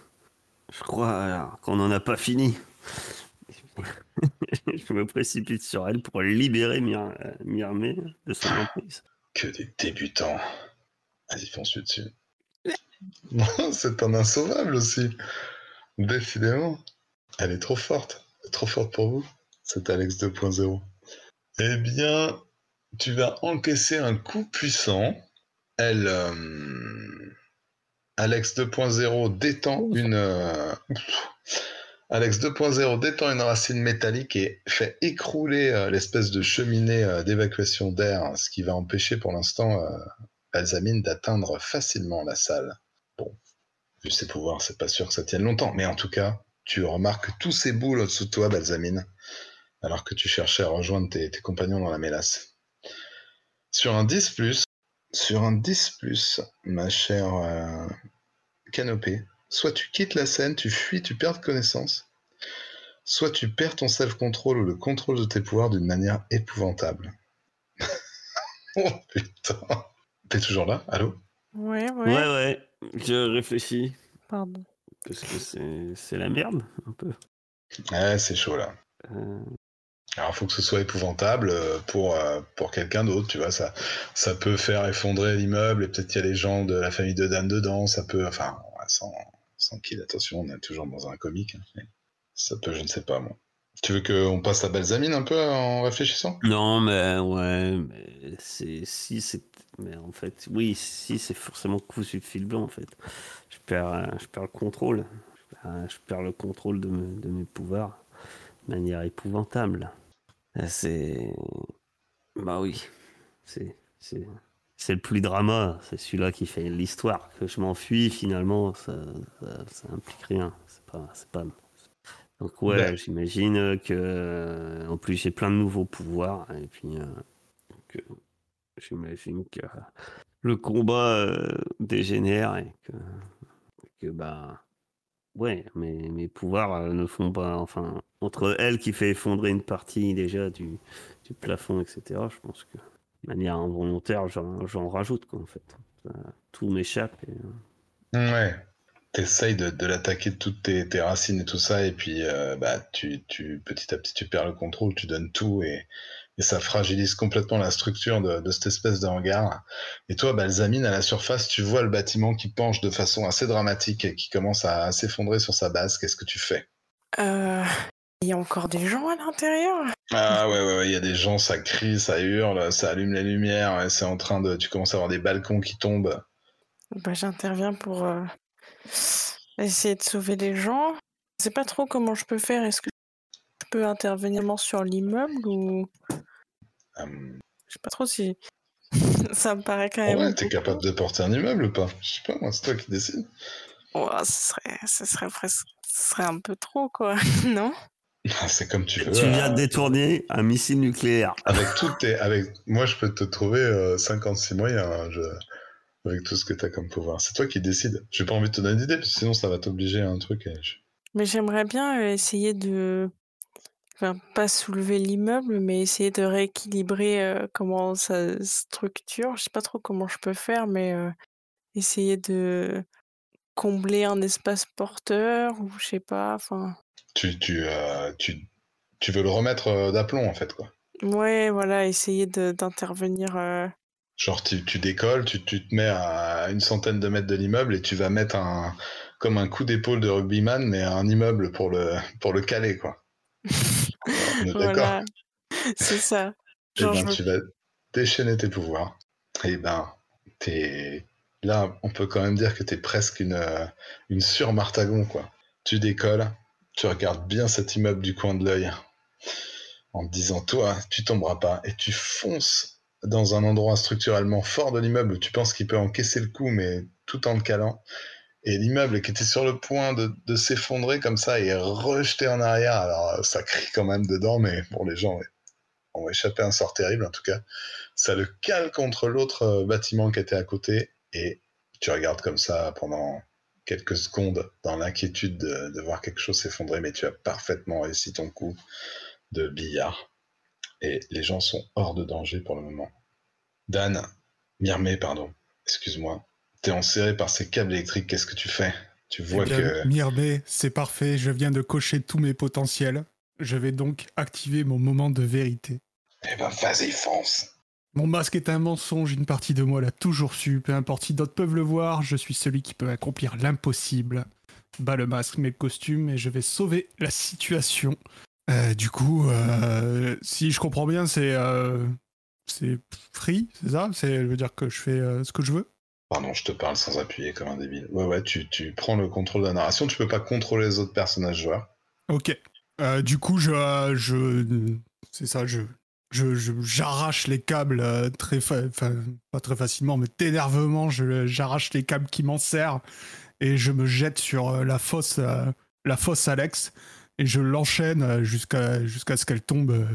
Je crois qu'on n'en a pas fini. Je me précipite sur elle pour libérer Myr- Myrmé de son emprise. Que des débutants. Vas-y, fonce dessus. C'est un insauvable aussi. Décidément. Elle est trop forte. Trop forte pour vous. C'est Alex deux point zéro. Eh bien, tu vas encaisser un coup puissant. Elle... Euh... Alex deux point zéro détend une... Euh... Alex deux point zéro détend une racine métallique et fait écrouler euh, l'espèce de cheminée euh, d'évacuation d'air, ce qui va empêcher pour l'instant euh, Balsamine d'atteindre facilement la salle. Bon, vu ses pouvoirs, c'est pas sûr que ça tienne longtemps, mais en tout cas, tu remarques tous ces boules au-dessous de toi, Balsamine, alors que tu cherchais à rejoindre tes, tes compagnons dans la mélasse. Sur un dix plus, sur un dix plus, ma chère euh, Canopée, soit tu quittes la scène, tu fuis, tu perds de connaissance, soit tu perds ton self-control ou le contrôle de tes pouvoirs d'une manière épouvantable. Oh putain. T'es toujours là? Allô? Ouais, ouais. Ouais, ouais. Je réfléchis. Pardon. Parce que c'est, c'est la merde, un peu. Ouais, c'est chaud, là. Euh... Alors, il faut que ce soit épouvantable pour, pour quelqu'un d'autre, tu vois. Ça, ça peut faire effondrer l'immeuble, et peut-être qu'il y a les gens de la famille de Dan dedans, ça peut... Enfin, sans... Sans kill, attention, on est toujours dans un comique. Ça peut, je ne sais pas, moi. Tu veux qu'on passe à Balsamine un peu en réfléchissant? Non, mais ouais, mais c'est si c'est, mais en fait, oui, si c'est forcément cousu de fil blanc en fait. Je perds, je perds le contrôle, je perds, je perds le contrôle de, me, de mes pouvoirs de manière épouvantable. C'est, bah oui, c'est, c'est. C'est le plus drama, c'est celui-là qui fait l'histoire. Que je m'enfuis, finalement, ça, ça, ça implique rien. C'est pas, c'est pas... Donc ouais, ouais, j'imagine que... En plus, j'ai plein de nouveaux pouvoirs. Et puis, euh, que... j'imagine que le combat euh, dégénère et que... que bah... Ouais, mais mes pouvoirs euh, ne font pas... Enfin, entre elle qui fait effondrer une partie déjà du, du plafond, et cetera, je pense que... De manière involontaire, j'en, j'en rajoute, quoi, en fait. Ça, tout m'échappe. Et... Ouais. T'essayes de, de l'attaquer de toutes tes, tes racines et tout ça, et puis euh, bah, tu, tu, petit à petit, tu perds le contrôle, tu donnes tout, et, et ça fragilise complètement la structure de, de cette espèce de hangar. Et toi, Balsamine, à la surface, tu vois le bâtiment qui penche de façon assez dramatique et qui commence à, à s'effondrer sur sa base. Qu'est-ce que tu fais ? Euh... Il y a encore des gens à l'intérieur. Ah ouais, ouais, ouais, il y a des gens, ça crie, ça hurle, ça allume les lumières, c'est en train de... Tu commences à avoir des balcons qui tombent. Bah, j'interviens pour euh, essayer de sauver les gens. Je sais pas trop comment je peux faire. Est-ce que je peux intervenir sur l'immeuble ou... Um... Je sais pas trop si... Ça me paraît quand même... Ouais, t'es capable de porter un immeuble ou pas? Je sais pas, moi, c'est toi qui décides. Oh, ce serait, ce serait presque... Ce serait un peu trop, quoi, non? C'est comme tu veux. Tu viens de détourner un missile nucléaire. Avec tout tes, avec moi, je peux te trouver euh, cinquante-six moyens hein, je... avec tout ce que t'as comme pouvoir. C'est toi qui décides. J'ai pas envie de te donner d'idée, sinon ça va t'obliger à un truc. Et je... Mais j'aimerais bien essayer de, enfin, pas soulever l'immeuble, mais essayer de rééquilibrer euh, comment ça structure. Je sais pas trop comment je peux faire, mais euh, essayer de combler un espace porteur ou je sais pas, enfin. Tu, tu, euh, tu, tu veux le remettre d'aplomb, en fait, quoi. Ouais, voilà, essayer de, d'intervenir... Euh... Genre, tu, tu décolles, tu, tu te mets à une centaine de mètres de l'immeuble et tu vas mettre un comme un coup d'épaule de rugbyman, mais un immeuble pour le, pour le caler, quoi. On est voilà, d'accord. C'est ça. Genre, et ben, je... tu vas déchaîner tes pouvoirs. Et ben, t'es... Là, on peut quand même dire que t'es presque une, une sur-Martagon, quoi. Tu décolles... Tu regardes bien cet immeuble du coin de l'œil en te disant, toi, tu tomberas pas. Et tu fonces dans un endroit structurellement fort de l'immeuble où tu penses qu'il peut encaisser le coup, mais tout en le calant. Et l'immeuble qui était sur le point de, de s'effondrer comme ça et rejeté en arrière. Alors, ça crie quand même dedans, mais bon, les gens ont échappé à un sort terrible, en tout cas. Ça le cale contre l'autre bâtiment qui était à côté. Et tu regardes comme ça pendant... quelques secondes dans l'inquiétude de, de voir quelque chose s'effondrer, mais tu as parfaitement réussi ton coup de billard. Et les gens sont hors de danger pour le moment. Dan, Myrmé, pardon, excuse-moi, t'es enserré par ces câbles électriques, qu'est-ce que tu fais ? Tu vois eh bien, que... Myrmé, c'est parfait, je viens de cocher tous mes potentiels. Je vais donc activer mon moment de vérité. Eh ben, vas-y, fonce. Mon masque est un mensonge, une partie de moi l'a toujours su. Peu importe si d'autres peuvent le voir, je suis celui qui peut accomplir l'impossible. Bas le masque, mets le costume et je vais sauver la situation. Euh, du coup, euh, si je comprends bien, c'est... Euh, c'est free, c'est ça ? C'est, je veux dire que je fais euh, ce que je veux ? Pardon, je te parle sans appuyer comme un débile. Ouais, ouais, tu, tu prends le contrôle de la narration, tu peux pas contrôler les autres personnages joueurs. Ok. Euh, du coup, je... Euh, je c'est ça, je... Je, je, j'arrache les câbles euh, très fa- pas très facilement, mais d'énervement, je, j'arrache les câbles qui m'en servent et je me jette sur euh, la fosse euh, la fosse Alex et je l'enchaîne jusqu'à, jusqu'à ce qu'elle tombe. Euh,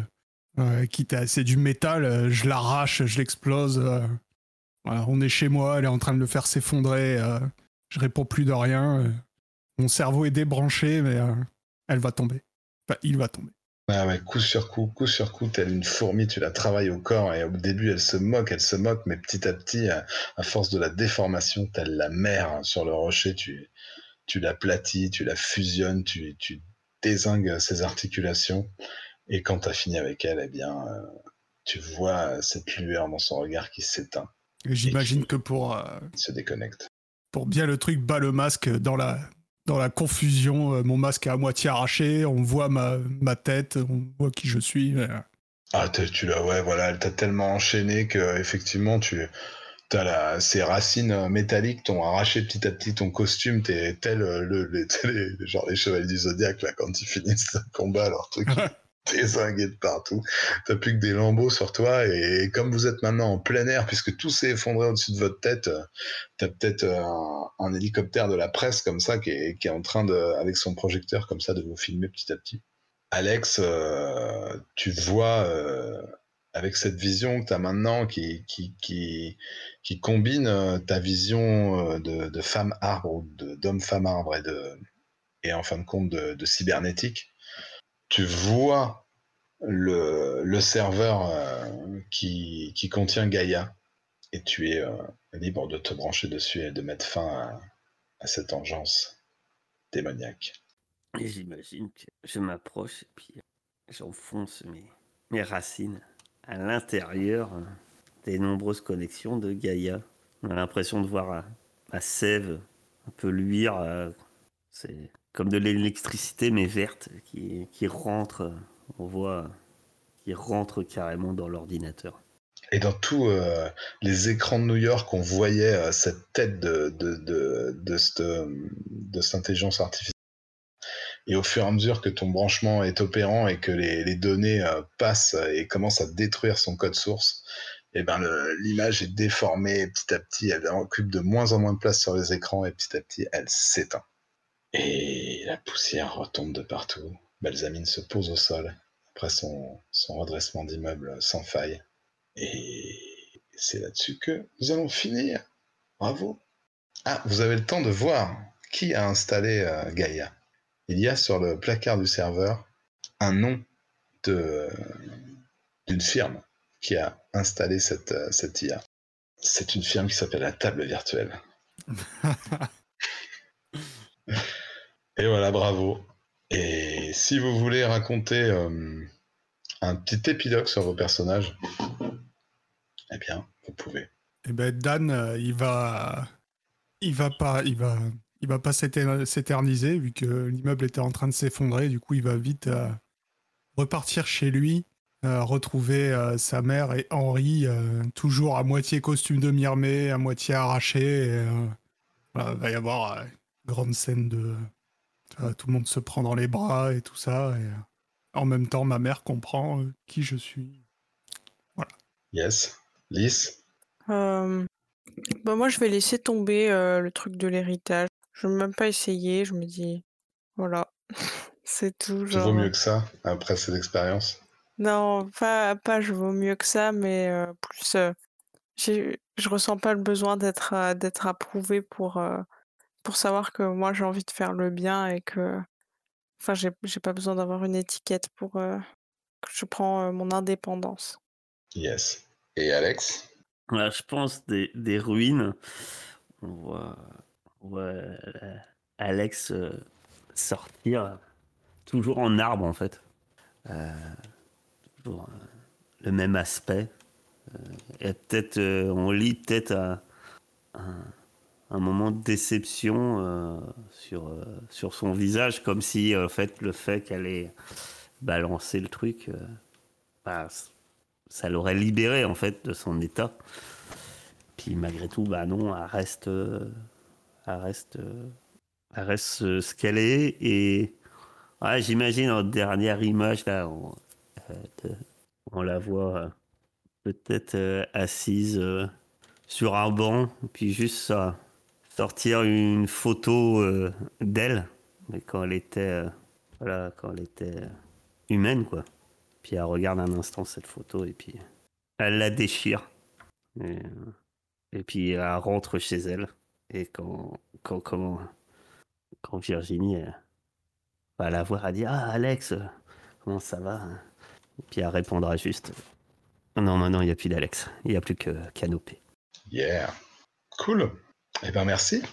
euh, quitte à, c'est du métal, euh, je l'arrache, je l'explose. Euh, voilà, on est chez moi, elle est en train de le faire s'effondrer. Euh, je réponds plus de rien. Euh, mon cerveau est débranché, mais euh, elle va tomber. Enfin, il va tomber. Ah ouais, coup sur coup, coup sur coup, telle une fourmi, tu la travailles au corps et au début elle se moque, elle se moque, mais petit à petit, à, à force de la déformation, telle la mer sur le rocher, tu, tu l'aplatis, tu la fusionnes, tu, tu dézingues ses articulations et quand t'as fini avec elle, eh bien, euh, tu vois cette lueur dans son regard qui s'éteint. Et j'imagine et qui, que pour... Euh, se déconnecte. Pour bien le truc, bas le masque dans la... Dans la confusion, mon masque est à moitié arraché, on voit ma, ma tête, on voit qui je suis. Mais... Ah, tu l'as, ouais, voilà, elle t'a tellement enchaîné qu'effectivement, tu as la, ces racines métalliques t'ont arraché petit à petit ton costume, t'es tel le, le, les, les, genre les chevaliers du Zodiac, là, quand ils finissent le combat, leur truc est dézingué de partout. T'as plus que des lambeaux sur toi, et, et comme vous êtes maintenant en plein air, puisque tout s'est effondré au-dessus de votre tête, t'as peut-être un, un hélicoptère de la presse comme ça qui est, qui est en train de, avec son projecteur comme ça, de vous filmer petit à petit. Alex, euh, tu vois euh, avec cette vision que t'as maintenant qui, qui, qui, qui combine euh, ta vision euh, de, de femme arbre ou de, d'homme femme arbre et, de, et en fin de compte de, de cybernétique, tu vois le, le serveur euh, qui, qui contient Gaïa. Et tu es euh, libre de te brancher dessus et de mettre fin à, à cette engeance démoniaque. Et j'imagine que je m'approche et puis j'enfonce mes, mes racines à l'intérieur des nombreuses connexions de Gaïa. On a l'impression de voir ma sève un peu luire. Euh, c'est comme de l'électricité, mais verte, qui, qui rentre. On voit qui rentre carrément dans l'ordinateur. Et dans tous euh, les écrans de New York, on voyait euh, cette tête de, de, de, de, cette, de cette intelligence artificielle. Et au fur et à mesure que ton branchement est opérant et que les, les données euh, passent et commencent à détruire son code source, eh ben le, l'image est déformée petit à petit, elle occupe de moins en moins de place sur les écrans et petit à petit, elle s'éteint. Et la poussière retombe de partout. Balsamine se pose au sol après son, son redressement d'immeuble sans faille. Et c'est là-dessus que nous allons finir. Bravo. Ah, vous avez le temps de voir qui a installé euh, Gaïa. Il y a sur le placard du serveur un nom de, euh, d'une firme qui a installé cette, euh, cette I A. C'est une firme qui s'appelle la table virtuelle. Et voilà, bravo. Et si vous voulez raconter euh, un petit épilogue sur vos personnages... Eh bien, vous pouvez. Eh ben Dan, euh, il va, il va pas, il va, il va pas s'éterniser vu que l'immeuble était en train de s'effondrer. Du coup, il va vite euh, repartir chez lui, euh, retrouver euh, sa mère et Henri, euh, toujours à moitié costume de Myrmé, à moitié arraché. Et, euh, voilà, il va y avoir euh, une grande scène de euh, tout le monde se prend dans les bras et tout ça. Et, euh, en même temps, ma mère comprend euh, qui je suis. Voilà. Yes. Lys euh, bah Moi, je vais laisser tomber euh, le truc de l'héritage. Je ne vais même pas essayer. Je me dis, voilà, c'est tout. Genre... Je vaux mieux que ça, après cette expérience? Non, pas, pas je vaux mieux que ça, mais euh, plus, euh, j'ai, je ressens pas le besoin d'être, euh, d'être approuvé pour, euh, pour savoir que moi, j'ai envie de faire le bien et que... Enfin, j'ai, j'ai pas besoin d'avoir une étiquette pour euh, que je prends euh, mon indépendance. Yes. Et Alex ? Là, je pense des, des ruines. On voit, on voit la, Alex euh, sortir, toujours en arbre en fait. Euh, toujours euh, le même aspect. Euh, et peut-être, euh, on lit peut-être à, à un moment de déception euh, sur, euh, sur son visage, comme si en fait, le fait qu'elle ait balancé le truc, euh, bah, ça l'aurait libéré en fait, de son état. Puis malgré tout, bah non, elle reste, euh, elle reste, euh, elle reste euh, ce qu'elle est. Et ouais, j'imagine en dernière image, là, on, euh, de, on la voit euh, peut-être euh, assise euh, sur un banc, puis juste euh, sortir une photo euh, d'elle, mais quand elle était, euh, voilà, quand elle était humaine, quoi. Puis elle regarde un instant cette photo et puis elle la déchire. Et, euh, Et puis elle rentre chez elle. Et quand, quand, comment, quand Virginie elle, va la voir, elle dit « Ah, Alex, comment ça va ?» Et puis elle répondra juste « Non, non, non, il n'y a plus d'Alex. Il n'y a plus que Canopée. » Yeah. Cool. Eh ben merci.